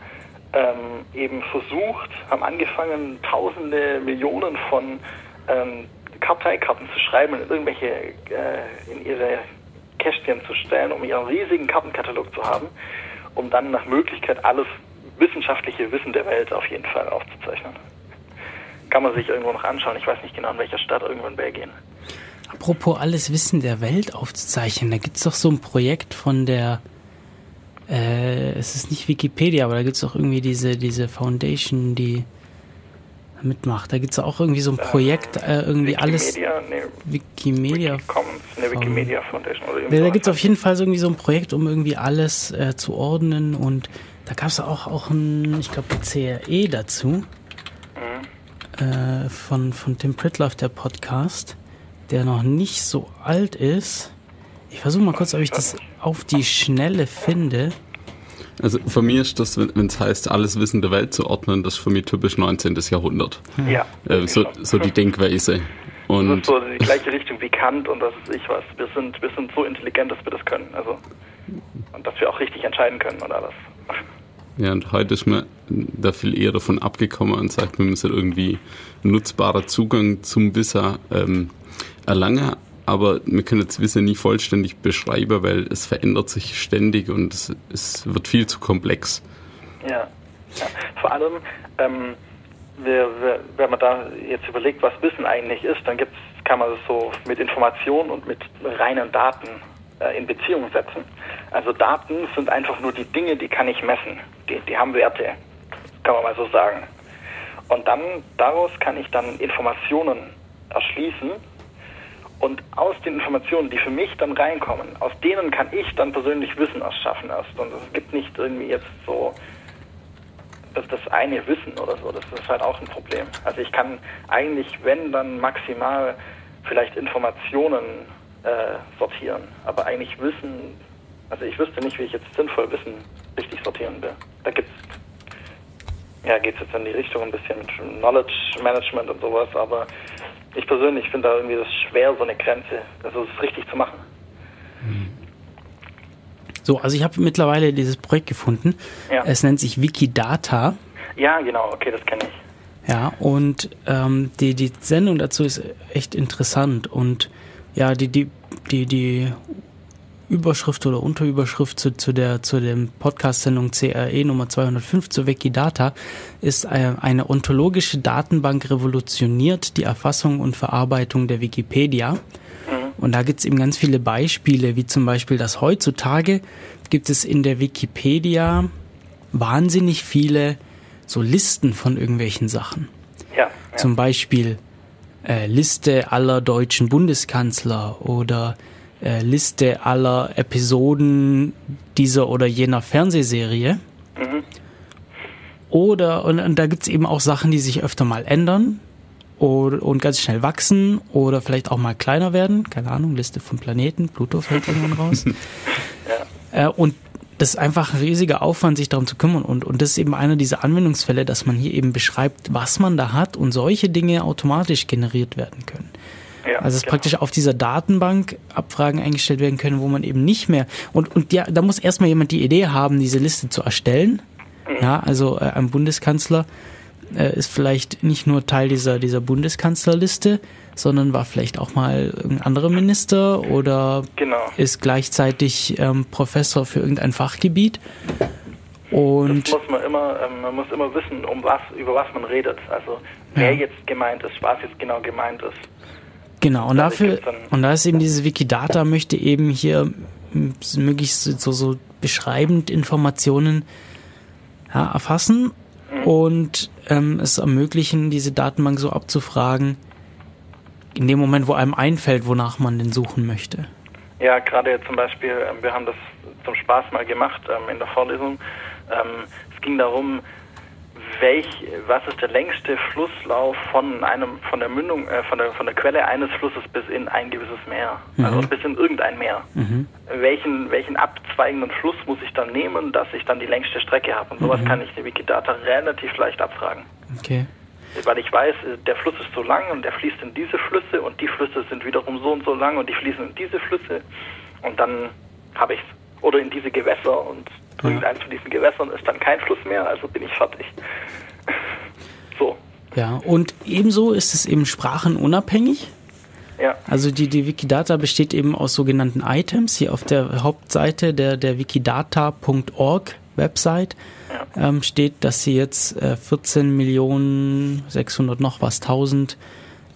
ähm, eben versucht, haben angefangen, tausende, Millionen von ähm, Karteikarten zu schreiben und irgendwelche äh, in ihre Kästchen zu stellen, um ihren riesigen Kartenkatalog zu haben, um dann nach Möglichkeit alles wissenschaftliche Wissen der Welt auf jeden Fall aufzuzeichnen. Kann man sich irgendwo noch anschauen. Ich weiß nicht genau, in welcher Stadt, irgendwo in Belgien. Apropos alles Wissen der Welt aufzuzeichnen, da gibt's doch so ein Projekt von der, äh, es ist nicht Wikipedia, aber da gibt's doch irgendwie diese diese Foundation, die mitmacht. Da gibt's auch irgendwie so ein Projekt, äh, irgendwie Wikimedia, alles nee, Wikimedia, Wikicommons, nee, Wikimedia Foundation oder irgendwas. Da gibt's auf jeden Fall so irgendwie so ein Projekt, um irgendwie alles äh, zu ordnen und da gab's auch auch ein, ich glaube, C R E dazu mhm. äh, von von Tim Pritloff, der Podcast, der noch nicht so alt ist. Ich versuche mal kurz, ob ich das auf die Schnelle finde. Also für mich ist das, wenn es heißt, alles Wissen der Welt zu ordnen, das ist für mich typisch neunzehnten. Jahrhundert. Ja. Äh, so, so die Denkweise. Und das ist so die gleiche Richtung wie Kant und das ist ich was. Wir sind, wir sind so intelligent, dass wir das können. Also, und dass wir auch richtig entscheiden können und alles. Ja, und heute ist man da viel eher davon abgekommen und sagt, wir müssen irgendwie nutzbarer Zugang zum Wissen ähm, erlangen, aber wir können das Wissen nie vollständig beschreiben, weil es verändert sich ständig und es, es wird viel zu komplex. Ja, ja. Vor allem, ähm, wir, wir, wenn man da jetzt überlegt, was Wissen eigentlich ist, dann gibt's, kann man das so mit Informationen und mit reinen Daten äh, in Beziehung setzen. Also Daten sind einfach nur die Dinge, die kann ich messen. Die, die haben Werte, kann man mal so sagen. Und dann daraus kann ich dann Informationen erschließen. Und aus den Informationen, die für mich dann reinkommen, aus denen kann ich dann persönlich Wissen erschaffen erst. Und es gibt nicht irgendwie jetzt so das, das eine Wissen oder so. Das ist halt auch ein Problem. Also ich kann eigentlich, wenn, dann maximal vielleicht Informationen äh, sortieren. Aber eigentlich Wissen, also ich wüsste nicht, wie ich jetzt sinnvoll Wissen richtig sortieren will. Da gibt's, ja, geht's jetzt in die Richtung ein bisschen mit Knowledge Management und sowas, aber ich persönlich finde da irgendwie das schwer, so eine Grenze, also es richtig zu machen. So, also ich habe mittlerweile dieses Projekt gefunden. Ja. Es nennt sich Wikidata. Ja, genau, okay, das kenne ich. Ja, und ähm, die, die Sendung dazu ist echt interessant. Und ja, die, die, die, die Überschrift oder Unterüberschrift zu, zu der zu dem Podcast-Sendung C R E Nummer zweihundertfünf zu Wikidata ist eine, eine ontologische Datenbank revolutioniert die Erfassung und Verarbeitung der Wikipedia. Mhm. Und da gibt's eben ganz viele Beispiele, wie zum Beispiel, dass heutzutage gibt es in der Wikipedia wahnsinnig viele so Listen von irgendwelchen Sachen. Ja. Ja. Zum Beispiel äh, Liste aller deutschen Bundeskanzler oder äh, Liste aller Episoden dieser oder jener Fernsehserie. Mhm. Oder, und, und da gibt es eben auch Sachen, die sich öfter mal ändern oder, und ganz schnell wachsen oder vielleicht auch mal kleiner werden. Keine Ahnung, Liste von Planeten, Pluto fällt irgendwann raus. Ja. Äh, und das ist einfach ein riesiger Aufwand, sich darum zu kümmern. Und, und das ist eben einer dieser Anwendungsfälle, dass man hier eben beschreibt, was man da hat und solche Dinge automatisch generiert werden können. Ja, also es genau. praktisch auf dieser Datenbank Abfragen eingestellt werden können, wo man eben nicht mehr... Und, und ja, da muss erstmal jemand die Idee haben, diese Liste zu erstellen. Mhm. Ja, also äh, ein Bundeskanzler äh, ist vielleicht nicht nur Teil dieser, dieser Bundeskanzlerliste, sondern war vielleicht auch mal irgendein anderer Minister oder genau. ist gleichzeitig ähm, Professor für irgendein Fachgebiet. Und das muss man immer, ähm, man muss immer wissen, um was, über was man redet. Also ja. wer jetzt gemeint ist, was jetzt genau gemeint ist. Genau, und dafür, und da ist eben dieses Wikidata, möchte eben hier möglichst so, so beschreibend Informationen ja, erfassen mhm. und ähm, es ermöglichen, diese Datenbank so abzufragen, in dem Moment, wo einem einfällt, wonach man denn suchen möchte. Ja, gerade zum Beispiel, wir haben das zum Spaß mal gemacht ähm, in der Vorlesung. Ähm, es ging darum, welch, was ist der längste Flusslauf von einem, von der Mündung, äh, von der, von der Quelle eines Flusses bis in ein gewisses Meer, mhm. also bis in irgendein Meer. Mhm. Welchen, welchen abzweigenden Fluss muss ich dann nehmen, dass ich dann die längste Strecke habe? Und sowas mhm. kann ich in Wikidata relativ leicht abfragen. Okay. Weil ich weiß, der Fluss ist so lang und der fließt in diese Flüsse und die Flüsse sind wiederum so und so lang und die fließen in diese Flüsse und dann habe ich es. Oder in diese Gewässer und ja. irgendeins von diesen Gewässern ist dann kein Fluss mehr, also bin ich fertig. So. Ja, und ebenso ist es eben sprachenunabhängig. Ja. Also die, die Wikidata besteht eben aus sogenannten Items. Hier auf der Hauptseite der, der wikidata Punkt org Website ja. ähm, steht, dass sie jetzt äh, vierzehn Millionen sechshundert noch was tausend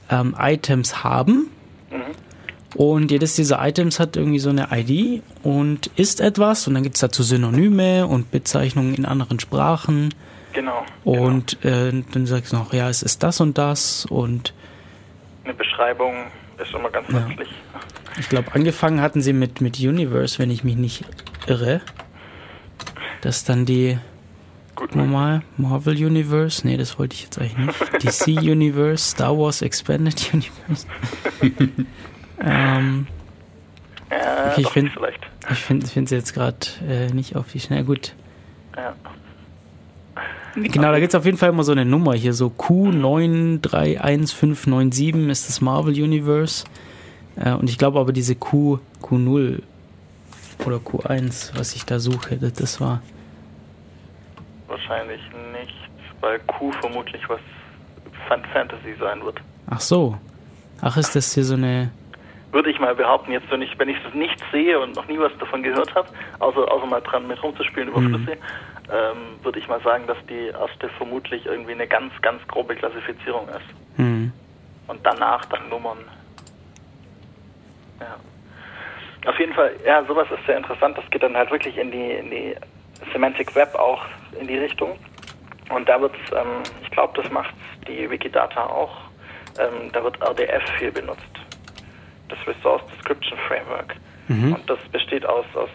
ähm, Items haben mhm. und jedes dieser Items hat irgendwie so eine I D und ist etwas und dann gibt es dazu Synonyme und Bezeichnungen in anderen Sprachen. Genau. Und genau. Äh, dann sagst du noch, ja, es ist das und das und eine Beschreibung ist immer ganz nützlich. Ja. Ich glaube, angefangen hatten sie mit, mit Universe, wenn ich mich nicht irre. Das ist dann die Gut, normal Marvel Universe. Nee, das wollte ich jetzt eigentlich nicht. D C Universe, Star Wars Expanded Universe. ähm, ja, okay, ich finde ich finde es jetzt gerade äh, nicht auf die Schnelle. Gut. Ja. Genau, da gibt es auf jeden Fall immer so eine Nummer hier. So Q neun drei eins fünf neun sieben ist das Marvel Universe. Äh, und ich glaube aber diese Q, Q null oder Q eins, was ich da suche, das war... Wahrscheinlich nicht, weil Q vermutlich was Fantasy sein wird. Ach so. Ach, ist das hier so eine... Würde ich mal behaupten, jetzt wenn ich wenn ich das nicht sehe und noch nie was davon gehört habe, außer, außer mal dran mit rumzuspielen über mhm. Flüsse, ähm, würde ich mal sagen, dass die erste vermutlich irgendwie eine ganz, ganz grobe Klassifizierung ist. Mhm. Und danach dann Nummern. Ja. Auf jeden Fall, ja, sowas ist sehr interessant. Das geht dann halt wirklich in die, in die Semantic Web auch in die Richtung. Und da wird's, ähm, ich glaube, das macht die Wikidata auch. Ähm, da wird R D F viel benutzt. Das Resource Description Framework. Mhm. Und das besteht aus, aus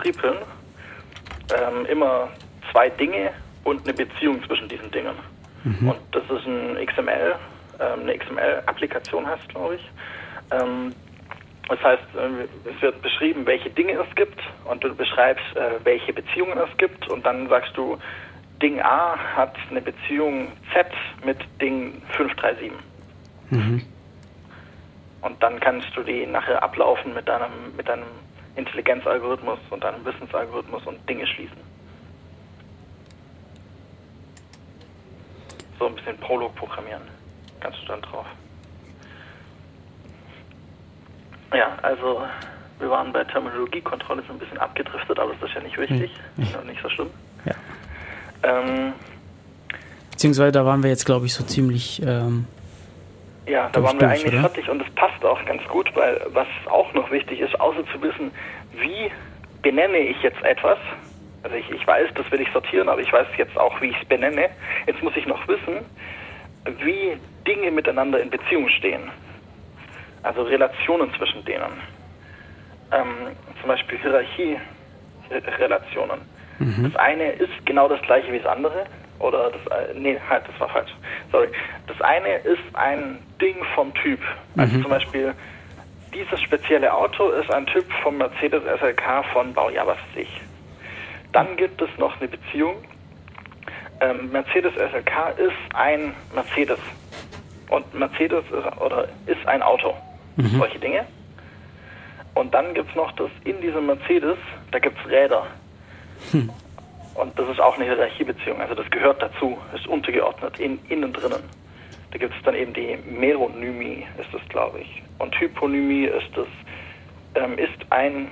Tripeln. Ähm, immer zwei Dinge und eine Beziehung zwischen diesen Dingen. Mhm. Und das ist ein X M L, ähm, eine X M L-Applikation heißt, glaube ich. Ähm, Das heißt, es wird beschrieben, welche Dinge es gibt und du beschreibst, welche Beziehungen es gibt und dann sagst du, Ding A hat eine Beziehung Z mit Ding fünf drei sieben. Mhm. Und dann kannst du die nachher ablaufen mit deinem, mit deinem Intelligenzalgorithmus und deinem Wissensalgorithmus und Dinge schließen. So ein bisschen Prolog programmieren kannst du dann drauf. Ja, also wir waren bei Terminologiekontrolle so ein bisschen abgedriftet, aber das ist ja nicht wichtig, mhm. ist nicht so schlimm. Ja. Ähm, Beziehungsweise da waren wir jetzt, glaube ich, so ziemlich... Ähm, ja, da waren wir durch, eigentlich oder? fertig und das passt auch ganz gut, weil was auch noch wichtig ist, außer zu wissen, wie benenne ich jetzt etwas, also ich, ich weiß, das will ich sortieren, aber ich weiß jetzt auch, wie ich es benenne, jetzt muss ich noch wissen, wie Dinge miteinander in Beziehung stehen. Also Relationen zwischen denen. ähm, zum Beispiel Hierarchie-Relationen. Mhm. Das eine ist genau das gleiche wie das andere. Oder das, nee, halt, das war falsch. Sorry. Das eine ist ein Ding vom Typ. Also mhm. zum Beispiel, dieses spezielle Auto ist ein Typ vom Mercedes S L K von Baujahr was weiß ich. Dann gibt es noch eine Beziehung. Ähm, Mercedes S L K ist ein Mercedes. Und Mercedes ist, oder ist ein Auto. Mhm. Solche Dinge. Und dann gibt es noch das, in diesem Mercedes, da gibt es Räder. Hm. Und das ist auch eine Hierarchiebeziehung, also das gehört dazu, ist untergeordnet, in, innen drinnen. Da gibt es dann eben die Meronymie, ist das, glaube ich. Und Hyponymie ist das, ähm, ist ein,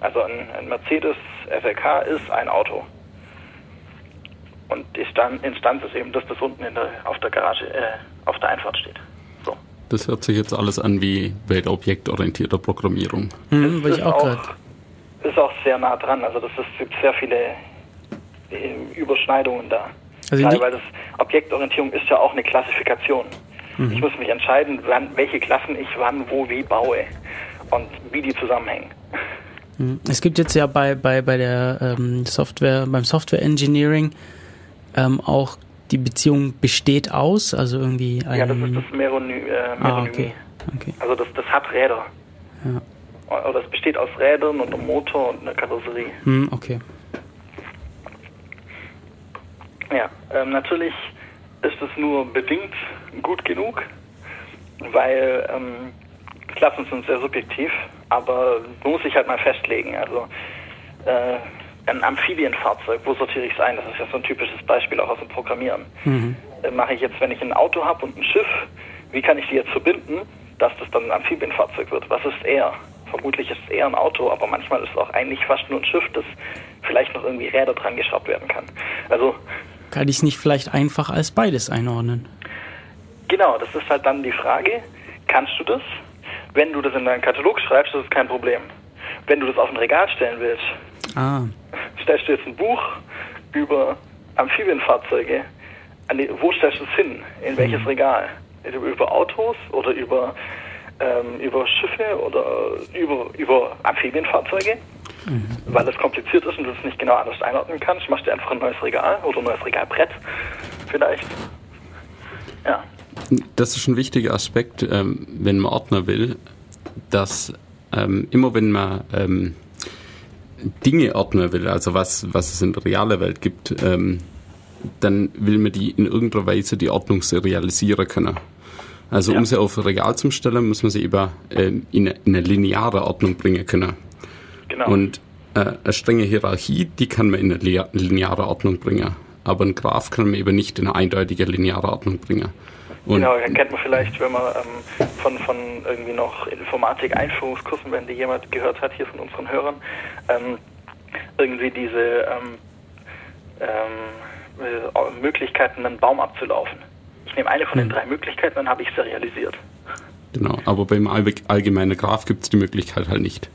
also ein, ein Mercedes F L K ist ein Auto. Und die Stand, Instanz ist eben, dass das unten in der, auf der Garage, äh, auf der Einfahrt steht. So. Das hört sich jetzt alles an wie weltobjektorientierte Programmierung. Mhm, weil ich auch gerade... Ist auch sehr nah dran, also das ist, gibt sehr viele Überschneidungen da. Also Gerade, weil das Objektorientierung ist ja auch eine Klassifikation. Mhm. Ich muss mich entscheiden, wann, welche Klassen ich wann, wo, wie baue und wie die zusammenhängen. Es gibt jetzt ja bei, bei, bei der ähm, Software, beim Software Engineering ähm, auch die Beziehung besteht aus, also irgendwie ein... Ja, das ist das Merony, äh, Meronymy. Ah, okay. Okay. Also das, das hat Räder. Ja. Oder es besteht aus Rädern und einem Motor und einer Karosserie. Hm, okay. Ja, ähm, natürlich ist es nur bedingt gut genug, weil ähm, Klassen sind sehr subjektiv, aber man muss sich halt mal festlegen. Also äh, ein Amphibienfahrzeug, wo sortiere ich es ein? Das ist ja so ein typisches Beispiel auch aus dem Programmieren. Mhm. Äh, mache ich jetzt, wenn ich ein Auto habe und ein Schiff, wie kann ich die jetzt verbinden, dass das dann ein Amphibienfahrzeug wird? Was ist eher? Vermutlich ist es eher ein Auto, aber manchmal ist es auch eigentlich fast nur ein Schiff, das vielleicht noch irgendwie Räder dran geschraubt werden kann. Also kann ich es nicht vielleicht einfach als beides einordnen? Genau, das ist halt dann die Frage, kannst du das? Wenn du das in deinen Katalog schreibst, das ist kein Problem. Wenn du das auf ein Regal stellen willst, ah. stellst du jetzt ein Buch über Amphibienfahrzeuge, an die, wo stellst du es hin? In welches Regal? Über Autos oder über... über Schiffe oder über, über Amphibienfahrzeuge, mhm. weil das kompliziert ist und du es nicht genau anders einordnen kannst. Machst dir einfach ein neues Regal oder ein neues Regalbrett vielleicht. Ja. Das ist ein wichtiger Aspekt, wenn man Ordner will, dass immer wenn man Dinge ordnen will, also was, was es in der realen Welt gibt, dann will man die in irgendeiner Weise die Ordnung serialisieren können. Also ja. um sie auf ein Regal zu stellen, muss man sie eben äh, in, eine, in eine lineare Ordnung bringen können. Genau. Und äh, eine strenge Hierarchie, die kann man in eine li- lineare Ordnung bringen. Aber ein Graph kann man eben nicht in eine eindeutige lineare Ordnung bringen. Und genau, dann kennt man vielleicht, wenn man ähm, von, von irgendwie noch Informatik-Einführungskursen, wenn die jemand gehört hat hier von unseren Hörern, ähm, irgendwie diese ähm, ähm, Möglichkeiten, einen Baum abzulaufen. Ich nehme eine von den drei Möglichkeiten, dann habe ich es realisiert. Genau, aber beim allgemeinen Graph gibt es die Möglichkeit halt nicht.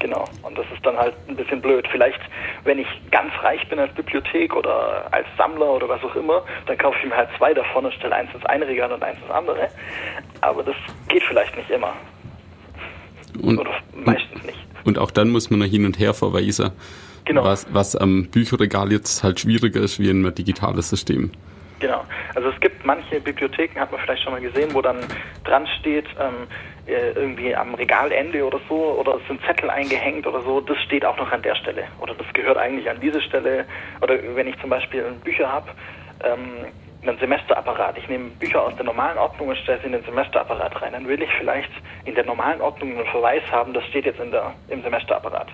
Genau, und das ist dann halt ein bisschen blöd. Vielleicht, wenn ich ganz reich bin als Bibliothek oder als Sammler oder was auch immer, dann kaufe ich mir halt zwei davon und stelle eins ins eine Regal und eins ins andere. Aber das geht vielleicht nicht immer. Und, oder meistens und, nicht. Und auch dann muss man noch hin und her verweisen, genau. was, was am Bücherregal jetzt halt schwieriger ist, wie in einem digitalen System. Genau. Also es gibt manche Bibliotheken, hat man vielleicht schon mal gesehen, wo dann dran steht, ähm, irgendwie am Regalende oder so, oder es sind Zettel eingehängt oder so, das steht auch noch an der Stelle. Oder das gehört eigentlich an diese Stelle. Oder wenn ich zum Beispiel Bücher habe, ähm, einen Semesterapparat. Ich nehme Bücher aus der normalen Ordnung und stelle sie in den Semesterapparat rein. Dann will ich vielleicht in der normalen Ordnung einen Verweis haben, das steht jetzt in der, im Semesterapparat.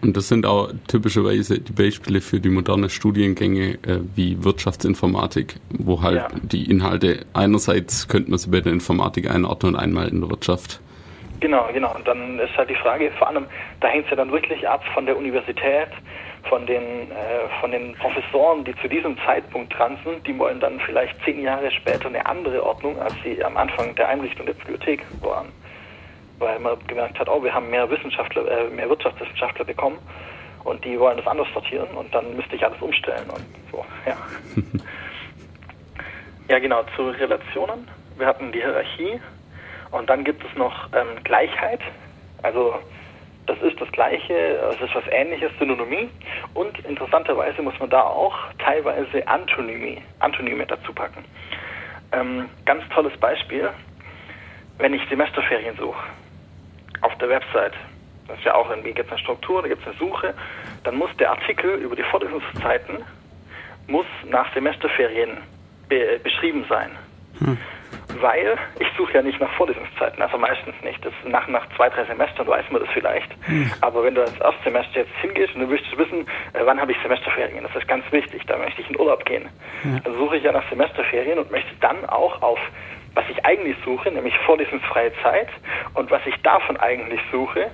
Und das sind auch typischerweise die Beispiele für die modernen Studiengänge äh, wie Wirtschaftsinformatik, wo halt ja. die Inhalte, einerseits könnte man sie bei der Informatik einordnen und einmal in der Wirtschaft. Genau, genau. Und dann ist halt die Frage, vor allem, da hängt es ja dann wirklich ab von der Universität, von den, äh, von den Professoren, die zu diesem Zeitpunkt dran sind, die wollen dann vielleicht zehn Jahre später eine andere Ordnung, als sie am Anfang der Einrichtung der Bibliothek waren. Weil man gemerkt hat, oh, wir haben mehr Wissenschaftler, äh, mehr Wirtschaftswissenschaftler bekommen und die wollen das anders sortieren und dann müsste ich alles umstellen und so, ja. Ja, genau, zu Relationen. Wir hatten die Hierarchie Und dann gibt es noch ähm, Gleichheit, also das ist das Gleiche, es ist was Ähnliches, Synonymie. Und interessanterweise muss man da auch teilweise Antonymie, Antonyme dazu packen. Ähm, ganz tolles Beispiel, wenn ich Semesterferien suche auf der Website. Das ist ja auch irgendwie, gibt es eine Struktur, da gibt es eine Suche. Dann muss der Artikel über die Vorlesungszeiten muss nach Semesterferien be beschrieben sein. Hm. Weil ich suche ja nicht nach Vorlesungszeiten, also meistens nicht. Das nach, nach zwei, drei Semestern weiß man das vielleicht. Hm. Aber wenn du als Erstsemester jetzt hingehst und du willst wissen, wann habe ich Semesterferien, das ist ganz wichtig, da möchte ich in Urlaub gehen. Ja. Also suche ich ja nach Semesterferien und möchte dann auch auf, was ich eigentlich suche, nämlich vorlesungsfreie Zeit und was ich davon eigentlich suche,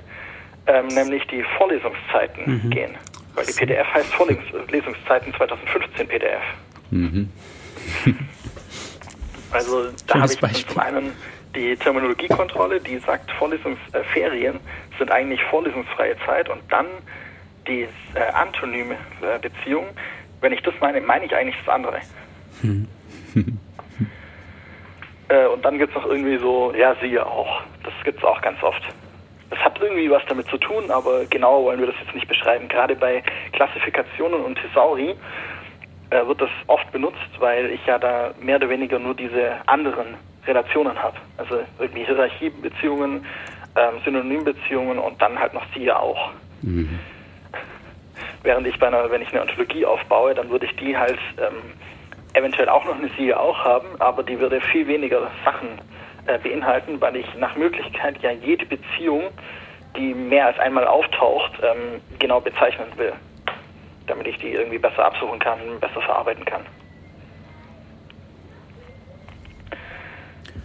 ähm, nämlich die Vorlesungszeiten mhm. gehen. Weil die P D F heißt Vorlesungszeiten zwanzig fünfzehn P D F. Mhm. Also da habe ich dann zum einen die Terminologiekontrolle, die sagt, Vorlesungsferien äh, sind eigentlich vorlesungsfreie Zeit, und dann die äh, antonyme äh, Beziehung. Wenn ich das meine, meine ich eigentlich das andere. Hm. äh, und dann gibt es noch irgendwie so, ja, siehe auch. Das gibt es auch ganz oft. Das hat irgendwie was damit zu tun, aber genau wollen wir das jetzt nicht beschreiben. Gerade bei Klassifikationen und Thesauri wird das oft benutzt, weil ich ja da mehr oder weniger nur diese anderen Relationen habe. Also irgendwie Hierarchiebeziehungen, ähm, Synonymbeziehungen und dann halt noch siehe auch. Mhm. Während ich bei einer, wenn ich eine Ontologie aufbaue, dann würde ich die halt ähm, eventuell auch noch eine siehe auch haben, aber die würde viel weniger Sachen äh, beinhalten, weil ich nach Möglichkeit ja jede Beziehung, die mehr als einmal auftaucht, ähm, genau bezeichnen will, damit ich die irgendwie besser absuchen kann, besser verarbeiten kann.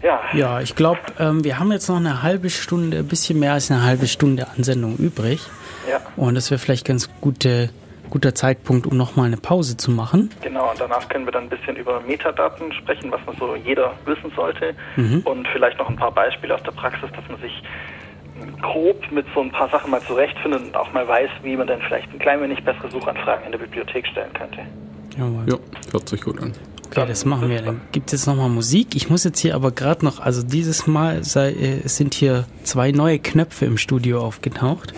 Ja, ja, ich glaube, ähm, wir haben jetzt noch eine halbe Stunde, ein bisschen mehr als eine halbe Stunde Ansendung übrig. Ja. Und das wäre vielleicht ganz gute, guter Zeitpunkt, um nochmal eine Pause zu machen. Genau, und danach können wir dann ein bisschen über Metadaten sprechen, was man so jeder wissen sollte. Mhm. Und vielleicht noch ein paar Beispiele aus der Praxis, dass man sich grob mit so ein paar Sachen mal zurechtfinden und auch mal weiß, wie man dann vielleicht ein klein wenig bessere Suchanfragen in der Bibliothek stellen könnte. Jawohl. Ja, hört sich gut an. Okay, das machen wir. Dann gibt es jetzt nochmal Musik. Ich muss jetzt hier aber gerade noch, also dieses Mal sei, äh, sind hier zwei neue Knöpfe im Studio aufgetaucht.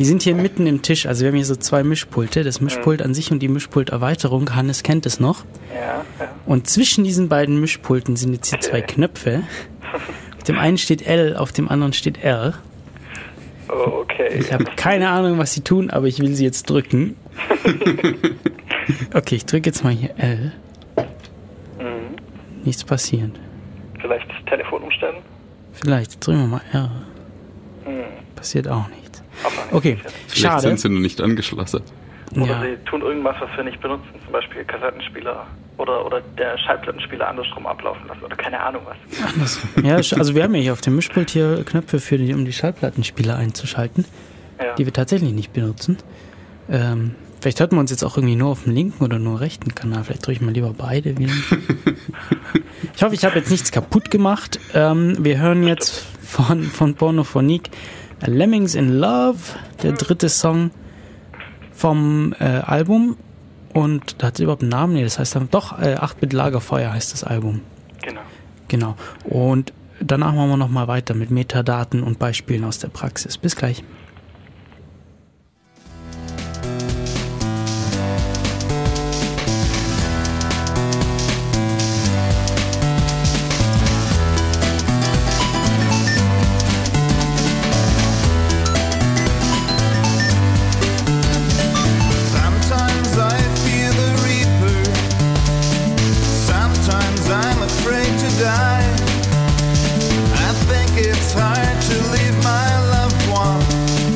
Die sind hier mitten im Tisch. Also wir haben hier so zwei Mischpulte. Das Mischpult an sich und die Mischpulterweiterung. Hannes kennt es noch. Ja, ja. Und zwischen diesen beiden Mischpulten sind jetzt hier zwei Knöpfe. Auf dem einen steht L, auf dem anderen steht R. Oh, okay. Ich habe keine Ahnung, was sie tun, aber ich will sie jetzt drücken. Okay, ich drücke jetzt mal hier L. Mhm. Nichts passiert. Vielleicht das Telefon umstellen? Vielleicht, drücken wir mal R. Mhm. Passiert auch nichts. Nicht okay, passiert. Vielleicht schade. Sind sie nur nicht angeschlossen. Oder ja. Sie tun irgendwas, was wir nicht benutzen, zum Beispiel Kassettenspieler oder, oder der Schallplattenspieler andersrum ablaufen lassen oder keine Ahnung was. Ja, also wir haben ja hier auf dem Mischpult hier Knöpfe, für die, um die Schallplattenspieler einzuschalten, ja, die wir tatsächlich nicht benutzen. Ähm, vielleicht hört man uns jetzt auch irgendwie nur auf dem linken oder nur rechten Kanal, vielleicht drücke ich mal lieber beide wieder. Ich hoffe, ich habe jetzt nichts kaputt gemacht. Ähm, wir hören jetzt von, von Pornophonique Lemmings in Love, der dritte Song vom äh, Album, und da hat es überhaupt einen Namen, nee, das heißt dann doch äh, acht Bit Lagerfeuer heißt das Album. Genau. Genau. Und danach machen wir nochmal weiter mit Metadaten und Beispielen aus der Praxis. Bis gleich. It's hard to leave my loved one.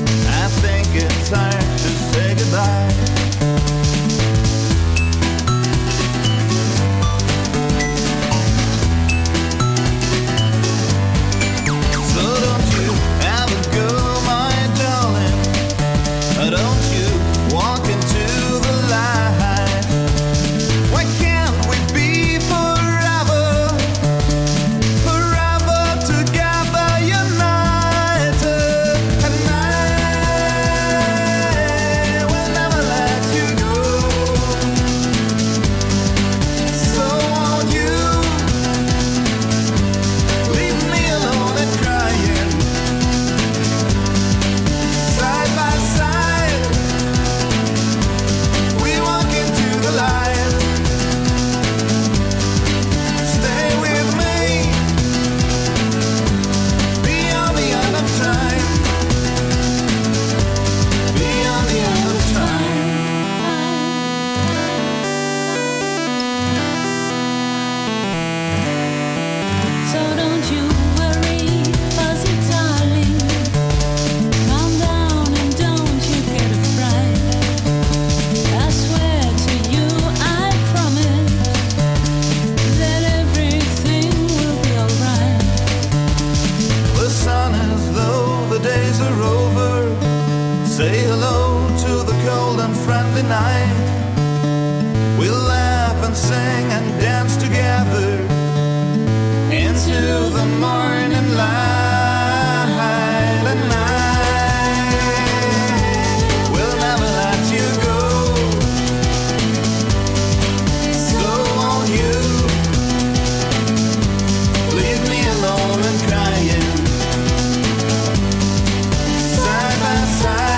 Say hello to the cold and friendly night. We'll laugh and sing and dance together into the morning light. And I will never let you go. So won't you leave me alone and crying, side by side.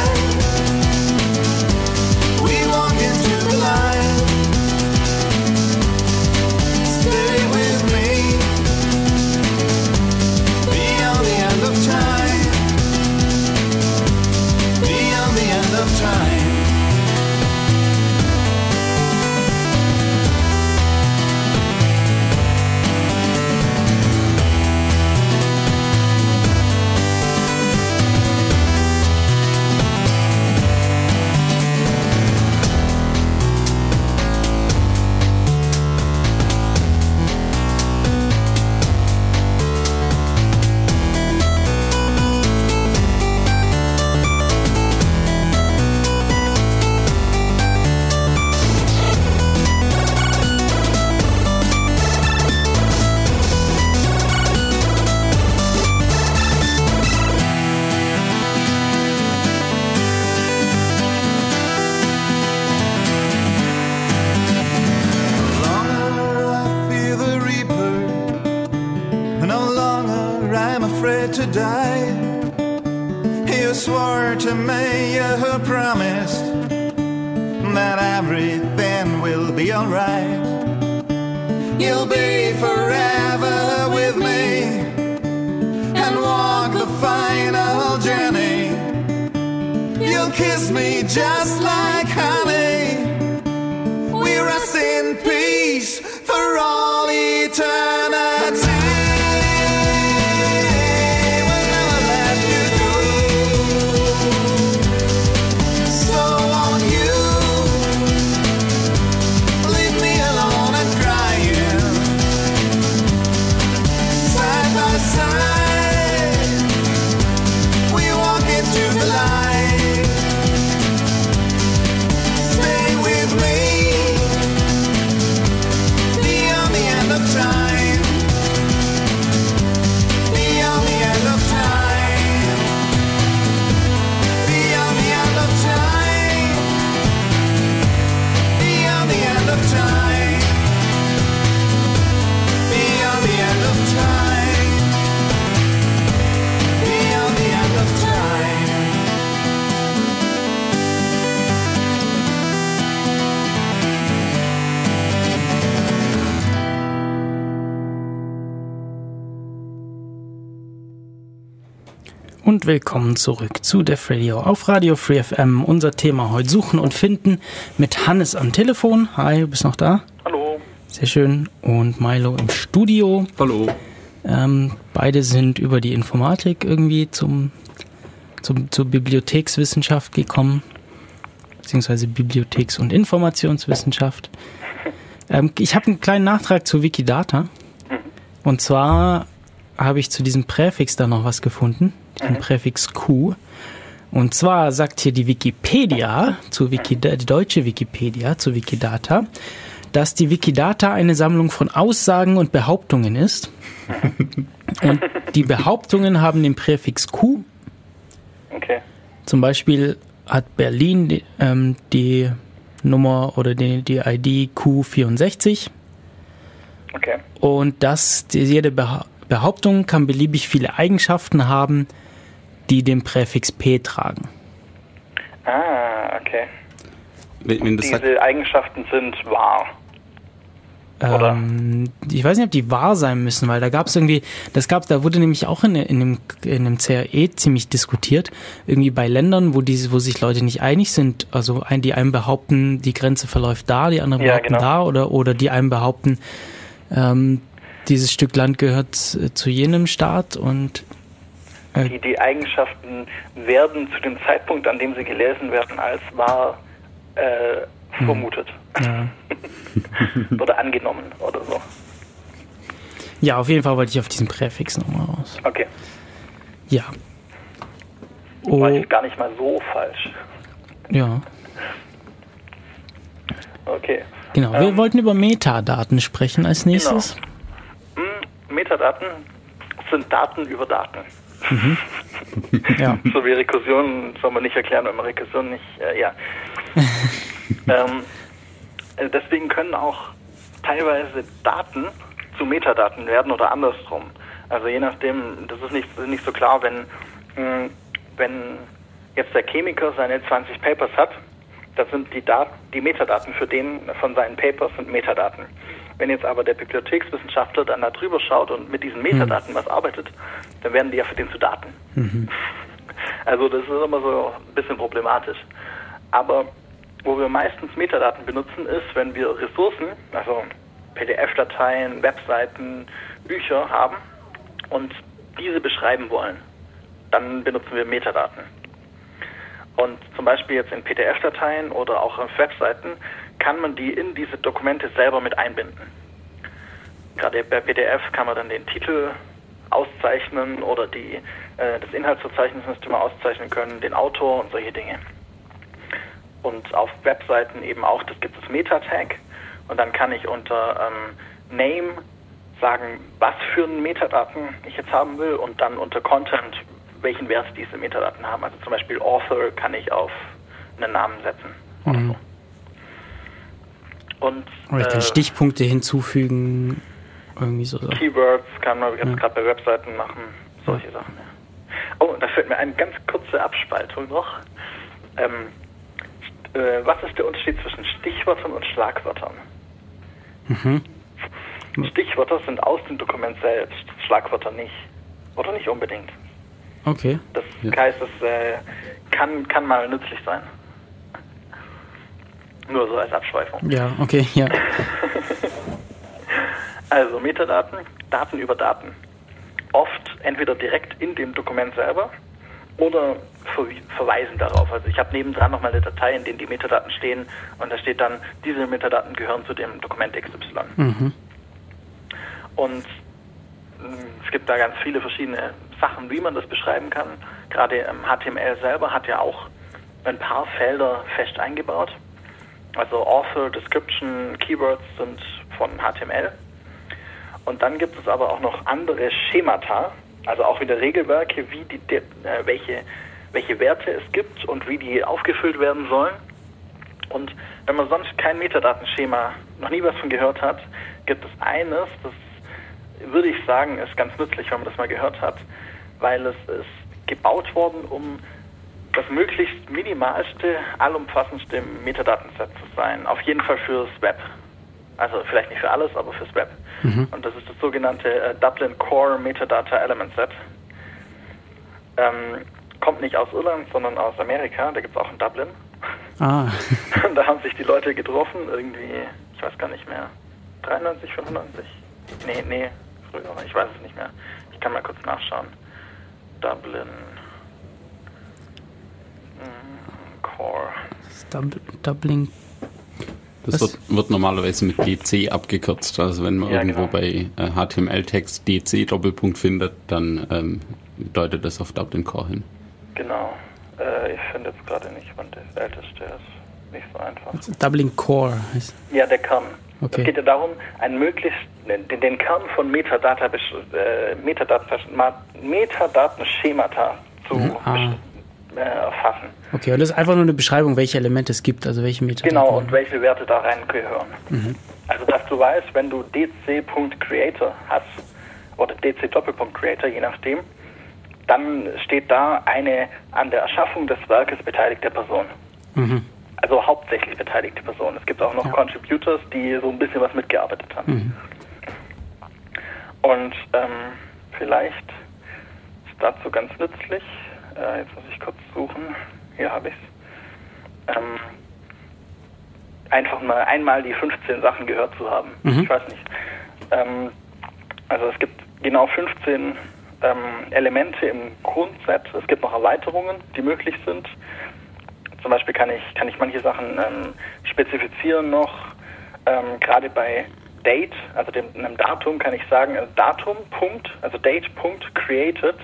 Willkommen zurück zu DeafRadio auf Radio Free F M. Unser Thema heute Suchen und Finden mit Hannes am Telefon. Hi, bist noch da? Hallo. Sehr schön. Und Milo im Studio. Hallo. Ähm, beide sind über die Informatik irgendwie zum, zum, zur Bibliothekswissenschaft gekommen, beziehungsweise Bibliotheks- und Informationswissenschaft. Ähm, ich habe einen kleinen Nachtrag zu Wikidata. Und zwar habe ich zu diesem Präfix da noch was gefunden. Den mhm. Präfix Q. Und zwar sagt hier die Wikipedia, zu Wikida- die deutsche Wikipedia zu Wikidata, dass die Wikidata eine Sammlung von Aussagen und Behauptungen ist. Und die Behauptungen haben den Präfix Q. Okay. Zum Beispiel hat Berlin die, ähm, die Nummer oder die, die I D Q vierundsechzig. Okay. Und dass die, jede Behauptung Behauptung kann beliebig viele Eigenschaften haben, die den Präfix P tragen. Ah, okay. Wenn, wenn das Diese sagt, Eigenschaften sind wahr. Oder? Ähm, ich weiß nicht, ob die wahr sein müssen, weil da gab es irgendwie, das gab's, da wurde nämlich auch in, in, dem, in dem C R E ziemlich diskutiert, irgendwie bei Ländern, wo diese, wo sich Leute nicht einig sind, also ein, die einen behaupten, die Grenze verläuft da, die anderen ja, behaupten genau. da, oder, oder die einen behaupten, ähm, dieses Stück Land gehört zu jenem Staat und... Äh die, die Eigenschaften werden zu dem Zeitpunkt, an dem sie gelesen werden, als wahr äh, vermutet. Ja. Oder angenommen oder so. Ja, auf jeden Fall wollte ich auf diesen Präfix nochmal raus. Okay. Ja. Oh. War jetzt gar nicht mal so falsch. Ja. Okay. Genau, wir ähm, wollten über Metadaten sprechen als nächstes. Genau. Hm, Metadaten sind Daten über Daten. Mhm. Ja. So wie Rekursion soll man nicht erklären, weil man Rekursion nicht, äh, ja. ähm, deswegen können auch teilweise Daten zu Metadaten werden oder andersrum. Also je nachdem, das ist nicht, nicht so klar, wenn, mh, wenn jetzt der Chemiker seine zwanzig Papers hat, dann sind die, Dat- die Metadaten für den von seinen Papers sind Metadaten. Wenn jetzt aber der Bibliothekswissenschaftler dann da drüber schaut und mit diesen Metadaten mhm. was arbeitet, dann werden die ja für den zu Daten. Mhm. Also das ist immer so ein bisschen problematisch. Aber wo wir meistens Metadaten benutzen, ist, wenn wir Ressourcen, also P D F-Dateien, Webseiten, Bücher haben und diese beschreiben wollen, dann benutzen wir Metadaten. Und zum Beispiel jetzt in P D F-Dateien oder auch auf Webseiten kann man die in diese Dokumente selber mit einbinden. Gerade bei P D F kann man dann den Titel auszeichnen oder die, äh, das Inhaltsverzeichnis müsste man auszeichnen können, den Autor und solche Dinge. Und auf Webseiten eben auch, das gibt es Meta-Tag. Und dann kann ich unter ähm, Name sagen, was für einen Metadaten ich jetzt haben will und dann unter Content, welchen Wert diese Metadaten haben. Also zum Beispiel Author kann ich auf einen Namen setzen oder mhm. so. Und, oder ich kann äh, Stichpunkte hinzufügen, irgendwie so. Keywords kann man jetzt ja. gerade bei Webseiten machen, solche ja. Sachen. Ja. Oh, da fällt mir eine ganz kurze Abspaltung noch. Ähm, äh, was ist der Unterschied zwischen Stichwörtern und Schlagwörtern? Mhm. Stichwörter sind aus dem Dokument selbst, Schlagwörter nicht. Oder nicht unbedingt. Okay. Das ja. heißt, es äh, kann, kann mal nützlich sein. Nur so als Abschweifung. Ja, okay, ja. Also Metadaten, Daten über Daten. Oft entweder direkt in dem Dokument selber oder verw- verweisen darauf. Also ich habe nebendran nochmal eine Datei, in der die Metadaten stehen und da steht dann, diese Metadaten gehören zu dem Dokument X Y. Mhm. Und es gibt da ganz viele verschiedene Sachen, wie man das beschreiben kann. Gerade ähm, H T M L selber hat ja auch ein paar Felder fest eingebaut. Also Author, Description, Keywords sind von H T M L. Und dann gibt es aber auch noch andere Schemata, also auch wieder Regelwerke, wie die, äh, welche, welche Werte es gibt und wie die aufgefüllt werden sollen. Und wenn man sonst kein Metadatenschema, noch nie was von gehört hat, gibt es eines, das würde ich sagen, ist ganz nützlich, wenn man das mal gehört hat, weil es ist gebaut worden, um das möglichst minimalste, allumfassendste Metadatenset zu sein. Auf jeden Fall fürs Web. Also vielleicht nicht für alles, aber fürs Web. Mhm. Und das ist das sogenannte äh, Dublin Core Metadata Element Set. Ähm, kommt nicht aus Irland, sondern aus Amerika. Da gibt es auch in Dublin. Ah. Da haben sich die Leute getroffen, irgendwie, ich weiß gar nicht mehr, dreiundneunzig, fünfundneunzig? Nee, nee, früher, ich weiß es nicht mehr. Ich kann mal kurz nachschauen. Dublin Core. Dub- Dublin. Das wird, wird normalerweise mit D C abgekürzt. Also wenn man ja, irgendwo genau. bei äh, H T M L-Text D C Doppelpunkt findet, dann ähm, deutet das auf Dublin Core hin. Genau. Äh, ich finde jetzt gerade nicht, wann das älteste ist. Nicht so einfach. Also Dublin Core heißt. Ja, der Kern. Okay. Es geht ja darum, einen möglichst den, den Kern von Metadata, äh, Metadaten, Metadatenschemata zu ah. besch- äh, erfassen. Okay, und das ist einfach nur eine Beschreibung, welche Elemente es gibt, also welche Metadaten. Genau, und welche Werte da rein gehören. Mhm. Also, dass du weißt, wenn du dc.creator hast, oder dc.creator, je nachdem, dann steht da eine an der Erschaffung des Werkes beteiligte Person. Mhm. Also hauptsächlich beteiligte Personen. Es gibt auch noch ja. Contributors, die so ein bisschen was mitgearbeitet haben. Mhm. Und ähm, vielleicht ist dazu ganz nützlich, äh, jetzt muss ich kurz suchen, hier habe ich es, ähm, einfach mal einmal die fünfzehn Sachen gehört zu haben. Mhm. Ich weiß nicht. Ähm, also es gibt genau fünfzehn ähm, Elemente im Grundset. Es gibt noch Erweiterungen, die möglich sind. Zum Beispiel kann ich, kann ich manche Sachen ähm, spezifizieren noch, ähm, gerade bei Date, also dem, einem Datum kann ich sagen, also Datum, Punkt, also Date, Punkt, created,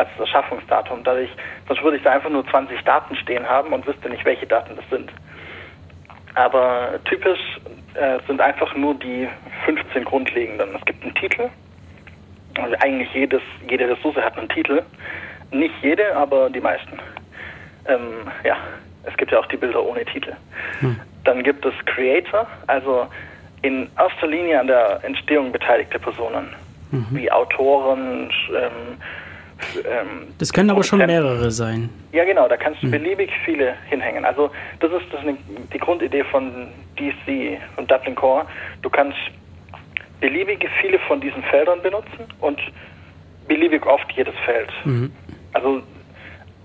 als das Schaffungsdatum. Dadurch, sonst würde ich da einfach nur zwanzig Daten stehen haben und wüsste nicht, welche Daten das sind. Aber typisch äh, sind einfach nur die fünfzehn grundlegenden. Es gibt einen Titel. Also eigentlich jedes, jede Ressource hat einen Titel. Nicht jede, aber die meisten. Ähm, ja, es gibt ja auch die Bilder ohne Titel. Hm. Dann gibt es Creator, also in erster Linie an der Entstehung beteiligte Personen, mhm. wie Autoren. Ähm, ähm, das können aber schon mehrere sein. Ja genau, da kannst du mhm. beliebig viele hinhängen. Also das ist, das ist die Grundidee von D C, von Dublin Core. Du kannst beliebige viele von diesen Feldern benutzen und beliebig oft jedes Feld. Mhm. Also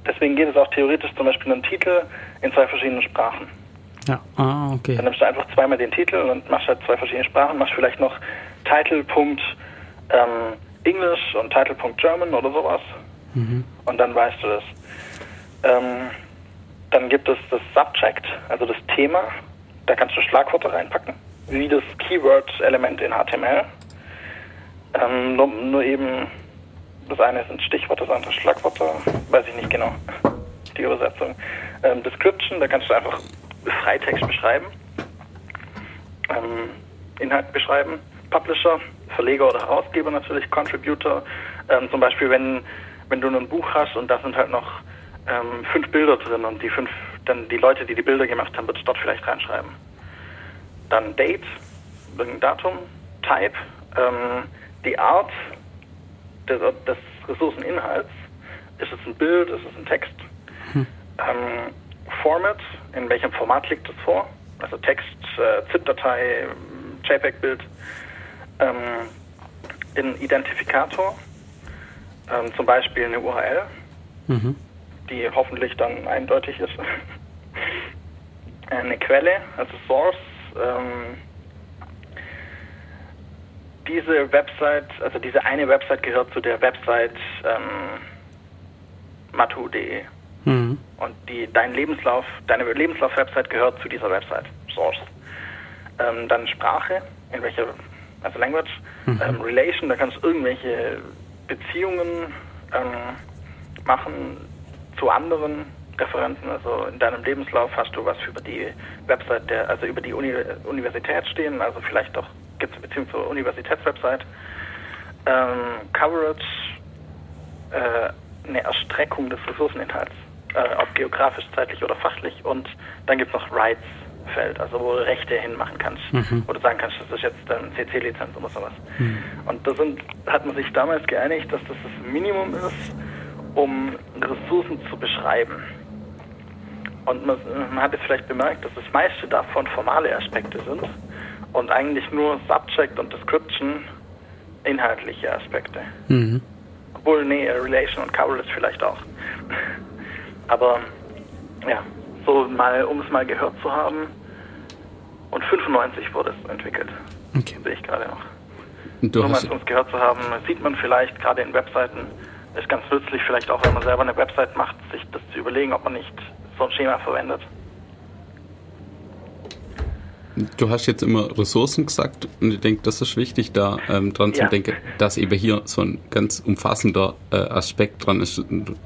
deswegen geht es auch theoretisch zum Beispiel einen Titel in zwei verschiedenen Sprachen. Ja, ah, okay. Dann nimmst du einfach zweimal den Titel und machst halt zwei verschiedene Sprachen, machst vielleicht noch Title. Ähm, English und Title. German oder sowas. Mhm. Und dann weißt du das. Ähm, dann gibt es das Subject, also das Thema. Da kannst du Schlagworte reinpacken, wie das Keyword-Element in H T M L. Ähm, nur, nur eben, das eine sind Stichworte, das andere Schlagworte, weiß ich nicht genau, die Übersetzung. Ähm, Description, da kannst du einfach Freitext beschreiben, ähm, Inhalt beschreiben, Publisher, Verleger oder Herausgeber natürlich, Contributor, ähm, zum Beispiel wenn, wenn du ein Buch hast und da sind halt noch ähm, fünf Bilder drin und die fünf, dann die Leute, die die Bilder gemacht haben, wird es dort vielleicht reinschreiben. Dann Date, irgendein Datum, Type, ähm, die Art des, des Ressourceninhalts, ist es ein Bild, ist es ein Text, hm. ähm, Format, in welchem Format liegt es vor? Also Text, äh, ZIP-Datei, JPEG-Bild, ähm, in Identifikator, ähm, zum Beispiel eine U R L, mhm. die hoffentlich dann eindeutig ist. Eine Quelle, also Source. Ähm, diese Website, also diese eine Website gehört zu der Website ähm, matu punkt de. Mhm. Und die, dein Lebenslauf, deine Lebenslauf-Website gehört zu dieser Website, Source. Ähm, dann Sprache, in welcher, also Language, mhm. ähm, Relation, da kannst du irgendwelche Beziehungen ähm, machen zu anderen Referenten. Also in deinem Lebenslauf hast du was über die Website, der, also über die Uni, Universität stehen, also vielleicht auch gibt es eine Beziehung zur Universitätswebsite. Ähm, Coverage, äh, eine Erstreckung des Ressourceninhalts. Äh, ob geografisch, zeitlich oder fachlich. Und dann gibt es noch Rights-Feld, also wo du Rechte hinmachen kannst. Mhm. Oder sagen kannst, das ist jetzt eine C C-Lizenz oder sowas. Mhm. Und da sind, hat man sich damals geeinigt, dass das das Minimum ist, um Ressourcen zu beschreiben. Und man, man hat jetzt vielleicht bemerkt, dass das meiste davon formale Aspekte sind und eigentlich nur Subject und Description inhaltliche Aspekte. Mhm. Obwohl, nee, Relation und Coverage vielleicht auch. Aber ja, so mal, um es mal gehört zu haben. Und fünfundneunzig wurde es entwickelt. Okay. Sehe ich gerade noch. Nur mal, um es gehört zu haben, sieht man vielleicht gerade in Webseiten, ist ganz nützlich vielleicht auch, wenn man selber eine Website macht, sich das zu überlegen, ob man nicht so ein Schema verwendet. Du hast jetzt immer Ressourcen gesagt und ich denke, das ist wichtig, da ähm, dran ja. zu denken, dass eben hier so ein ganz umfassender äh, Aspekt dran ist.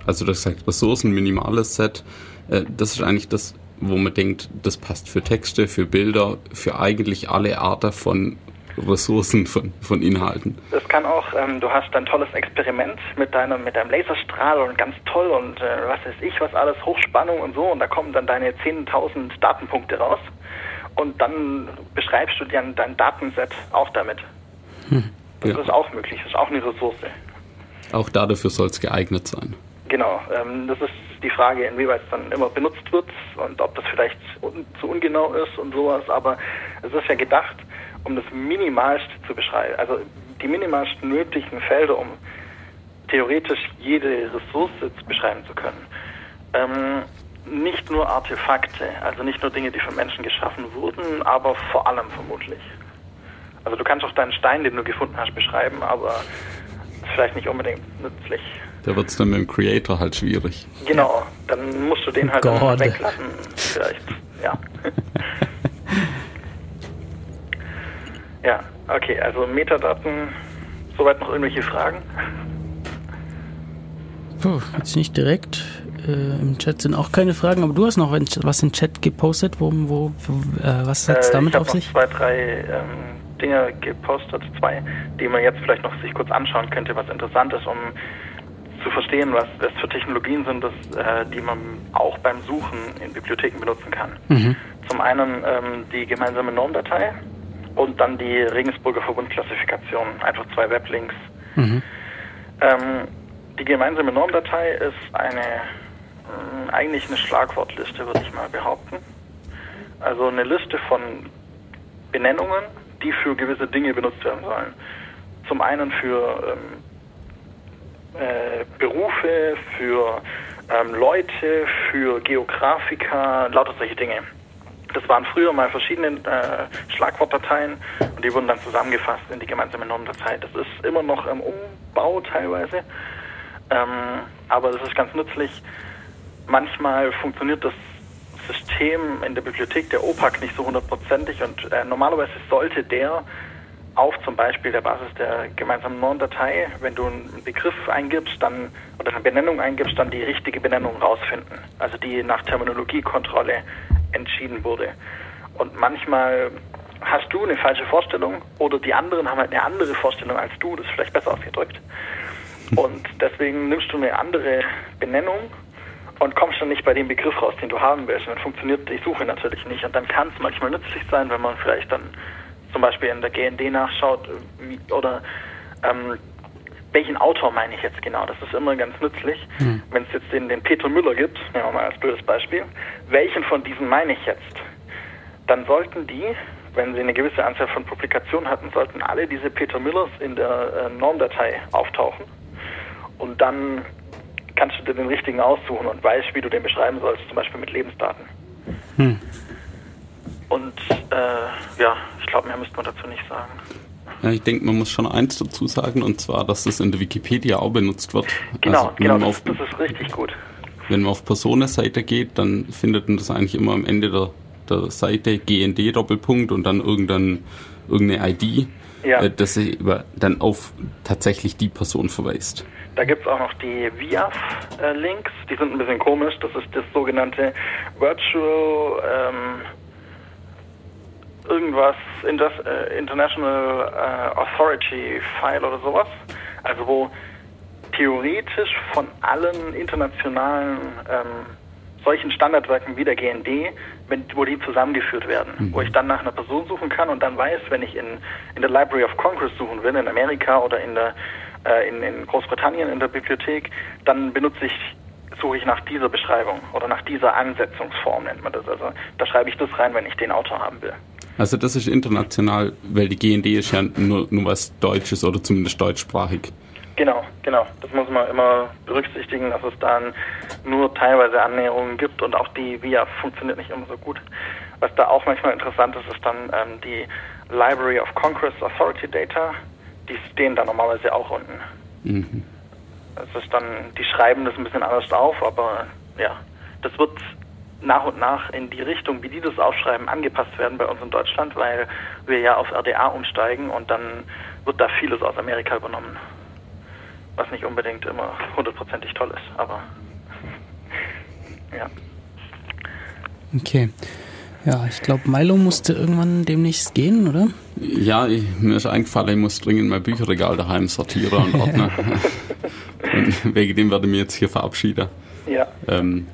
Also du hast gesagt, Ressourcen, minimales Set, äh, das ist eigentlich das, wo man denkt, das passt für Texte, für Bilder, für eigentlich alle Arten von Ressourcen, von, von Inhalten. Das kann auch, ähm, du hast ein tolles Experiment mit deinem, mit deinem Laserstrahl und ganz toll und äh, was weiß ich, was alles, Hochspannung und so und da kommen dann deine zehntausend Datenpunkte raus. Und dann beschreibst du dein, dein Datenset auch damit. Hm, das ja. ist auch möglich, das ist auch eine Ressource. Auch dafür soll es geeignet sein. Genau, ähm, das ist die Frage, inwieweit es dann immer benutzt wird und ob das vielleicht un- zu ungenau ist und sowas. Aber es ist ja gedacht, um das Minimalste zu beschreiben, also die minimalsten nötigen Felder, um theoretisch jede Ressource beschreiben zu können. Ähm, Nicht nur Artefakte, also nicht nur Dinge, die von Menschen geschaffen wurden, aber vor allem vermutlich. Also du kannst auch deinen Stein, den du gefunden hast, beschreiben, aber ist vielleicht nicht unbedingt nützlich. Da wird es dann mit dem Creator halt schwierig. Genau, dann musst du den halt God. auch weglassen, vielleicht. Ja. ja, okay, also Metadaten, soweit noch irgendwelche Fragen? Puh, jetzt nicht direkt. Äh, Im Chat sind auch keine Fragen, aber du hast noch was im Chat gepostet. Wo, wo, äh, was hat es äh, damit auf sich? Ich habe noch zwei, drei ähm, Dinge gepostet, zwei, die man jetzt vielleicht noch sich kurz anschauen könnte, was interessant ist, um zu verstehen, was das für Technologien sind, das, äh, die man auch beim Suchen in Bibliotheken benutzen kann. Mhm. Zum einen ähm, die gemeinsame Normdatei und dann die Regensburger Verbundklassifikation, einfach zwei Weblinks. Mhm. Ähm, die gemeinsame Normdatei ist eine äh, eigentlich eine Schlagwortliste, würde ich mal behaupten. Also eine Liste von Benennungen, die für gewisse Dinge benutzt werden sollen. Zum einen für ähm, Äh, Berufe, für ähm, Leute, für Geografiker, lauter solche Dinge. Das waren früher mal verschiedene äh, Schlagwortdateien und die wurden dann zusammengefasst in die gemeinsame Normdatei. Das ist immer noch im Umbau teilweise, ähm, aber das ist ganz nützlich. Manchmal funktioniert das System in der Bibliothek der O P A C nicht so hundertprozentig und äh, normalerweise sollte der auf zum Beispiel der Basis der gemeinsamen Normdatei, wenn du einen Begriff eingibst, dann oder eine Benennung eingibst, dann die richtige Benennung rausfinden. Also die nach Terminologiekontrolle entschieden wurde. Und manchmal hast du eine falsche Vorstellung oder die anderen haben halt eine andere Vorstellung als du, das ist vielleicht besser ausgedrückt. Und deswegen nimmst du eine andere Benennung und kommst dann nicht bei dem Begriff raus, den du haben willst. Und dann funktioniert die Suche natürlich nicht. Und dann kann es manchmal nützlich sein, wenn man vielleicht dann zum Beispiel in der G N D nachschaut, wie, oder ähm, welchen Autor meine ich jetzt genau? Das ist immer ganz nützlich. Mhm. Wenn es jetzt den, den Peter Müller gibt, nehmen wir mal als blödes Beispiel, welchen von diesen meine ich jetzt? Dann sollten die, wenn sie eine gewisse Anzahl von Publikationen hatten, sollten alle diese Peter Müllers in der äh, Normdatei auftauchen. Und dann kannst du dir den richtigen aussuchen und weißt, wie du den beschreiben sollst, zum Beispiel mit Lebensdaten. Mhm. Und äh, ja, ich glaube, mehr müsste man dazu nicht sagen. Ja, ich denke, man muss schon eins dazu sagen, und zwar, dass das in der Wikipedia auch benutzt wird. Genau, also, genau, das, auf, das ist richtig gut. Wenn man auf Personenseite geht, dann findet man das eigentlich immer am Ende der, der Seite G N D Doppelpunkt und dann irgendein, irgendeine I D, ja. äh, das dann auf tatsächlich die Person verweist. Da gibt es auch noch die V I A F-Links, die sind ein bisschen komisch. Das ist das sogenannte Virtual... Ähm, irgendwas, International Authority File oder sowas, also wo theoretisch von allen internationalen ähm, solchen Standardwerken wie der G N D, wenn, wo die zusammengeführt werden, mhm. wo ich dann nach einer Person suchen kann und dann weiß, wenn ich in, in der Library of Congress suchen will, in Amerika oder in, der, äh, in, in Großbritannien in der Bibliothek, dann benutze ich suche ich nach dieser Beschreibung oder nach dieser Ansetzungsform, nennt man das. Also da schreibe ich das rein, wenn ich den Autor haben will. Also das ist international, weil die G N D ist ja nur, nur was Deutsches oder zumindest deutschsprachig. Genau, genau. Das muss man immer berücksichtigen, dass es dann nur teilweise Annäherungen gibt und auch die V I A funktioniert nicht immer so gut. Was da auch manchmal interessant ist, ist dann ähm, die Library of Congress Authority Data. Die stehen da normalerweise auch unten. Mhm. Das ist dann, die schreiben das ein bisschen anders auf, aber ja, das wird nach und nach in die Richtung, wie die das aufschreiben, angepasst werden bei uns in Deutschland, weil wir ja auf R D A umsteigen und dann wird da vieles aus Amerika übernommen, was nicht unbedingt immer hundertprozentig toll ist, aber ja. Okay. Ja, ich glaube, Milo musste irgendwann demnächst gehen, oder? Ja, ich, mir ist eingefallen, ich muss dringend mein Bücherregal daheim sortieren und ordnen. Und wegen dem werde ich mich jetzt hier verabschieden. Ja. Ähm,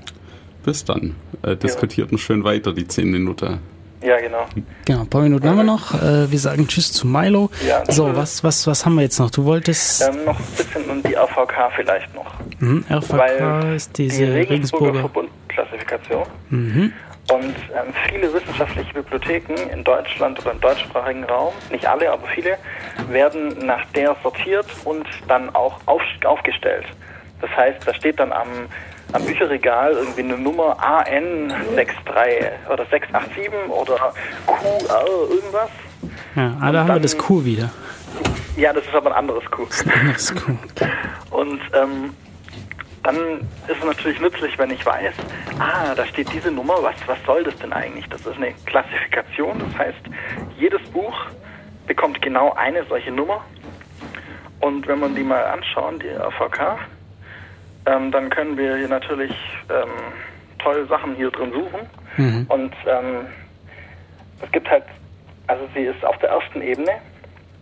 bis dann. Äh, diskutiert ja. Noch schön weiter, die zehn Minuten. Ja, genau. Genau, ein paar Minuten haben wir noch. Äh, wir sagen Tschüss zu Milo. Ja, so, was, was, was haben wir jetzt noch? Du wolltest... Ähm, noch ein bisschen um die R V K vielleicht noch. Mhm, R V K Weil ist diese die Regensburger Verbundklassifikation. Mhm. Und ähm, viele wissenschaftliche Bibliotheken in Deutschland oder im deutschsprachigen Raum, nicht alle, aber viele, werden nach der sortiert und dann auch auf, aufgestellt. Das heißt, da steht dann am, am Bücherregal irgendwie eine Nummer A N sechs drei oder sechs acht sieben oder Q R irgendwas. Ja, ah, da haben wir das Q wieder. Ja, das ist aber ein anderes Q. Das ist ein anderes Q. Und, ähm... dann ist es natürlich nützlich, wenn ich weiß, ah, da steht diese Nummer, was, was soll das denn eigentlich? Das ist eine Klassifikation, das heißt, jedes Buch bekommt genau eine solche Nummer. Und wenn man die mal anschauen, die R V K, ähm, dann können wir hier natürlich ähm, tolle Sachen hier drin suchen. Mhm. Und ähm, es gibt halt, also sie ist auf der ersten Ebene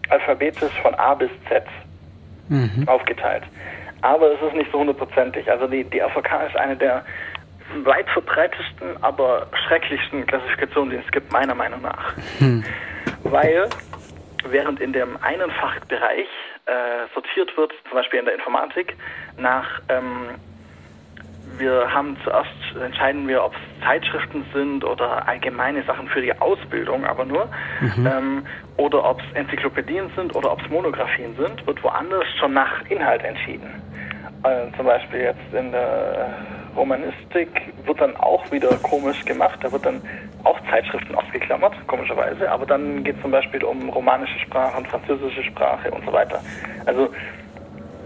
alphabetisch von A bis Z mhm. aufgeteilt. Aber es ist nicht so hundertprozentig. Also die, die R V K ist eine der weit verbreitetsten, aber schrecklichsten Klassifikationen, die es gibt, meiner Meinung nach. Mhm. Weil während in dem einen Fachbereich äh, sortiert wird, zum Beispiel in der Informatik, nach ähm, wir haben zuerst, entscheiden wir, ob es Zeitschriften sind oder allgemeine Sachen für die Ausbildung, aber nur, mhm. ähm, oder ob es Enzyklopädien sind oder ob es Monographien sind, wird woanders schon nach Inhalt entschieden. Äh, zum Beispiel jetzt in der Romanistik wird dann auch wieder komisch gemacht, da wird dann auch Zeitschriften ausgeklammert, komischerweise, aber dann geht es zum Beispiel um romanische Sprachen, französische Sprache und so weiter. Also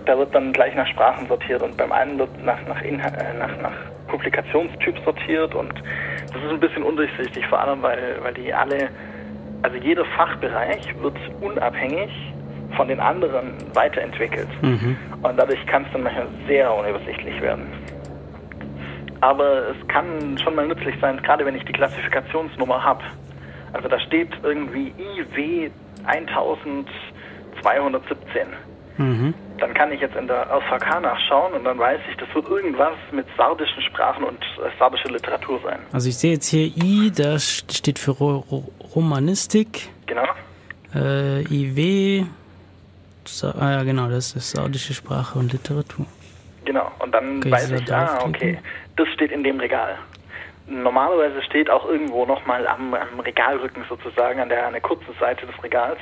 da wird dann gleich nach Sprachen sortiert und beim einen wird nach, nach, Inhal- nach, nach Publikationstyp sortiert und das ist ein bisschen undurchsichtig, vor allem weil, weil die alle, also jeder Fachbereich wird unabhängig von den anderen weiterentwickelt mhm. und dadurch kann es dann manchmal sehr unübersichtlich werden. Aber es kann schon mal nützlich sein, gerade wenn ich die Klassifikationsnummer habe. Also da steht irgendwie I W eintausendzweihundertsiebzehn. Mhm. Dann kann ich jetzt in der R V K nachschauen und dann weiß ich, das wird irgendwas mit sardischen Sprachen und sardische Literatur sein. Also ich sehe jetzt hier I, das steht für Romanistik. Genau. Äh, I W, ah ja genau, das ist sardische Sprache und Literatur. Genau, und dann okay, weiß ich, da ah, okay, das steht in dem Regal. Normalerweise steht auch irgendwo nochmal am, am Regalrücken sozusagen, an der eine kurze Seite des Regals,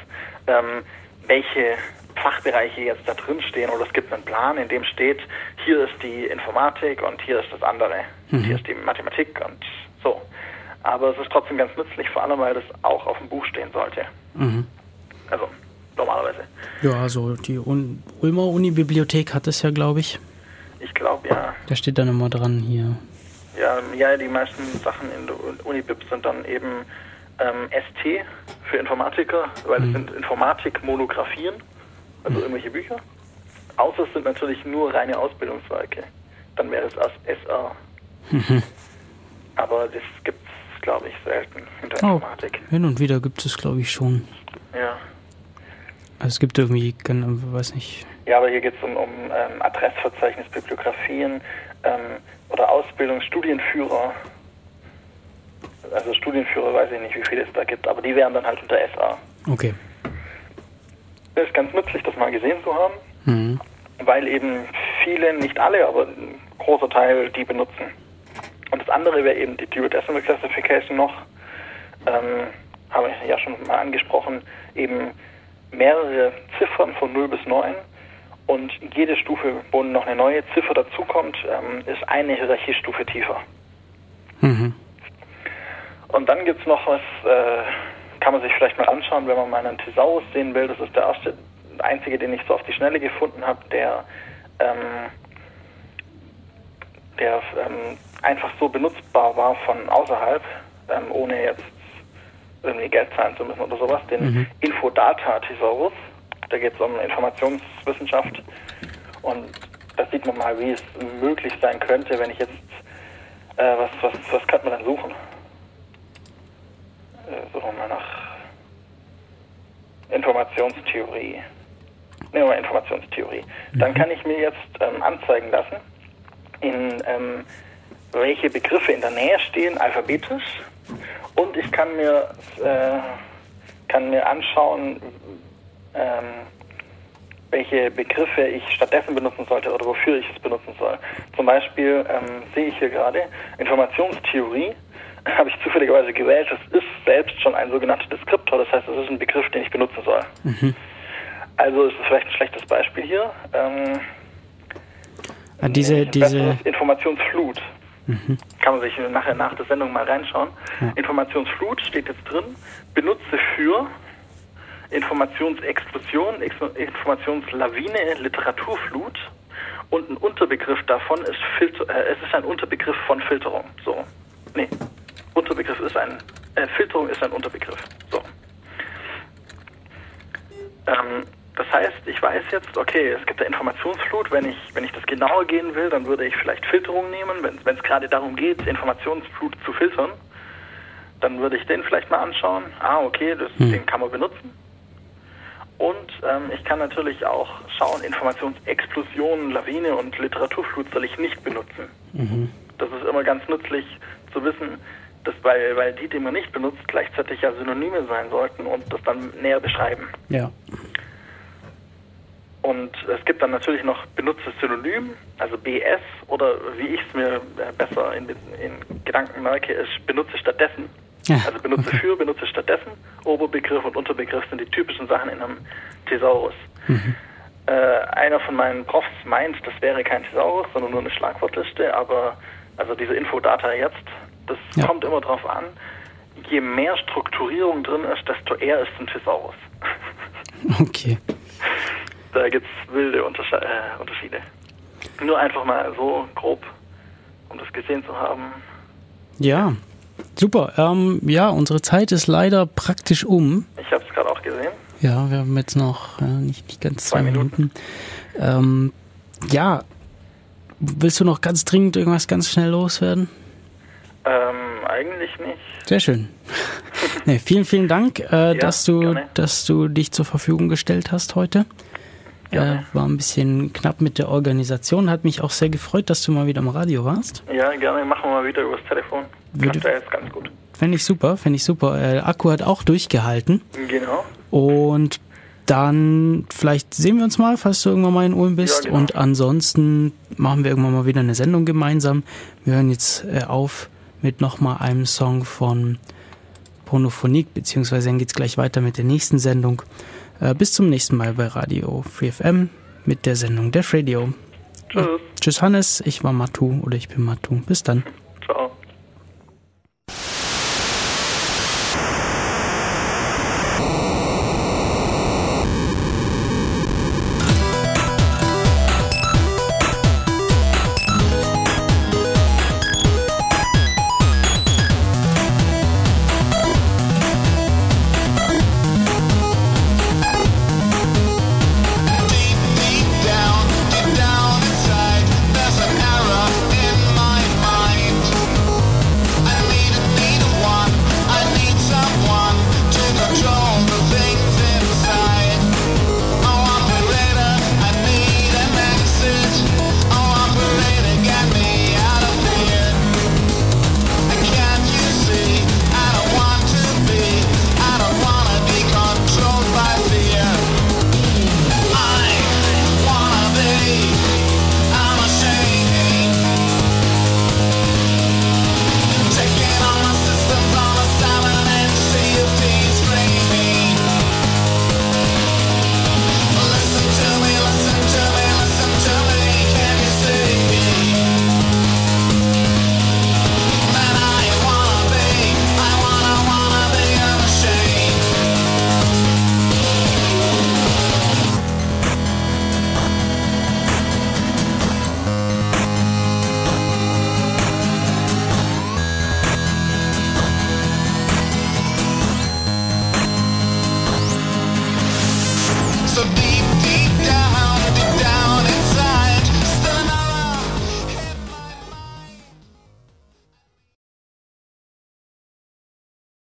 ähm, welche Fachbereiche jetzt da drin stehen. Oder es gibt einen Plan, in dem steht, hier ist die Informatik und hier ist das andere. Mhm. Hier ist die Mathematik und so. Aber es ist trotzdem ganz nützlich, vor allem, weil das auch auf dem Buch stehen sollte. Mhm. Also, normalerweise. Ja, also die Un- Ulmer Uni-Bibliothek hat das ja, glaube ich. Ich glaube, ja. Da steht dann immer dran hier. Ja, ja, die meisten Sachen in der Unibib sind dann eben ähm, S T für Informatiker, weil mhm. es sind Informatik-Monographien, also mhm. irgendwelche Bücher. Außer es sind natürlich nur reine Ausbildungswerke. Dann wäre es S R. Mhm. Aber das gibt es, glaube ich, selten in der oh, Informatik. Hin und wieder gibt es, glaube ich, schon. Ja. Also es gibt irgendwie, weiß nicht... Ja, aber hier geht es um, um ähm, Adressverzeichnis, Bibliografien ähm, oder Ausbildung, Studienführer. Also Studienführer weiß ich nicht, wie viele es da gibt, aber die wären dann halt unter S A. Okay. Das ist ganz nützlich, das mal gesehen zu haben, mhm. weil eben viele, nicht alle, aber ein großer Teil die benutzen. Und das andere wäre eben die Dewey Decimal Classification noch, ähm, habe ich ja schon mal angesprochen, eben mehrere Ziffern von null bis neun. Und jede Stufe, wo noch eine neue Ziffer dazukommt, ähm, ist eine Hierarchiestufe tiefer. Mhm. Und dann gibt's noch was, äh, kann man sich vielleicht mal anschauen, wenn man mal einen Thesaurus sehen will. Das ist der erste, einzige, den ich so auf die Schnelle gefunden habe, der, ähm, der ähm, einfach so benutzbar war von außerhalb, ähm, ohne jetzt irgendwie Geld zahlen zu müssen oder sowas. Den mhm. Infodata Thesaurus. Da geht es um Informationswissenschaft und da sieht man mal, wie es möglich sein könnte, wenn ich jetzt, äh, was, was, was könnte man dann suchen? Äh, suchen wir mal nach Informationstheorie. Nehmen wir Informationstheorie. Dann kann ich mir jetzt ähm, anzeigen lassen, in ähm, welche Begriffe in der Nähe stehen, alphabetisch, und ich kann mir, äh, kann mir anschauen, Ähm, welche Begriffe ich stattdessen benutzen sollte oder wofür ich es benutzen soll. Zum Beispiel ähm, sehe ich hier gerade Informationstheorie, habe ich zufälligerweise gewählt, das ist selbst schon ein sogenannter Deskriptor, das heißt, das ist ein Begriff, den ich benutzen soll. Mhm. Also ist es vielleicht ein schlechtes Beispiel hier. Ähm, ah, diese, diese Informationsflut. Mhm. Kann man sich nachher nach der Sendung mal reinschauen. Ja. Informationsflut steht jetzt drin, benutze für Informationsexplosion, Informationslawine, Literaturflut und ein Unterbegriff davon ist Filter. Äh, es ist ein Unterbegriff von Filterung. So, nee, Unterbegriff ist ein äh, Filterung ist ein Unterbegriff. So. Ähm, das heißt, ich weiß jetzt, okay, es gibt eine Informationsflut. Wenn ich wenn ich das genauer gehen will, dann würde ich vielleicht Filterung nehmen. Wenn es gerade darum geht, Informationsflut zu filtern, dann würde ich den vielleicht mal anschauen. Ah, okay, das, hm. den kann man benutzen. Und ähm, ich kann natürlich auch schauen, Informationsexplosionen, Lawine und Literaturflut soll ich nicht benutzen. Mhm. Das ist immer ganz nützlich zu wissen, dass weil, weil die, die man nicht benutzt, gleichzeitig ja Synonyme sein sollten und das dann näher beschreiben. Ja. Und es gibt dann natürlich noch benutztes Synonym, also B S, oder wie ich es mir besser in, in Gedanken merke, ist benutze stattdessen. Ja, also benutze okay. für, benutze stattdessen. Oberbegriff und Unterbegriff sind die typischen Sachen in einem Thesaurus. Mhm. Äh, einer von meinen Profs meint, das wäre kein Thesaurus, sondern nur eine Schlagwortliste, aber also diese Infodata jetzt, das ja. kommt immer drauf an. Je mehr Strukturierung drin ist, desto eher ist ein Thesaurus. Okay. Da gibt es wilde Untersche- äh, Unterschiede. Nur einfach mal so grob, um das gesehen zu haben. Ja. Super, ähm, ja, unsere Zeit ist leider praktisch um. Ich habe es gerade auch gesehen. Ja, wir haben jetzt noch äh, nicht, nicht ganz zwei, zwei Minuten. Minuten. Ähm, ja, willst du noch ganz dringend irgendwas ganz schnell loswerden? Ähm, eigentlich nicht. Sehr schön. nee, vielen, vielen Dank, äh, ja, dass du, gerne. dass du dich zur Verfügung gestellt hast heute. Äh, war ein bisschen knapp mit der Organisation. Hat mich auch sehr gefreut, dass du mal wieder im Radio warst. Ja, gerne. Machen wir mal wieder übers Telefon. Klappt ja jetzt ganz gut. Fände ich super, fände ich super. Äh, der Akku hat auch durchgehalten. Genau. Und dann vielleicht sehen wir uns mal, falls du irgendwann mal in Ulm bist. Ja, genau. Und ansonsten machen wir irgendwann mal wieder eine Sendung gemeinsam. Wir hören jetzt äh, auf mit nochmal einem Song von Pornophonique, beziehungsweise dann geht es gleich weiter mit der nächsten Sendung. Bis zum nächsten Mal bei Radio Free F M mit der Sendung DeafRadio. Tschüss. Tschüss Hannes, ich war Matu oder ich bin Matu. Bis dann.